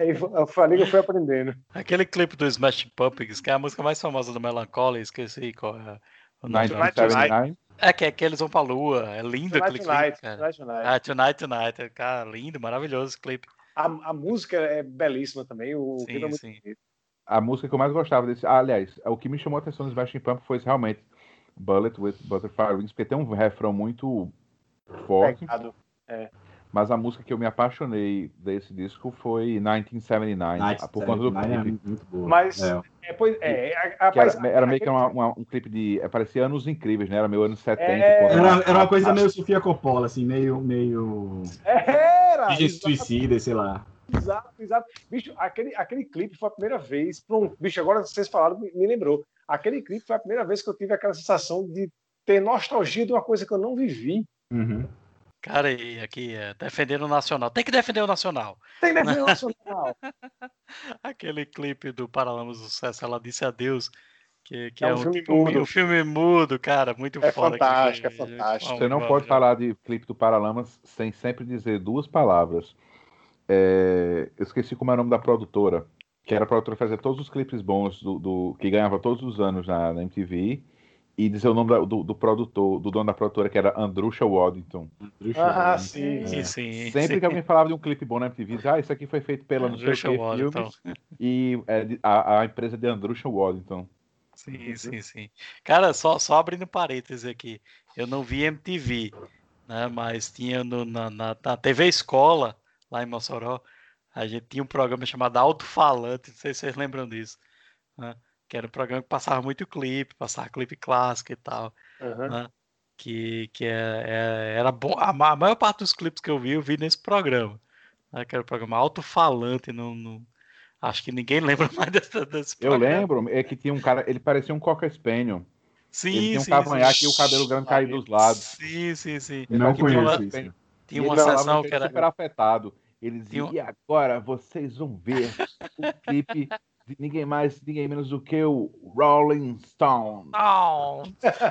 Aí eu falei que eu fui aprendendo. Aquele clipe do Smash Pumpkins, que é a música mais famosa do Melancholy, esqueci qual é. O nove sete nove. É, que é que eles vão pra lua. É lindo aquele clipe. Tonight, Tonight, Tonight. Ah, Tonight, Tonight. Cara, lindo, maravilhoso esse clipe. A, a música é belíssima também. O sim, clipe é muito sim. bonito. A música que eu mais gostava desse... Ah, aliás, o que me chamou a atenção do Smashing Pumpkins foi realmente Bullet with Butterfly Wings, porque tem um refrão muito forte. É. Mas a música que eu me apaixonei desse disco foi mil novecentos e setenta e nove, nice, por conta do clipe. É muito boa. Mas, é. É, pois, é, a, a, que era, era meio que uma, uma, um clipe de... Parecia Anos Incríveis, né? Era meio anos setenta. É, era, era, era uma coisa a, meio Sofia Coppola, assim, meio... meio... Era! De suicida, sei lá. Exato, exato. Bicho, aquele, aquele clipe foi a primeira vez... Pronto, bicho, agora vocês falaram, me, me lembrou. Aquele clipe foi a primeira vez que eu tive aquela sensação de ter nostalgia de uma coisa que eu não vivi. Uhum. Cara, e aqui, é, defender o Nacional. Tem que defender o Nacional. Tem que defender o Nacional. Aquele clipe do Paralamas do Sucesso, Ela Disse Adeus, que, que é, é um, filme um, mudo. um filme mudo, cara, muito é foda. Fantástico, que, é fantástico. Você não bom, pode já. falar de clipe do Paralamas sem sempre dizer duas palavras. É, eu esqueci como era o nome da produtora, que era a produtora fazer todos os clipes bons do, do, que ganhava todos os anos na, na M T V, e dizer o nome da, do, do produtor, do dono da produtora, que era Andrusha Waddington. Andrusha ah, Waddington. Sim, é. sim. Sempre sim. que alguém falava de um clipe bom na M T V, dizia, ah, isso aqui foi feito pela Andrusha Waddington. E é, a, a empresa de Andrusha Waddington. Sim, sim, sim. Cara, só, só abrindo parênteses aqui, eu não vi M T V, né, mas tinha no, na, na, na T V Escola, lá em Mossoró, a gente tinha um programa chamado Alto Falante, não sei se vocês lembram disso, né? Que era um programa que passava muito clipe, passava clipe clássico e tal, uhum. né? que, que é, é, era bom, a, a maior parte dos clipes que eu vi, eu vi nesse programa, né? Que era o um programa Alto Falante, não, não, acho que ninguém lembra mais desse, desse programa. Eu lembro, é que tinha um cara, ele parecia um Cocker Spaniel, Sim, ele tem um sim, cavanhaque sim. E o cabelo grande cai dos lados. Sim, sim, sim. Ele não conheço lá, isso. Tem, tem uma sensação que era super afetado. Ele dizia, um... e agora vocês vão ver o clipe de ninguém mais, ninguém menos do que o Rolling Stone. Não.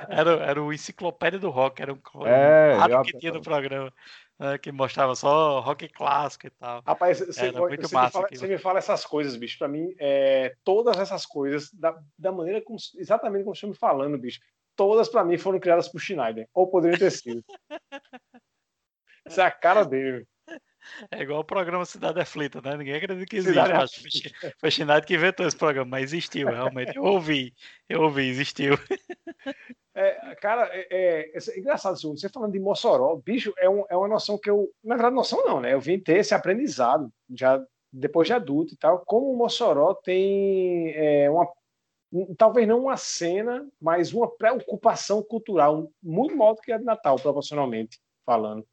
Era, era o enciclopédia do rock, era um é, quadro que tinha no programa, né, que mostrava só rock clássico e tal. Rapaz, você, muito você, massa me, fala, você me fala essas coisas, bicho, pra mim, é, todas essas coisas, da, da maneira como, exatamente como você me falando, bicho, todas pra mim foram criadas por Schneider, ou poderiam ter sido. Essa é a cara dele. É igual o programa Cidade Aflita, né? Ninguém acredita que existe. Mas foi Schneider que inventou esse programa, mas existiu, realmente. Eu ouvi, eu ouvi, existiu. É, cara, é, é, é engraçado, você falando de Mossoró, bicho, é, um, é uma noção que eu... Na verdade, noção não, né? Eu vim ter esse aprendizado, já, depois de adulto e tal, como o Mossoró tem é, uma... talvez não uma cena, mas uma preocupação cultural muito maior do que a de Natal, proporcionalmente falando,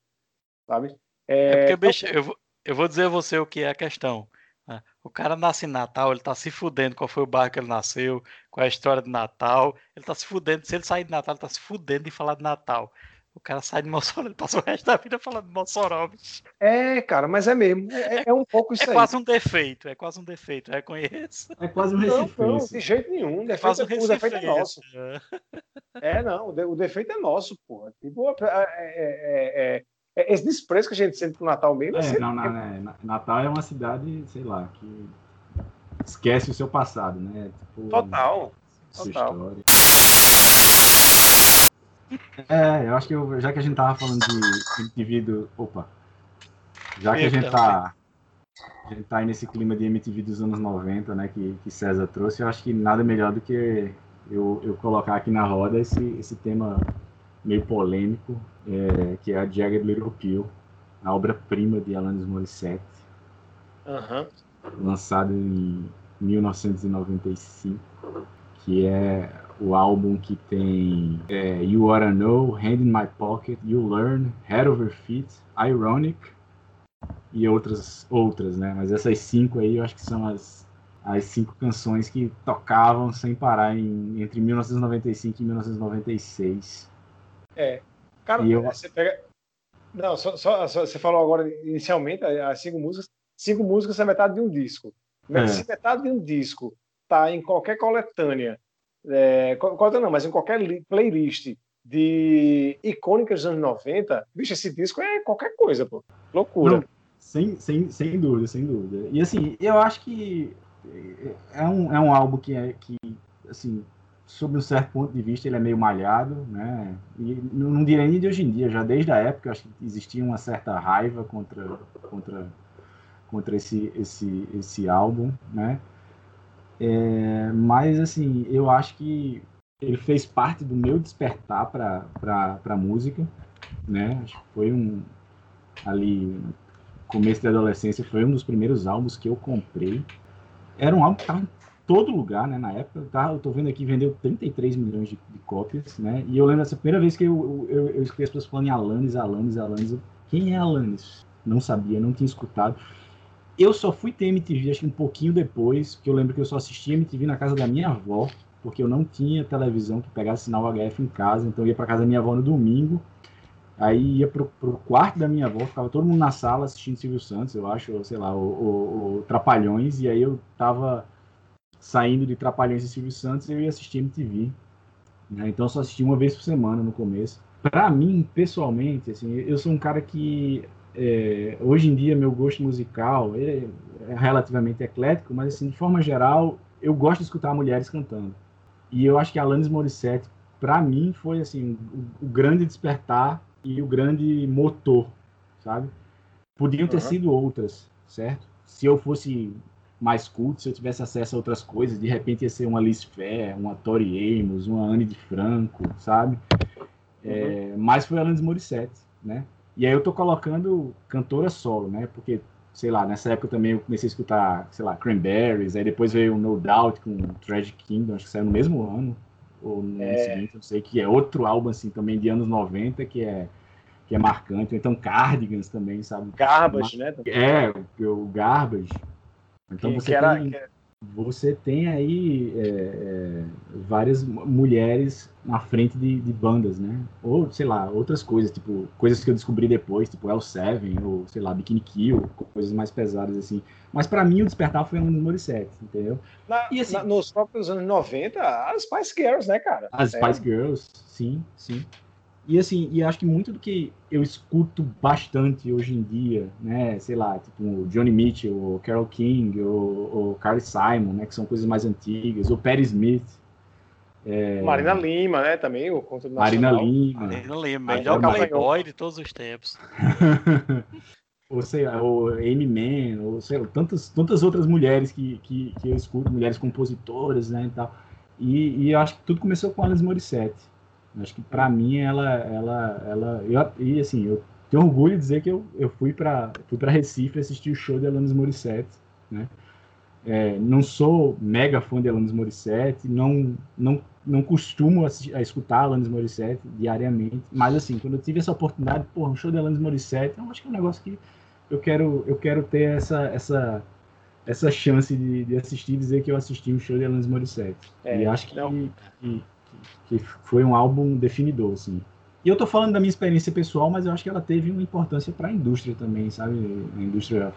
sabe? É porque, bicho, eu, eu vou dizer a você o que é a questão. Né? O cara nasce em Natal, ele tá se fudendo qual foi o bairro que ele nasceu, qual é a história de Natal. Ele tá se fudendo, se ele sair de Natal, ele tá se fudendo de falar de Natal. O cara sai de Mossoró, ele passa o resto da vida falando de Mossoró, bicho. É, cara, mas é mesmo. É, é um pouco isso aí. É quase um defeito, é quase um defeito, eu reconheço. É quase um defeito. Não, não, de jeito nenhum. Defeito, um o defeito é nosso. É, não, o defeito é nosso, pô. Tipo, é... é, é... esse desprezo que a gente sente pro Natal mesmo. É, é não, não, não, Natal é uma cidade, sei lá, que esquece o seu passado, né? Tipo, total. Sua total. História. É, eu acho que eu, já que a gente tava falando de M T V do... Opa! Já que a gente tá, a gente tá aí nesse clima de M T V dos anos noventa, né, que, que César trouxe, eu acho que nada melhor do que eu, eu colocar aqui na roda esse, esse tema meio polêmico, é, que é a Jagged Little Pill, a obra-prima de Alanis Morissette, uhum. lançada em mil novecentos e noventa e cinco, que é o álbum que tem é, You Oughta Know, Hand in My Pocket, You Learn, Head Over Feet, Ironic e outras, outras, né? Mas essas cinco aí eu acho que são as, as cinco canções que tocavam sem parar em, entre mil novecentos e noventa e cinco e mil novecentos e noventa e seis. É, cara, eu... você pega... Não, só, só, só, você falou agora inicialmente as cinco músicas. Cinco músicas é metade de um disco. É. Se metade de um disco tá em qualquer coletânea, é, coletânea não, mas em qualquer playlist de icônicas dos anos noventa, bicho, esse disco é qualquer coisa, pô. Loucura. Não, sem, sem, sem dúvida, sem dúvida. E assim, eu acho que é um, é um álbum que, é, que assim... sob um certo ponto de vista, ele é meio malhado, né? E não, não diria nem de hoje em dia, já desde a época, acho que existia uma certa raiva contra, contra, contra esse, esse, esse álbum, né? É, mas, assim, eu acho que ele fez parte do meu despertar para para música, né? Acho que foi um... ali, começo da adolescência, foi um dos primeiros álbuns que eu comprei. Era um álbum que estava todo lugar, né, na época, tá? Eu tô vendo aqui, vendeu trinta e três milhões de, de cópias, né, e eu lembro dessa primeira vez que eu, eu, eu escutei as pessoas falando em Alanis, Alanis, Alanis, eu, quem é Alanis? Não sabia, não tinha escutado, eu só fui ter M T V, acho que um pouquinho depois, porque eu lembro que eu só assistia M T V na casa da minha avó, porque eu não tinha televisão que pegasse sinal H F em casa, então eu ia pra casa da minha avó no domingo, aí ia pro, pro quarto da minha avó, ficava todo mundo na sala assistindo Silvio Santos, eu acho, ou, sei lá, o Trapalhões, e aí eu tava... saindo de Trapalhões e Silvio Santos, eu ia assistir M T V, né? Então eu só assisti uma vez por semana no começo. Para mim, pessoalmente, assim, eu sou um cara que, é, hoje em dia, meu gosto musical é, é relativamente eclético, mas, assim, de forma geral, eu gosto de escutar mulheres cantando. E eu acho que a Alanis Morissette, para mim, foi, assim, o, o grande despertar e o grande motor, sabe? Podiam ter uhum. sido outras, certo? Se eu fosse... mais culto, se eu tivesse acesso a outras coisas, de repente ia ser uma Liz Phair, uma Tori Amos, uma Anne de Franco, sabe? É, uhum. Mas foi a Alanis Morissette, né? E aí eu tô colocando cantora solo, né? Porque, sei lá, nessa época também eu comecei a escutar, sei lá, Cranberries, aí depois veio o No Doubt com Tragic Kingdom, acho que saiu no mesmo ano, ou no é. ano seguinte, não sei, que é outro álbum, assim, também de anos noventa, que é... que é marcante, então Cardigans também, sabe? Garbage, Mar... né? É, o Garbage. Então, que, você que era, tem... que, Você tem aí é, é, várias mulheres na frente de, de bandas, né? Ou, sei lá, outras coisas, tipo, coisas que eu descobri depois, tipo El Seven, ou, sei lá, Bikini Kill, coisas mais pesadas, assim. Mas, pra mim, o despertar foi um dos Morissette, entendeu? Na, e, assim, na, nos próprios anos noventa, as Spice Girls, né, cara? As é. Spice Girls, sim, sim. E, assim, e acho que muito do que eu escuto bastante hoje em dia, né, sei lá, tipo Johnny Mitchell, ou Carole King, ou, ou Carly Simon, né, que são coisas mais antigas, ou Patti Smith. É... Marina Lima, né, também, o conto Marina nacional. Lima. Marina Lima, melhor Playboy de todos os tempos. Ou sei lá, ou Amy Mann, ou sei lá, tantas, tantas outras mulheres que, que, que eu escuto, mulheres compositoras, né, e tal. E, e eu acho que tudo começou com Alanis Morissette. Acho que para mim ela, ela, ela, eu, e assim, eu tenho orgulho de dizer que eu, eu fui para fui para Recife assistir o show de Alanis Morissette, né? É, não sou mega fã de Alanis Morissette, não, não, não costumo assistir, a escutar Alanis Morissette diariamente, mas assim, quando eu tive essa oportunidade, porra, um show de Alanis Morissette, eu acho que é um negócio que eu quero, eu quero ter essa, essa, essa chance de, de assistir, dizer que eu assisti um show de Alanis Morissette. É, e acho que, não... que que foi um álbum definidor, assim. E eu tô falando da minha experiência pessoal, mas eu acho que ela teve uma importância para a indústria também, sabe? A indústria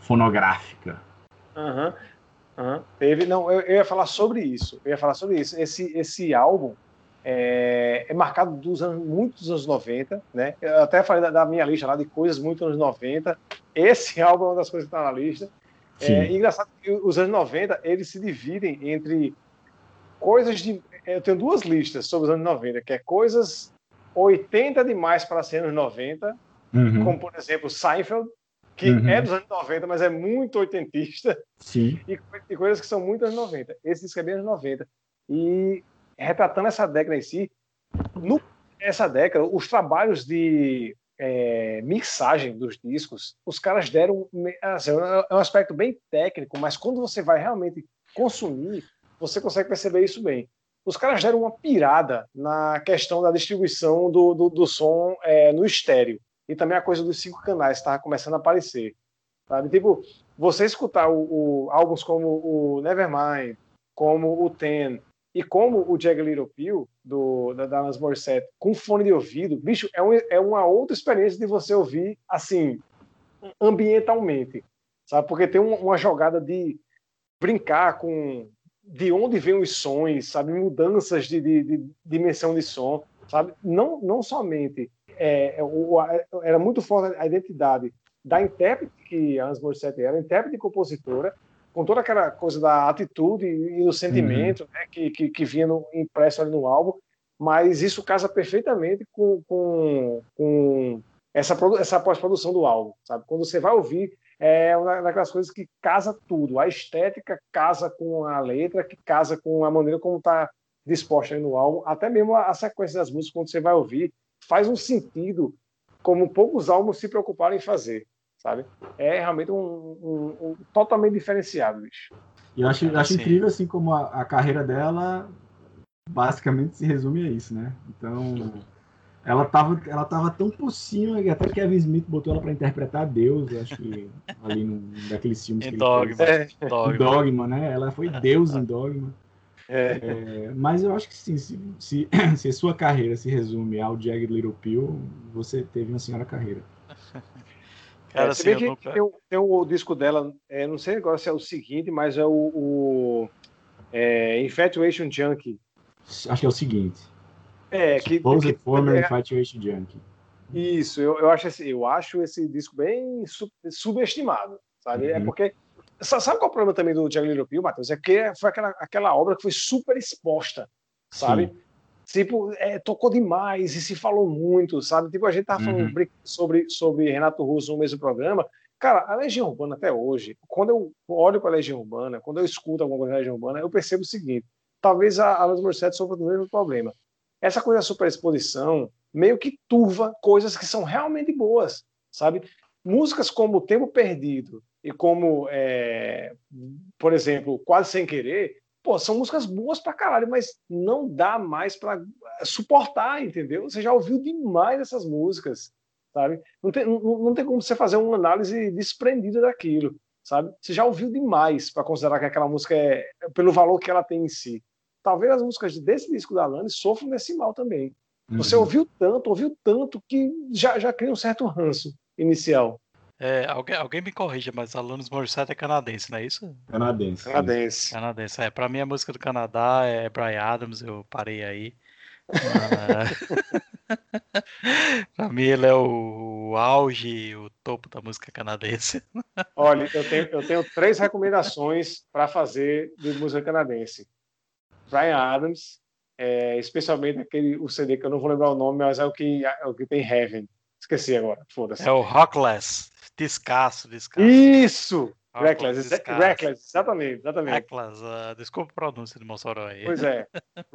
fonográfica. Aham, uhum, uhum. Teve... Não, eu, eu ia falar sobre isso. Eu ia falar sobre isso. Esse, esse álbum é, é marcado dos anos, muito dos anos noventa, né? Eu até falei da, da minha lista lá de coisas muito anos noventa. Esse álbum é uma das coisas que tá na lista. É, engraçado que os anos noventa, eles se dividem entre coisas de... Eu tenho duas listas sobre os anos noventa, que é coisas oitenta demais para ser anos noventa, uhum. Como, por exemplo, Seinfeld, que uhum. é dos anos noventa, mas é muito oitentista, sim. E, e coisas que são muito anos noventa. Esse disco é bem anos noventa. E retratando essa década em si, no, essa década, os trabalhos de é, mixagem dos discos, os caras deram... Assim, é um aspecto bem técnico, mas quando você vai realmente consumir, você consegue perceber isso bem. Os caras deram uma pirada na questão da distribuição do, do, do som é, no estéreo. E também a coisa dos cinco canais estava começando a aparecer. Sabe? Tipo, você escutar o, o, álbuns como o Nevermind, como o Ten e como o Jagged Little Pill do, da Alanis Morissette com fone de ouvido, bicho, é, um, é uma outra experiência de você ouvir assim, ambientalmente. Sabe? Porque tem um, uma jogada de brincar com... de onde vêm os sons, sabe, mudanças de, de, de dimensão de som, sabe, não, não somente é, o, a, era muito forte a identidade da intérprete que a Alanis Morissette era, intérprete e compositora, com toda aquela coisa da atitude e do sentimento, uhum. né, que, que, que vinha no, impresso ali no álbum, mas isso casa perfeitamente com, com, com essa, essa pós-produção do álbum, sabe, quando você vai ouvir é uma daquelas coisas que casa tudo. A estética casa com a letra, que casa com a maneira como está disposta aí no álbum. Até mesmo a sequência das músicas, quando você vai ouvir, faz um sentido como poucos álbuns se preocuparam em fazer, sabe? É realmente um, um, um totalmente diferenciado, bicho. E eu acho, eu acho incrível, assim, como a, a carreira dela basicamente se resume a isso, né? Então... Ela tava, ela tava tão por cima que até Kevin Smith botou ela para interpretar Deus, acho que ali num daqueles filmes em que Dogma, ele fez. É, Dogma. Dogma, né? Ela foi Deus em Dogma. É. É, mas eu acho que sim, se, se, se a sua carreira se resume ao Jagged Little Pill, você teve uma senhora carreira. Cara, é, assim, eu nunca... tem, tem o disco dela, é, não sei agora se é o seguinte, mas é o, o é, Infatuation Junkie. Acho que é o seguinte. É, que, que, Former é, Infatuation Junkie. Isso, eu, eu, acho esse, eu acho esse disco bem sub, subestimado, sabe? Uhum. É porque, sabe qual é o problema também do Jagged Little Pill, Matheus? É que foi aquela, aquela obra que foi super exposta, sabe? Sim. Tipo, é, tocou demais e se falou muito, sabe? Tipo, a gente tava falando uhum. sobre, sobre Renato Russo no mesmo programa. Cara, a Legião Urbana até hoje, quando eu olho para a Legião Urbana, quando eu escuto alguma coisa da Legião Urbana, eu percebo o seguinte, talvez a Alanis Morissette sofra do mesmo problema. Essa coisa da superexposição meio que turva coisas que são realmente boas, sabe? Músicas como Tempo Perdido e como, é, por exemplo, Quase Sem Querer, pô, são músicas boas pra caralho, mas não dá mais pra suportar, entendeu? Você já ouviu demais essas músicas, sabe? Não tem, não, não tem como você fazer uma análise desprendida daquilo. sabe? Você já ouviu demais para considerar que aquela música é, pelo valor que ela tem em si. Talvez as músicas desse disco da Lani sofram desse mal também. Você uhum. ouviu tanto, ouviu tanto, que já, já cria um certo ranço inicial. É, alguém, alguém me corrija, mas Alanis Morissette é canadense, não é isso? Canadense. Canadense. Canadense, é. Pra mim, a música do Canadá é Bryan Adams, eu parei aí. ah, pra mim, ele é o, o auge, o topo da música canadense. Olha, eu tenho, eu tenho três recomendações pra fazer de música canadense. Bryan Adams, é, especialmente aquele, o C D que eu não vou lembrar o nome, mas é o que, é o que tem Heaven. Esqueci agora, foda-se. É o Rockless. Descasso, descasso. Isso! Ah, Reckless, descasso. Reckless, exatamente, exatamente. Reckless, uh, desculpa a pronúncia de Mossoró aí. Pois é.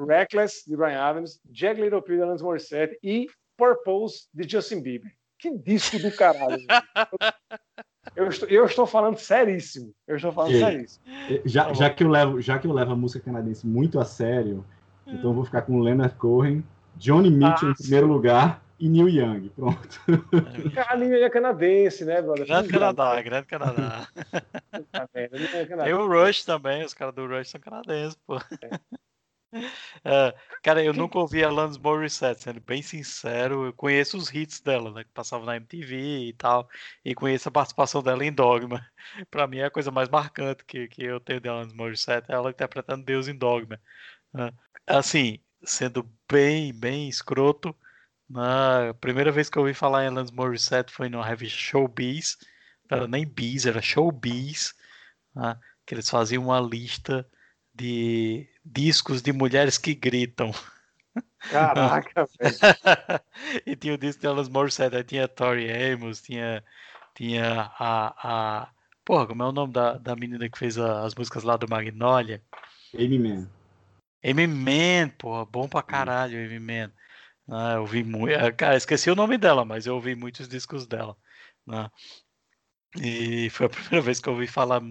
Reckless, de Bryan Adams, Jagged Little Pill, de Alanis Morissette e Purpose, de Justin Bieber. Que disco do caralho. eu, estou, eu estou falando seríssimo. Eu estou falando e, seríssimo. Já, já, que eu levo, já que eu levo a música canadense muito a sério, hum. então eu vou ficar com Leonard Cohen, Johnny Mitchell ah, em primeiro sim. lugar, e Neil Young, pronto. Ah, Neil Young é canadense, né, brother? Grande Canadá, grande Canadá. Tem o Rush também, os caras do Rush são canadenses, pô. É. É, cara, eu nunca ouvi a Alanis Morissette, sendo bem sincero, eu conheço os hits dela, né, que passavam na M T V e tal, e conheço a participação dela em Dogma. Pra mim, é a coisa mais marcante que, que eu tenho de Alanis Morissette, é ela interpretando Deus em Dogma. Assim, sendo bem, bem escroto, a primeira vez que eu ouvi falar em Alanis Morissette foi numa revista Showbiz. Não era nem Biz, era Showbiz, né? Que eles faziam uma lista de discos de mulheres que gritam. Caraca, velho. E tinha o disco de Alanis Morissette. Aí tinha Tori Amos, tinha, tinha a, a... Porra, como é o nome da, da menina que fez a, as músicas lá do Magnolia? Amy Mann. Amy Mann, porra, bom pra caralho, Amy Mann. Ah, eu ouvi muito, cara, esqueci o nome dela, mas eu ouvi muitos discos dela, né? E foi a primeira vez que eu ouvi falar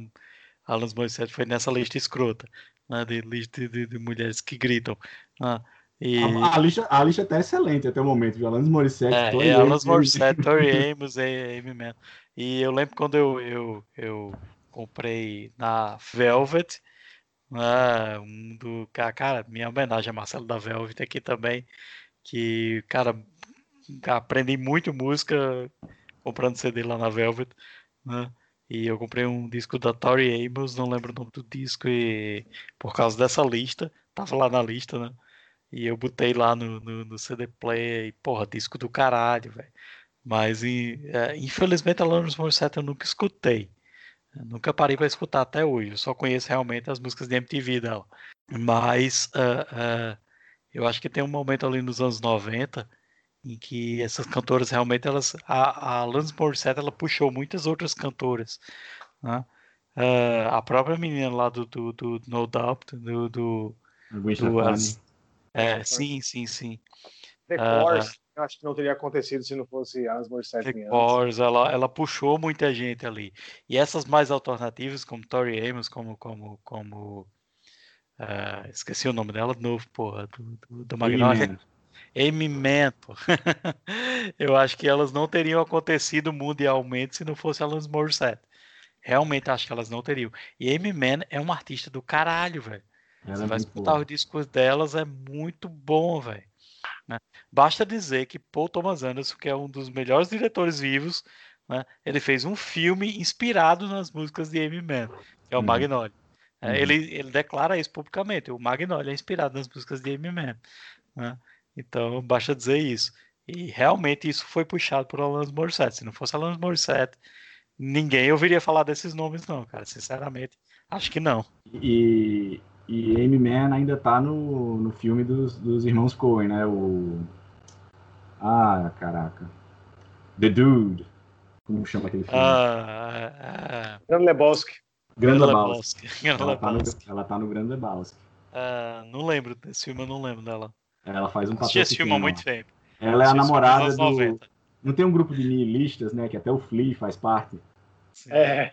Alanis Morissette, foi nessa lista escrota, né? de, de, de, de mulheres que gritam, né? E... a, a, lista, a lista tá excelente até o momento, viu? Alanis Morissette, é, Tori é, Alanis Morissette, Tori Amos, Amy Mann. E eu lembro quando eu, eu, eu comprei na Velvet, né? um do, cara, minha homenagem a Marcelo da Velvet aqui também, que, cara, aprendi muito música comprando C D lá na Velvet, né? E eu comprei um disco da Tori Amos, não lembro o nome do disco, e por causa dessa lista, tava lá na lista, né? E eu botei lá no, no, no C D Player e, porra, disco do caralho, velho. Mas, e, é, infelizmente, a Alanis Morissette eu nunca escutei. Eu nunca parei pra escutar até hoje. Eu só conheço realmente as músicas de M T V dela. Mas... Uh, uh, eu acho que tem um momento ali nos anos noventa em que essas cantoras realmente, elas, a, a Alanis Morissette, ela puxou muitas outras cantoras, né? Uh, a própria menina lá do, do, do No Doubt, do... do, do as, é, sim, sim, sim. The Corrs, uh, eu acho que não teria acontecido se não fosse Alanis Morissette. The Corrs, ela, ela puxou muita gente ali. E essas mais alternativas, como Tori Amos, como... como, como Uh, esqueci o nome dela de novo, porra, do, do, do Magnolia. Amy Mann, porra. Eu acho que elas não teriam acontecido mundialmente se não fosse a Alanis Morissette. Realmente acho que elas não teriam. E Amy Mann é uma artista do caralho, velho. Você vai escutar os discos delas, é muito bom, velho. Né? Basta dizer que Paul Thomas Anderson, que é um dos melhores diretores vivos, né? Ele fez um filme inspirado nas músicas de Amy Mann, que é o hum. Magnolia. Ele, ele declara isso publicamente. O Magnolia é inspirado nas músicas de Amy Mann, né? Então, basta dizer isso. E realmente isso foi puxado por Alanis Morissette. Se não fosse Alanis Morissette, ninguém ouviria falar desses nomes, não, cara. Sinceramente, acho que não. E, e Amy Mann ainda tá no, no filme dos, dos irmãos Coen, né? O... Ah, caraca. The Dude. Como chama aquele filme? Ah, ah, Grande Lebowski. Grande Lebowski. Ela, tá ela tá no Grande Lebowski. Uh, não lembro desse filme, eu não lembro dela. Ela faz um papel esse filme há muito tempo. Ela é a namorada do... noventa. Não tem um grupo de nihilistas, né? Que até o Flea faz parte. Sim. É.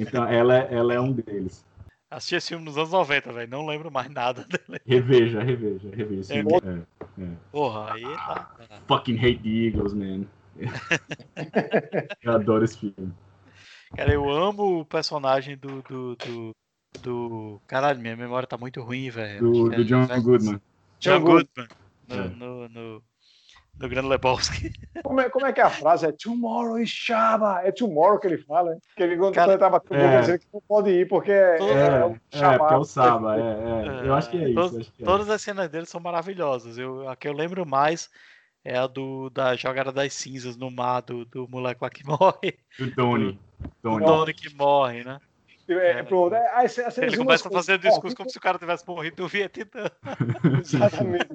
Então, ela, ela é um deles. Assisti esse filme nos anos noventa, velho. Não lembro mais nada dele. Reveja, reveja, reveja. É. É, é. Porra, aí tá... Ah, fucking hate the Eagles, man. Eu adoro esse filme. Cara, eu amo o personagem do... do, do, do... Caralho, minha memória tá muito ruim, velho. Do, do John é... Goodman. John Goodman. No, é. no, no, no Grande Lebowski. Como é, como é que é a frase? É tomorrow is Shaba. É tomorrow que ele fala, hein? Que ele, quando Cara, ele tava tudo, é. ele não pode ir, porque é, é, é um chamado. É, é o Shaba, é, é. é. Eu acho que é isso. Todos, acho que é. Todas as cenas dele são maravilhosas. Eu, a que eu lembro mais é a do, da jogada das cinzas no mar, do, do moleque lá que morre. Do Tony. Tony. Do Tony que morre, né? É, pronto. É, a, a, a, a, ele começa a fazer discurso como se o cara tivesse morrido do Vietnã. Exatamente.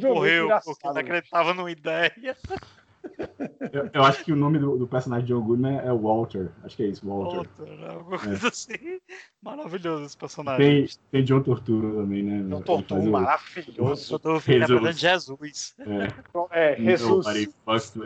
Morreu porque não acreditava numa ideia. Eu, eu acho que o nome do, do personagem de John Goodman é Walter. Acho que é isso, Walter. Walter, alguma coisa é. assim. Maravilhoso esse personagem. Tem, tem John Tortura também, né? John Tortura, maravilhoso. Tô falando de Jesus. É, é Jesus.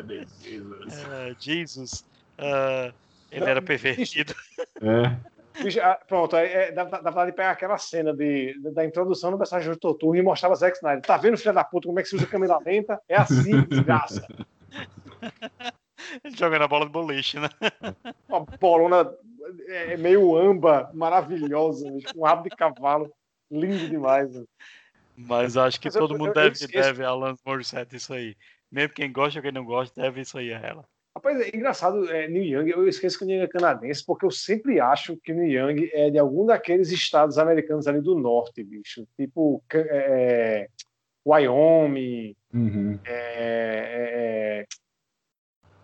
É, Jesus. Uh, Ele não, era pervertido. É. Bicho, ah, pronto, é, dá, dá vontade de pegar aquela cena de, da introdução do personagem de Tortura e mostrar a Zack Snyder. Tá vendo, filha da puta, como é que se usa câmera lenta? É assim, desgraça. Ele joga na bola do boliche, né? Uma bolona é, meio amba, maravilhosa, com um rabo de cavalo. Lindo demais. Mano. Mas acho que Mas todo eu, mundo eu, deve, eu, deve eu, a Alanis Morissette isso aí. Mesmo quem gosta ou quem não gosta, deve isso aí a ela. Rapaz, é engraçado, é, Neil Young, eu esqueço que o Neil Young é canadense, porque eu sempre acho que o Neil Young é de algum daqueles estados americanos ali do norte, bicho. Tipo, é, Wyoming, uhum. é, é,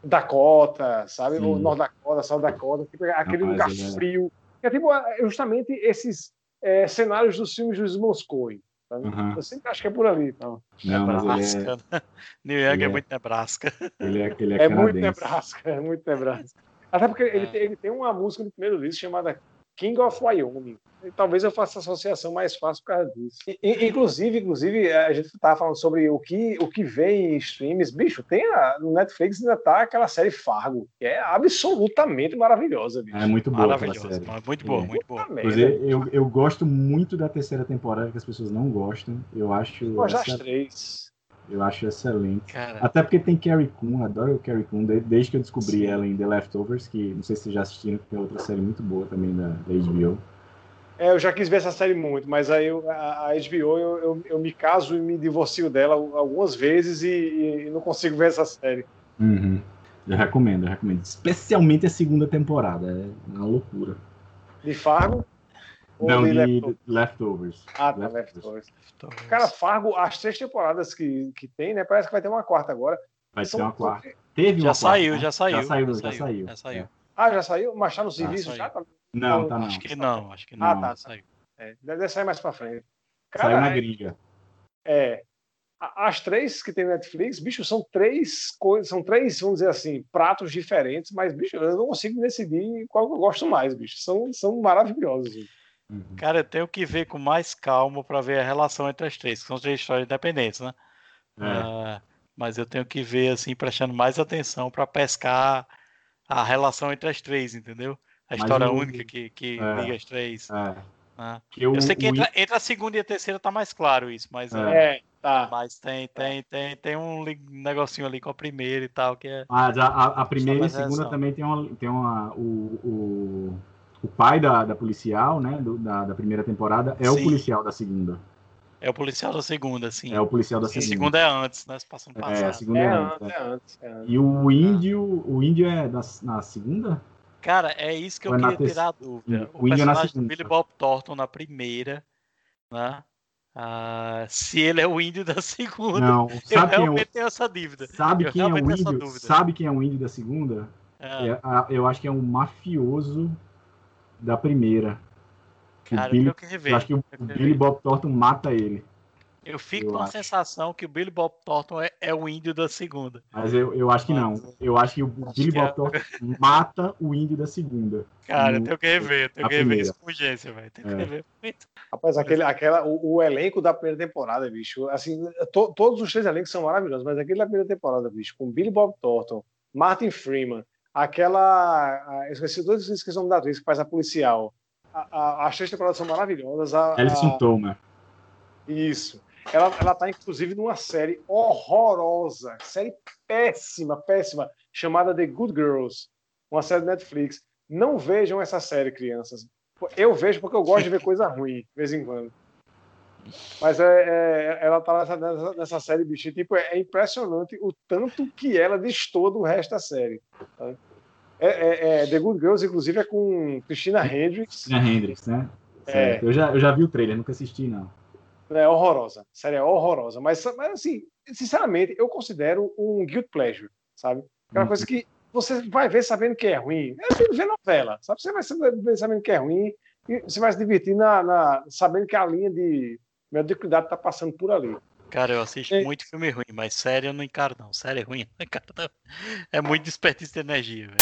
Dakota, sabe? Sim. Ou North Dakota, South Dakota, tipo, aquele Rapaz, lugar é... frio. É tipo, justamente esses é, cenários dos filmes dos irmãos Coen. Uhum. Eu sempre acho que é por ali, então. Não, Nebraska. É... New York é... é muito Nebraska. Ele é, ele é, é muito Nebraska, é muito Nebraska. Até porque é. ele, tem, ele tem uma música no primeiro disco chamada King of Wyoming. E talvez eu faça associação mais fácil por causa disso. E, inclusive, inclusive, a gente estava falando sobre o que, o que vem em streams. Bicho, tem a, no Netflix ainda tá aquela série Fargo, que é absolutamente maravilhosa, bicho. É muito boa aquela série. Muito boa, é. muito boa. Inclusive, eu, eu gosto muito da terceira temporada, que as pessoas não gostam. Eu acho... Eu gosto das três. Eu acho excelente. Cara. Até porque tem Carrie Coon, adoro o Carrie Coon, desde que eu descobri Sim. ela em The Leftovers, que não sei se vocês já assistiram, que tem outra série muito boa também da, da H B O. É, eu já quis ver essa série muito, mas aí eu, a, a H B O, eu, eu, eu me caso e me divorcio dela algumas vezes e, e não consigo ver essa série. Uhum. Eu recomendo, eu recomendo. Especialmente a segunda temporada, é uma loucura. De Fargo? Não, de Leftovers. Ah, tá, Leftovers. Leftovers. Cara, Fargo, as três temporadas que, que tem, né? Parece que vai ter uma quarta agora. Vai São... ter uma quarta. Teve já uma saiu, quarta. Já saiu, já saiu. Já saiu, já saiu. Já saiu. É. Ah, já saiu? Mas tá no serviço ah, já? Tá... Não, tá não. Acho que não, acho que não. Ah, tá, saiu. É, deve sair mais pra frente. Cara, saiu na gringa. É. As três que tem no Netflix, bicho, são três coisas, são três, vamos dizer assim, pratos diferentes, mas, bicho, eu não consigo decidir qual que eu gosto mais, bicho. São, são maravilhosos, bicho. Uhum. Cara, eu tenho que ver com mais calma para ver a relação entre as três, que são três histórias independentes, né? É. Uh, mas eu tenho que ver, assim, prestando mais atenção para pescar a relação entre as três, entendeu? A história um... única que, que é. liga as três. É. Né? Eu, eu sei que entre, entre a segunda e a terceira tá mais claro isso, mas, é. É, tá. mas tem, tem, tem, tem um negocinho ali com a primeira e tal. Que é... ah, já, a, a primeira e a segunda relação. Também tem uma... Tem uma o, o... O pai da, da policial, né, do, da, da primeira temporada, é sim. o policial da segunda. É o policial da segunda, sim. É o policial da segunda. A segunda é antes, né? Se passa no passado. É, a segunda é, é antes. antes, é. É antes é. E o índio, o índio é da, na segunda? Cara, é isso que Ou eu é queria ter... tirar a dúvida. O, o índio personagem é na segunda. Do Billy Bob Thornton na primeira, né? Ah, se ele é o índio da segunda. Não, sabe eu realmente é o... tenho essa dívida. Sabe eu quem é o índio? Sabe quem é o índio da segunda? É. É, eu acho que é um mafioso da primeira. Cara, o Billy, eu que rever, acho que o eu Billy Bob Thornton mata ele. Eu fico eu com acho. a sensação que o Billy Bob Thornton é, é o índio da segunda. Mas eu, eu acho que não. Eu acho que o acho Billy que Bob é... Thornton mata o índio da segunda. Cara, no... eu tenho que rever. Eu tenho que rever isso com urgência, velho. Tenho que rever muito. Rapaz, aquele, aquela, o, o elenco da primeira temporada, bicho, assim, to, todos os três elencos são maravilhosos, mas aquele da primeira temporada, bicho, com Billy Bob Thornton, Martin Freeman, aquela... Eu esqueci dois que são da atriz que faz a policial. A, a, as três temporadas são maravilhosas. Alison Toma. Isso. Ela, ela tá, inclusive, numa série horrorosa, série péssima, péssima, chamada The Good Girls, uma série do Netflix. Não vejam essa série, crianças. Eu vejo porque eu gosto de ver coisa ruim, de vez em quando. Mas é, é, ela tá nessa, nessa, nessa série, bicho. Tipo, é, é impressionante o tanto que ela destoa do resto da série. Tá? É, é, é, The Good Girls, inclusive, é com Christina Hendricks. Christina Hendricks, né? É. Eu, já, eu já vi o trailer, nunca assisti, não. É horrorosa. Série é horrorosa. Mas, mas, assim, sinceramente, eu considero um guilty pleasure, sabe? Aquela uhum. coisa que você vai ver sabendo que é ruim. É assim, ver novela, sabe? Você vai ver sabendo que é ruim e você vai se divertir na, na, sabendo que a linha de mediocridade tá passando por ali. Cara, eu assisto é. muito filme ruim, mas série eu não encaro, não. Série é ruim. Cara, é muito desperdício de energia, velho.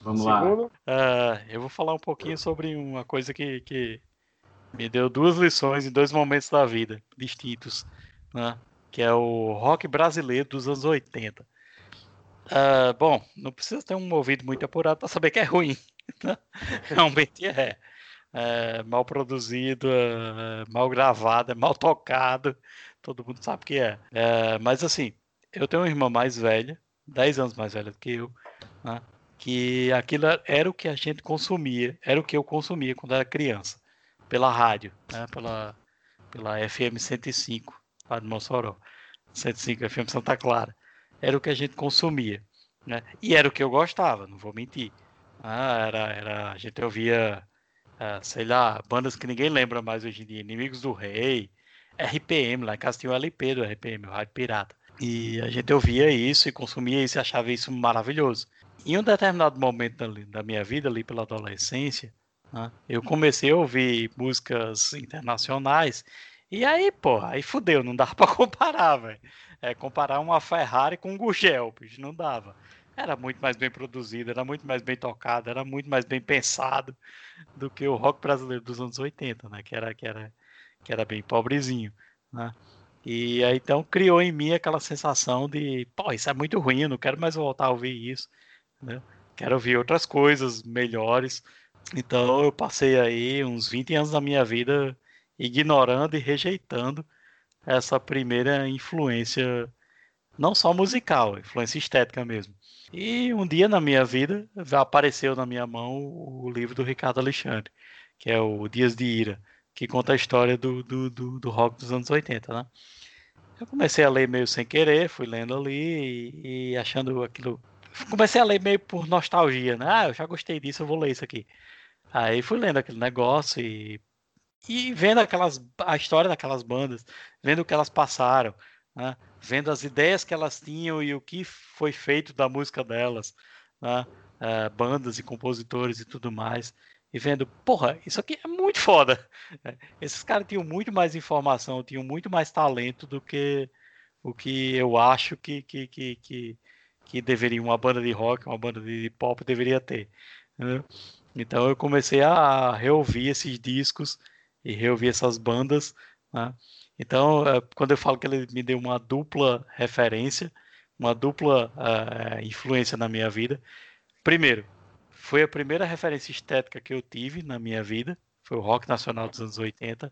Vamos Segundo, lá. Uh, eu vou falar um pouquinho sobre uma coisa que, que me deu duas lições em dois momentos da vida distintos, né? Que é o rock brasileiro dos anos oitenta. Uh, bom, não precisa ter um ouvido muito apurado para saber que é ruim. Né? Realmente é. É, mal produzido, é, mal gravado, é mal tocado, todo mundo sabe o que é. É. Mas assim, eu tenho uma irmã mais velha, dez anos mais velha do que eu, né, que aquilo era o que a gente consumia, era o que eu consumia quando era criança, pela rádio, né, pela, pela F M cento e cinco, lá de Mossoró, cento e cinco F M Santa Clara, era o que a gente consumia, né, e era o que eu gostava, não vou mentir. Ah, era, era, a gente ouvia... Uh, sei lá, bandas que ninguém lembra mais hoje em dia, Inimigos do Rei, R P M, lá em casa tinha o L P do R P M, o Rádio Pirata, e a gente ouvia isso e consumia isso e achava isso maravilhoso. Em um determinado momento da, da minha vida, ali pela adolescência, né, eu comecei a ouvir músicas internacionais, e aí, porra, aí fudeu, não dava pra comparar, velho. É, comparar uma Ferrari com um Gugel, bicho, não dava. Era muito mais bem produzido, era muito mais bem tocado, era muito mais bem pensado do que o rock brasileiro dos anos oitenta, né? Que era, que era, que era bem pobrezinho, né? E aí, então, criou em mim aquela sensação de, pô, isso é muito ruim, eu não quero mais voltar a ouvir isso, né? Quero ouvir outras coisas melhores. Então, eu passei aí uns vinte anos da minha vida ignorando e rejeitando essa primeira influência, não só musical, influência estética mesmo. E um dia na minha vida apareceu na minha mão o livro do Ricardo Alexandre, que é o Dias de Ira, que conta a história do, do, do, do rock dos anos oitenta, né? Eu comecei a ler meio sem querer, fui lendo ali e, e achando aquilo... Comecei a ler meio por nostalgia, né? Ah, eu já gostei disso, eu vou ler isso aqui. Aí fui lendo aquele negócio e, e vendo aquelas, a história daquelas bandas, vendo o que elas passaram, né? Vendo as ideias que elas tinham e o que foi feito da música delas, né? uh, bandas e compositores e tudo mais, e vendo, porra, isso aqui é muito foda. Esses caras tinham muito mais informação, tinham muito mais talento do que o que eu acho que, que, que, que, que deveria uma banda de rock, uma banda de pop deveria ter, né? Então eu comecei a reouvir esses discos e reouvir essas bandas, né? Então, quando eu falo que ele me deu uma dupla referência, uma dupla uh, influência na minha vida, primeiro, foi a primeira referência estética que eu tive na minha vida, foi o rock nacional dos anos oitenta,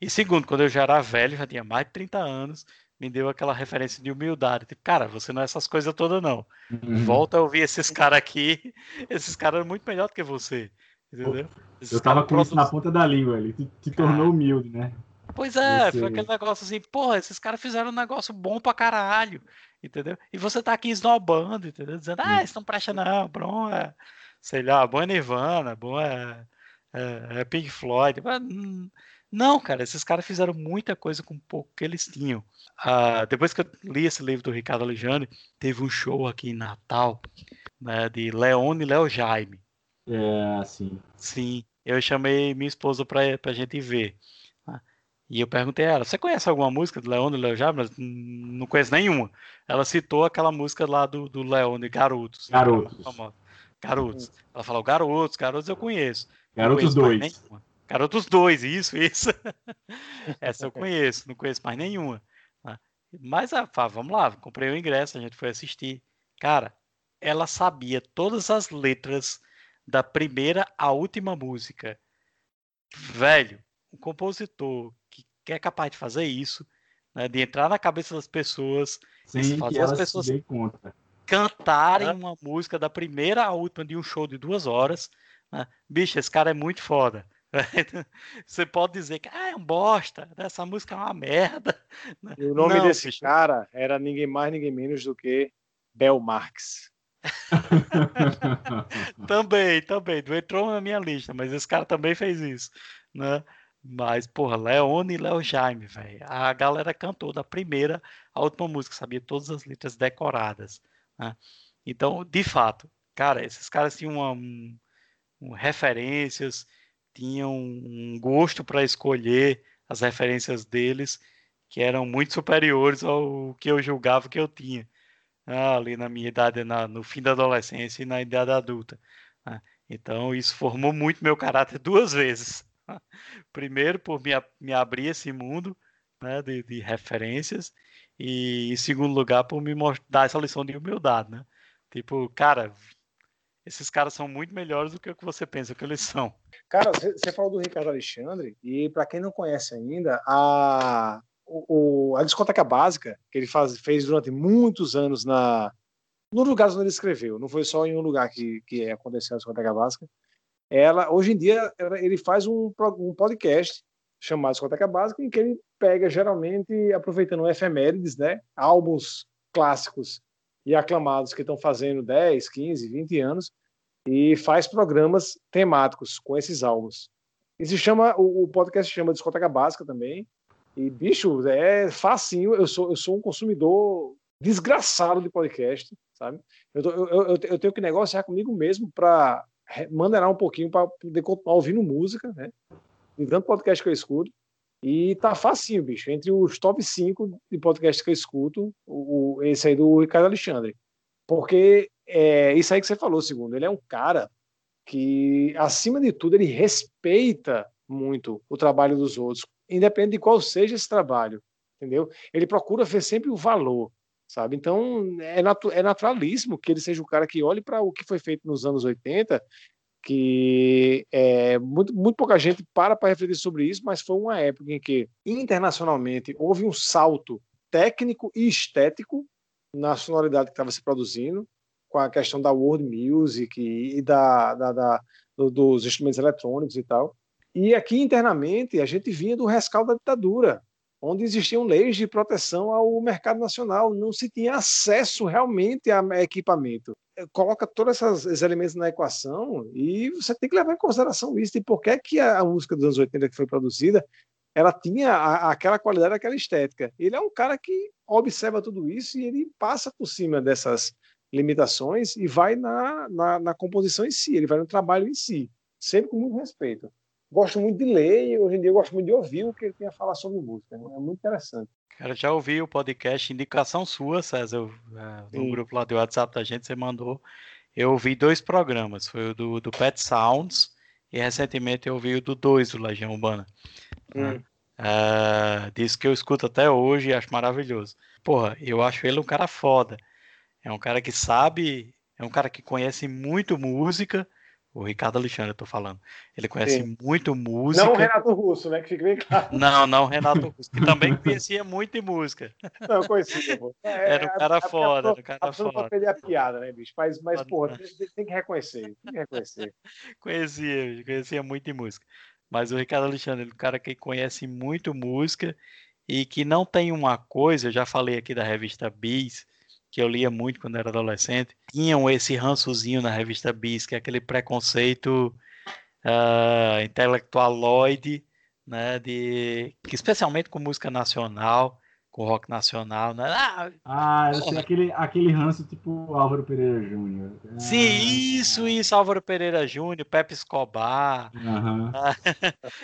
e segundo, quando eu já era velho, já tinha mais de trinta anos, me deu aquela referência de humildade, tipo, cara, você não é essas coisas todas não, uhum. volta a ouvir esses caras aqui, esses caras são muito melhor do que você, entendeu? Esses eu tava com produz... isso na ponta da língua, ele te, te tornou humilde, né? Pois é, foi aquele negócio assim, porra, esses caras fizeram um negócio bom pra caralho, entendeu? E você tá aqui esnobando, entendeu? Dizendo, ah, isso não presta não, bom é, sei lá, bom é Nirvana, bom é, é, é Pink Floyd. Mas, não, cara, esses caras fizeram muita coisa com pouco que eles tinham. Ah, depois que eu li esse livro do Ricardo Alexandre, teve um show aqui em Natal, né, de Leone e Léo Jaime. É, sim. Sim, eu chamei minha esposa pra, pra gente ver. E eu perguntei a ela, você conhece alguma música do Leone e Léo Jaime? Não conheço nenhuma. Ela citou aquela música lá do, do Leone, Garotos. Garotos. Né? Garotos. Ela falou, Garotos, Garotos eu conheço. Garotos dois. Garotos dois, isso, isso. Essa eu conheço, não conheço mais nenhuma. Mas, ah, vamos lá, comprei o ingresso, a gente foi assistir. Cara, ela sabia todas as letras da primeira à última música. Velho, um compositor que é capaz de fazer isso, né, de entrar na cabeça das pessoas, sem fazer que as pessoas se dê conta. cantarem uma música da primeira à última de um show de duas horas. Né? Bicho, esse cara é muito foda. Você pode dizer que ah, é um bosta, essa música é uma merda. E o nome Não, desse bicho. cara era ninguém mais, ninguém menos do que Bel Marx. também, também. Não entrou na minha lista, mas esse cara também fez isso. Né? Mas, porra, Leone e Léo Jaime, velho. A galera cantou da primeira à última música, sabia todas as letras decoradas. Né? Então, de fato, cara, esses caras tinham uma, um, um, referências. Tinham um gosto para escolher as referências deles, que eram muito superiores ao que eu julgava que eu tinha, ah, ali na minha idade, na, no fim da adolescência e na idade adulta. Ah, então, isso formou muito meu caráter duas vezes. Ah, primeiro, por me, me abrir esse mundo, né, de, de referências, e em segundo lugar, por me dar essa lição de humildade. Né? Tipo, cara... Esses caras são muito melhores do que o que você pensa que eles são. Cara, você falou do Ricardo Alexandre, e para quem não conhece ainda, a, o, a discoteca básica que ele faz, fez durante muitos anos na, nos lugares onde ele escreveu, não foi só em um lugar que, que aconteceu a discoteca básica, ela, hoje em dia ela, ele faz um, um podcast chamado Discoteca Básica, em que ele pega, geralmente, aproveitando efemérides, né, álbuns clássicos e aclamados que estão fazendo dez, quinze, vinte anos, e faz programas temáticos com esses álbuns. E se chama, o, o podcast se chama Discoteca Básica também, e, bicho, é facinho, eu sou, eu sou um consumidor desgraçado de podcast, sabe? Eu, tô, eu, eu, eu tenho que negociar comigo mesmo para maneirar um pouquinho, para poder continuar ouvindo música, né? De tanto podcast que eu escuto. E tá facinho, bicho. Entre os top cinco de podcasts que eu escuto, o, o, esse aí do Ricardo Alexandre. Porque é isso aí que você falou, segundo. Ele é um cara que, acima de tudo, ele respeita muito o trabalho dos outros, independente de qual seja esse trabalho, entendeu? Ele procura ver sempre o valor, sabe? Então, é, natu- é naturalíssimo que ele seja o cara que olhe para o que foi feito nos anos oitenta, que é, muito, muito pouca gente para para refletir sobre isso, mas foi uma época em que, internacionalmente, houve um salto técnico e estético na sonoridade que estava se produzindo, com a questão da world music e da, da, da, do, dos instrumentos eletrônicos e tal. E aqui, internamente, a gente vinha do rescaldo da ditadura, onde existiam leis de proteção ao mercado nacional, não se tinha acesso realmente a equipamento. Coloca todos esses elementos na equação e você tem que levar em consideração isso, e por que, que a música dos anos oitenta que foi produzida, ela tinha a, aquela qualidade, aquela estética. Ele é um cara que observa tudo isso e ele passa por cima dessas limitações e vai na, na, na composição em si, ele vai no trabalho em si, sempre com muito respeito. Gosto muito de ler e hoje em dia eu gosto muito de ouvir o que ele tem a falar sobre música. É muito interessante. Cara, já ouvi o podcast, indicação sua, César, eu, é, no grupo lá do WhatsApp da gente, você mandou. Eu ouvi dois programas, foi o do, do Pet Sounds e recentemente eu ouvi o do dois, do Legião Urbana. Hum. É, disso que eu escuto até hoje e acho maravilhoso. Porra, eu acho ele um cara foda. É um cara que sabe, é um cara que conhece muito música. O Ricardo Alexandre, eu tô falando. Ele conhece Sim. muito música. Não o Renato Russo, né? Que fica bem claro. Não, não o Renato Russo, que também conhecia muito de música. Não, conhecia, pô. É, era um cara a, foda, a, era um cara a foda. Pra perder a piada, né, bicho? Mas, mas porra, tem que reconhecer, tem que reconhecer. Conhecia, conhecia muito de música. Mas o Ricardo Alexandre, ele é um cara que conhece muito música e que não tem uma coisa, eu já falei aqui da revista Bis, que eu lia muito quando era adolescente, tinham esse rançozinho na revista Bis, que é aquele preconceito uh, intelectualoide, né, de... especialmente com música nacional, com rock nacional. Né? Ah, ah assim, aquele, aquele ranço tipo Álvaro Pereira Júnior. Ah, sim, isso, isso, Álvaro Pereira Júnior, Pepe Escobar. Uh-huh.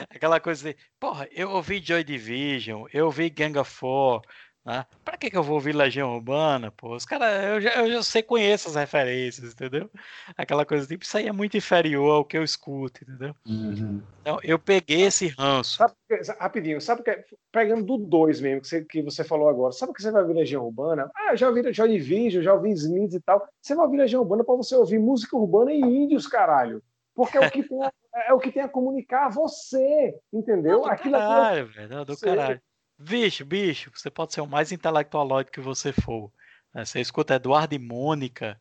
Aquela coisa de, porra, eu ouvi Joy Division, eu ouvi Gang of Four. Ah, pra que, que eu vou ouvir Legião Urbana? Pô, os caras, eu já, eu já sei, conheço as referências, entendeu? Aquela coisa tipo, isso aí é muito inferior ao que eu escuto, entendeu? Uhum. Então, eu peguei esse ranço. Sabe, rapidinho, sabe o que? Pegando do dois mesmo, que você, que você falou agora, sabe o que você vai ouvir Legião Urbana? Ah, já ouvi Joy Division, já ouvi Smith e tal. Você vai ouvir Legião Urbana pra você ouvir música urbana e índios, caralho. Porque é o que tem a, é o que tem a comunicar a você, entendeu? Não, do Aquilo caralho, é... velho, não, do você... caralho. Bicho, bicho, você pode ser o mais intelectualoide que você for, Você escuta Eduardo e Mônica.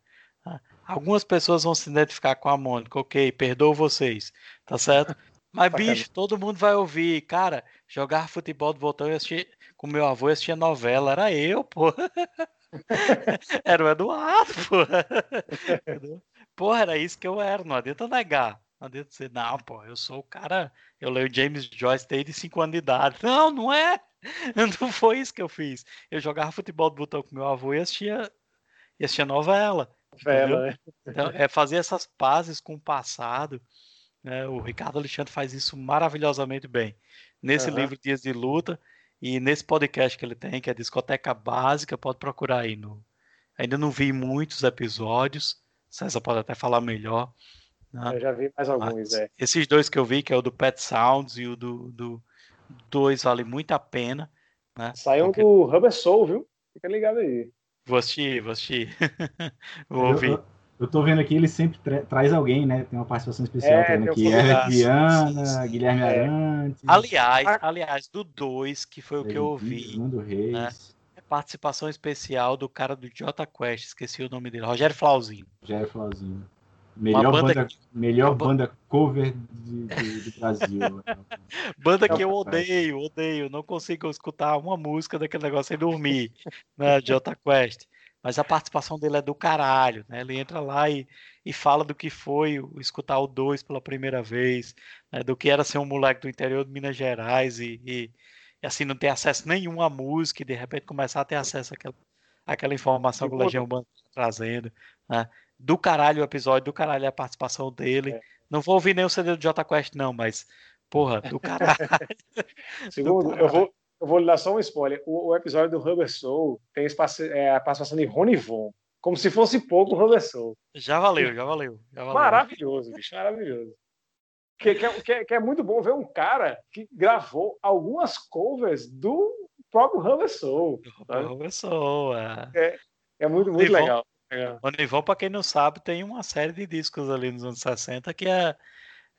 Algumas pessoas vão se identificar com a Mônica. Ok, perdoo vocês. Tá certo? Mas, bicho, todo mundo vai ouvir. Cara, jogar futebol do botão e assistir... Com meu avô eu assistia novela. Era eu, pô. Era o Eduardo, pô. Porra, era isso que eu era. Não adianta negar. Não adianta dizer, não, pô, eu sou o cara... Eu leio James Joyce desde cinco anos de idade. Não, não é. Não foi isso que eu fiz. Eu jogava futebol do botão com meu avô e assistia, e assistia novela. Novela, né? Então, é fazer essas pazes com o passado. É, o Ricardo Alexandre faz isso maravilhosamente bem nesse uhum. livro Dias de Luta e nesse podcast que ele tem, que é a Discoteca Básica. Pode procurar aí no... Ainda não vi muitos episódios, César pode até falar melhor, né? Eu já vi mais alguns. É. Esses dois que eu vi, que é o do Pet Sounds e o do, do... dois, vale muito a pena, né? Saiu Porque... do Rubber Soul, viu? Fica ligado aí. Vou assistir, vou assistir. Vou ouvir. Eu tô vendo aqui, ele sempre tra- traz alguém, né? Tem uma participação especial é, aqui. É, Diana, Guilherme é. Arantes. Aliás, aliás, do dois, que foi é, o que eu ouvi. Reis. Né? Participação especial do cara do Jota Quest, esqueci o nome dele. Rogério Flauzino. Rogério Flauzino. Melhor banda, banda, que... melhor banda cover de, de, do Brasil. Banda que eu odeio, odeio. Não consigo escutar uma música daquele negócio sem dormir. Né? Jota Quest. Mas a participação dele é do caralho, né? Ele entra lá e, e fala do que foi o, escutar o dois pela primeira vez, né? Do que era ser um moleque do interior de Minas Gerais e, e, e assim não ter acesso nenhum à música e de repente começar a ter acesso àquela, àquela informação que o Legião Urbana está trazendo, né? Do caralho o episódio, do caralho a participação dele. É. Não vou ouvir nem o C D do Jota Quest não, mas porra, do caralho. Segundo, do caralho. eu vou... Eu vou lhe dar só um spoiler. O, o episódio do Rubber Soul tem espaço, é, a participação de Rony Von. Como se fosse pouco o Rubber Soul. Já valeu, já valeu. Já valeu. Maravilhoso, bicho. Maravilhoso. Que, que, que, que é muito bom ver um cara que gravou algumas covers do próprio Rubber Soul. Do Rubber Soul, é. É, é muito, muito Rony legal. Rony Von, pra quem não sabe, tem uma série de discos ali nos anos sessenta que é,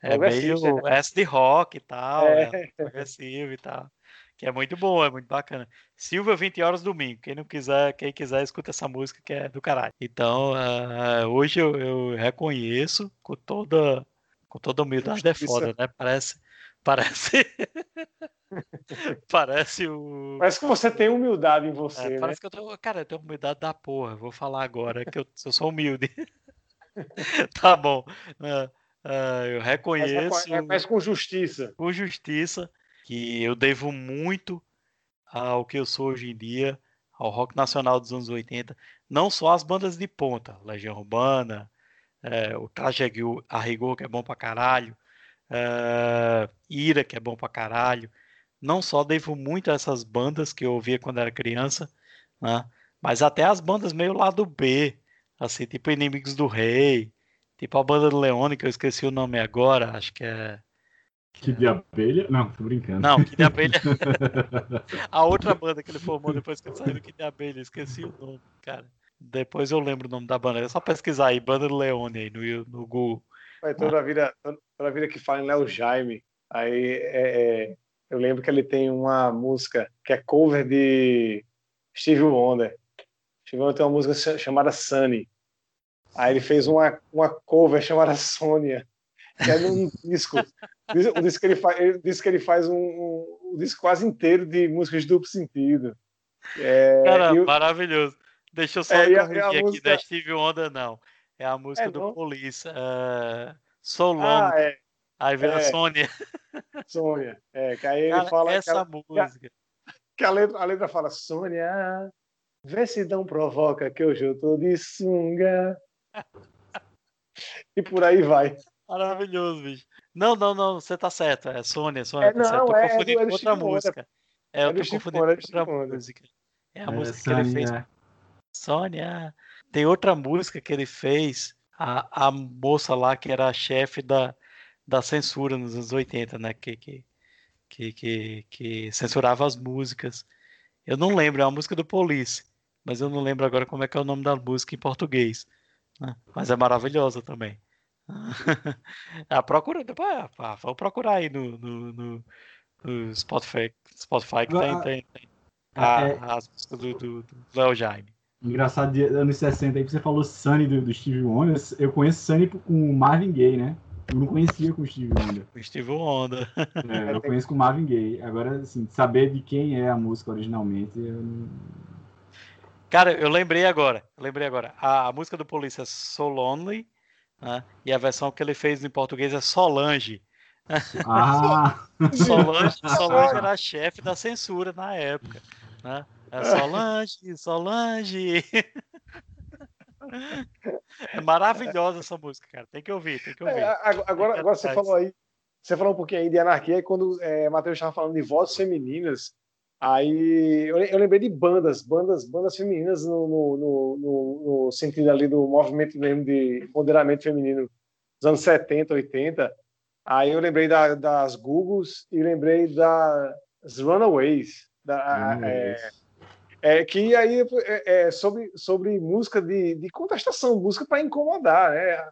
é meio acid rock e tal. É. É progressivo e tal. Que é muito bom, é muito bacana. Silvio, vinte horas domingo. Quem não quiser, quem quiser, escuta essa música que é do caralho. Então, uh, hoje eu, eu reconheço com toda, com toda humildade, é foda, né? Parece. Parece. parece o. Parece que você tem humildade em você. É, né? Parece que eu tô. Cara, eu tenho humildade da porra. Vou falar agora que eu, eu sou humilde. Tá bom. Uh, uh, eu reconheço. Mas, mas com justiça. Com justiça. Que eu devo muito ao que eu sou hoje em dia, ao rock nacional dos anos oitenta, não só as bandas de ponta, Legião Urbana, é, o Traje a Rigor, que é bom pra caralho, é, Ira, que é bom pra caralho, não só devo muito a essas bandas que eu ouvia quando era criança, né, mas até as bandas meio lado B, assim, tipo Inimigos do Rei, tipo a banda do Leone, que eu esqueci o nome agora, acho que é... Que de abelha? Não, tô brincando. Não, que de abelha. A outra banda que ele formou depois que ele saiu do que de abelha, esqueci o nome, cara. Depois eu lembro o nome da banda. É só pesquisar aí, Banda do Leone aí no, no Google. Mas toda a vida, toda a vida que fala em Léo Jaime, aí é, é, eu lembro que ele tem uma música que é cover de Steve Wonder. Steve Wonder tem uma música chamada Sunny. Aí ele fez uma, uma cover chamada Sônia. Que é um disco. O disco que ele faz, ele diz que ele faz um, um, um disco quase inteiro de músicas de duplo sentido. É, cara, eu, maravilhoso. Deixa eu só é, corrigir a, a aqui, música... não é Steve Wonder, não. É a música é, do não? Police. Uh, so Long. Ah, é. Aí vem é. a Sônia. Sônia. É, que aí ele cara, fala... Essa que a, música. Que a letra, a letra fala, Sônia, vê se não provoca que hoje eu tô de sunga. E por aí vai. Maravilhoso, bicho. Não, não, não, você tá certo. É Sônia, Sônia, é, tá não, certo. Tô é, confundindo é do, é do outra Chico música. É, é eu tô confundindo Chico outra Chico música. É a é, música que Sônia. Ele fez. Sônia. Tem outra música que ele fez, a, a moça lá que era a chefe da, da censura nos anos oitenta, né? Que, que, que, que, que censurava as músicas. Eu não lembro, é uma música do Police, mas eu não lembro agora como é que é o nome da música em português. Né? Mas é maravilhosa também. Ah, procura, ah, ah, vou procurar aí no, no, no, no Spotify, Spotify que ah, tem, tem, tem. Ah, ah, é. As músicas do Léo Jaime. Engraçado, de anos sessenta aí que você falou Sunny do, do Steve Wonder. Eu conheço Sunny com o Marvin Gaye, né? Eu não conhecia com o Steve Wonder. O Steve Wonder. É, eu conheço com o Marvin Gaye. Agora, assim, saber de quem é a música originalmente... Eu... Cara, eu lembrei agora. Eu lembrei agora. A, a música do Polícia é So Lonely, né? E a versão que ele fez em português é Solange. Ah. Solange, Solange era a chefe da censura na época, né? É Solange, Solange. É maravilhosa essa música, cara. Tem que ouvir, tem que ouvir. É, agora, agora, agora você falou aí, você falou um pouquinho aí de anarquia, e quando é, Matheus estava falando de vozes femininas, aí eu, eu lembrei de bandas, bandas, bandas femininas no, no, no, no sentido ali do movimento mesmo de empoderamento feminino dos anos setenta, oitenta. Aí eu lembrei da, das Googles e lembrei das Runaways. Da, hum, é, é É, que aí é, é sobre, sobre música de, de contestação, música para incomodar, né?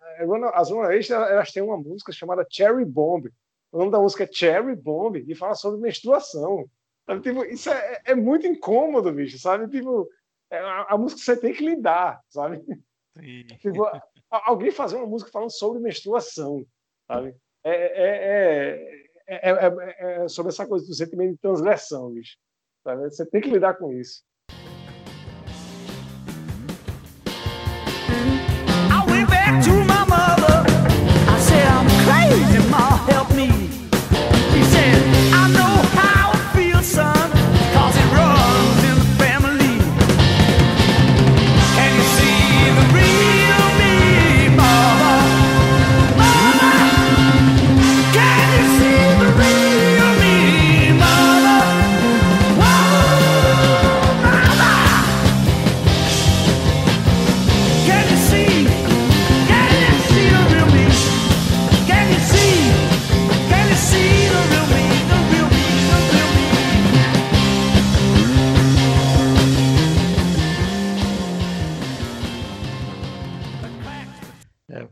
As Runaways, elas têm uma música chamada Cherry Bomb. O nome da música é Cherry Bomb e fala sobre menstruação. Sabe? Tipo, isso é, é muito incômodo, bicho, sabe? Tipo, é a, a música que você tem que lidar, sabe? Tipo, a, alguém fazer uma música falando sobre menstruação, sabe? É, é, é, é, é, é sobre essa coisa do sentimento de transgressão, bicho. Sabe? Você tem que lidar com isso. To my mother, I said, I'm crazy, ma, help me. She said, I know how it feels, son, cause it runs in the family. Can you see the real me, mama? Mama, can you see the real me, mama? Whoa, mama, can you see?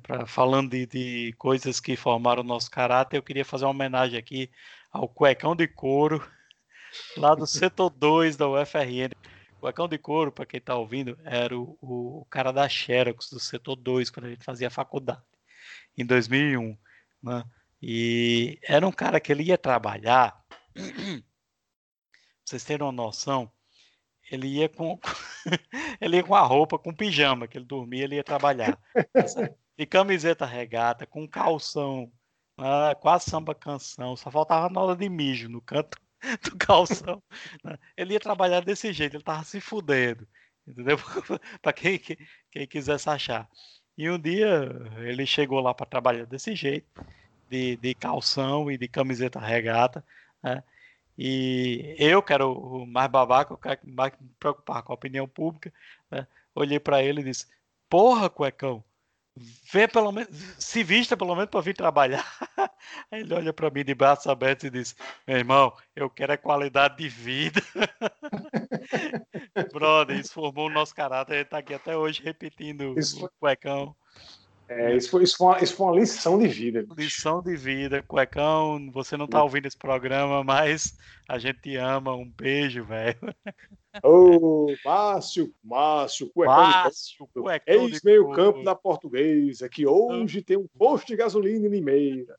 Pra, falando de, de coisas que formaram o nosso caráter, eu queria fazer uma homenagem aqui ao cuecão de couro lá do setor dois da U F R N. O cuecão de couro, para quem está ouvindo, era o, o cara da Xerox do setor dois, quando a gente fazia faculdade, em dois mil e um. Né? E era um cara que ele ia trabalhar, pra vocês terem uma noção, ele ia com, ele ia com a roupa, com pijama, que ele dormia, ele ia trabalhar. Essa, de camiseta regata, com calção, né? Quase samba canção, só faltava nota de mijo no canto do calção. Né? Ele ia trabalhar desse jeito, ele tava se fudendo, entendeu? Para quem, quem, quem quisesse achar. E um dia ele chegou lá para trabalhar desse jeito, de, de calção e de camiseta regata, né? E eu, que era o mais babaca, o cara que mais me preocupava com a opinião pública, né? Olhei para ele e disse, porra, cuecão, vê pelo menos, se vista pelo menos para vir trabalhar. Aí ele olha para mim de braços abertos e diz, meu irmão, eu quero é qualidade de vida. Brother, isso formou o nosso caráter, ele está aqui até hoje repetindo isso, o cuecão. É, isso, foi, isso, foi uma, isso foi uma lição de vida. Lição de vida, cuecão, você não está ouvindo esse programa, mas a gente te ama, um beijo, velho. Ô, oh, Márcio, Márcio, cuecão, ex-meio campo da Portuguesa, que hoje tem um posto de gasolina em Limeira.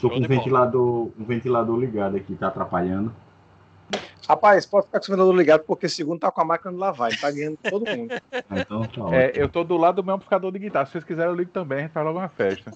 Tô com um ventilador, um ventilador ligado aqui, tá atrapalhando. Rapaz, pode ficar com o ventilador ligado, porque segundo tá com a máquina de lavar, tá ganhando todo mundo. Então, tá ótimo. É, eu tô do lado do meu amplificador de guitarra, se vocês quiserem eu ligo também, a gente faz logo uma festa.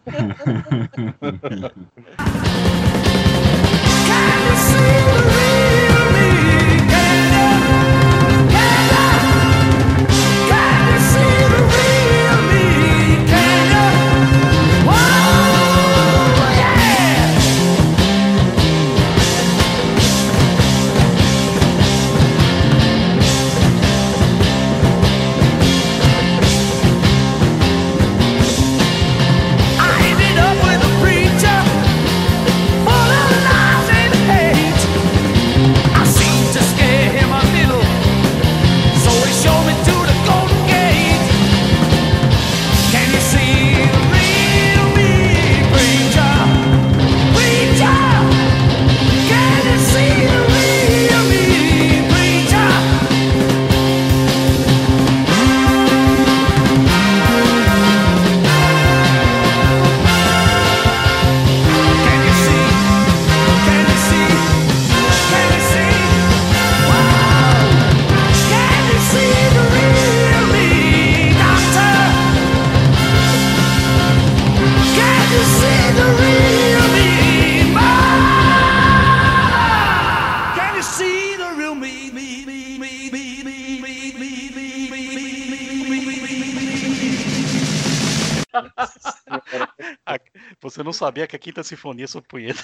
Você não sabia que a Quinta Sinfonia é sobre punheta?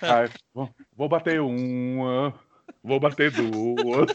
Ai, vou, vou bater uma, vou bater duas.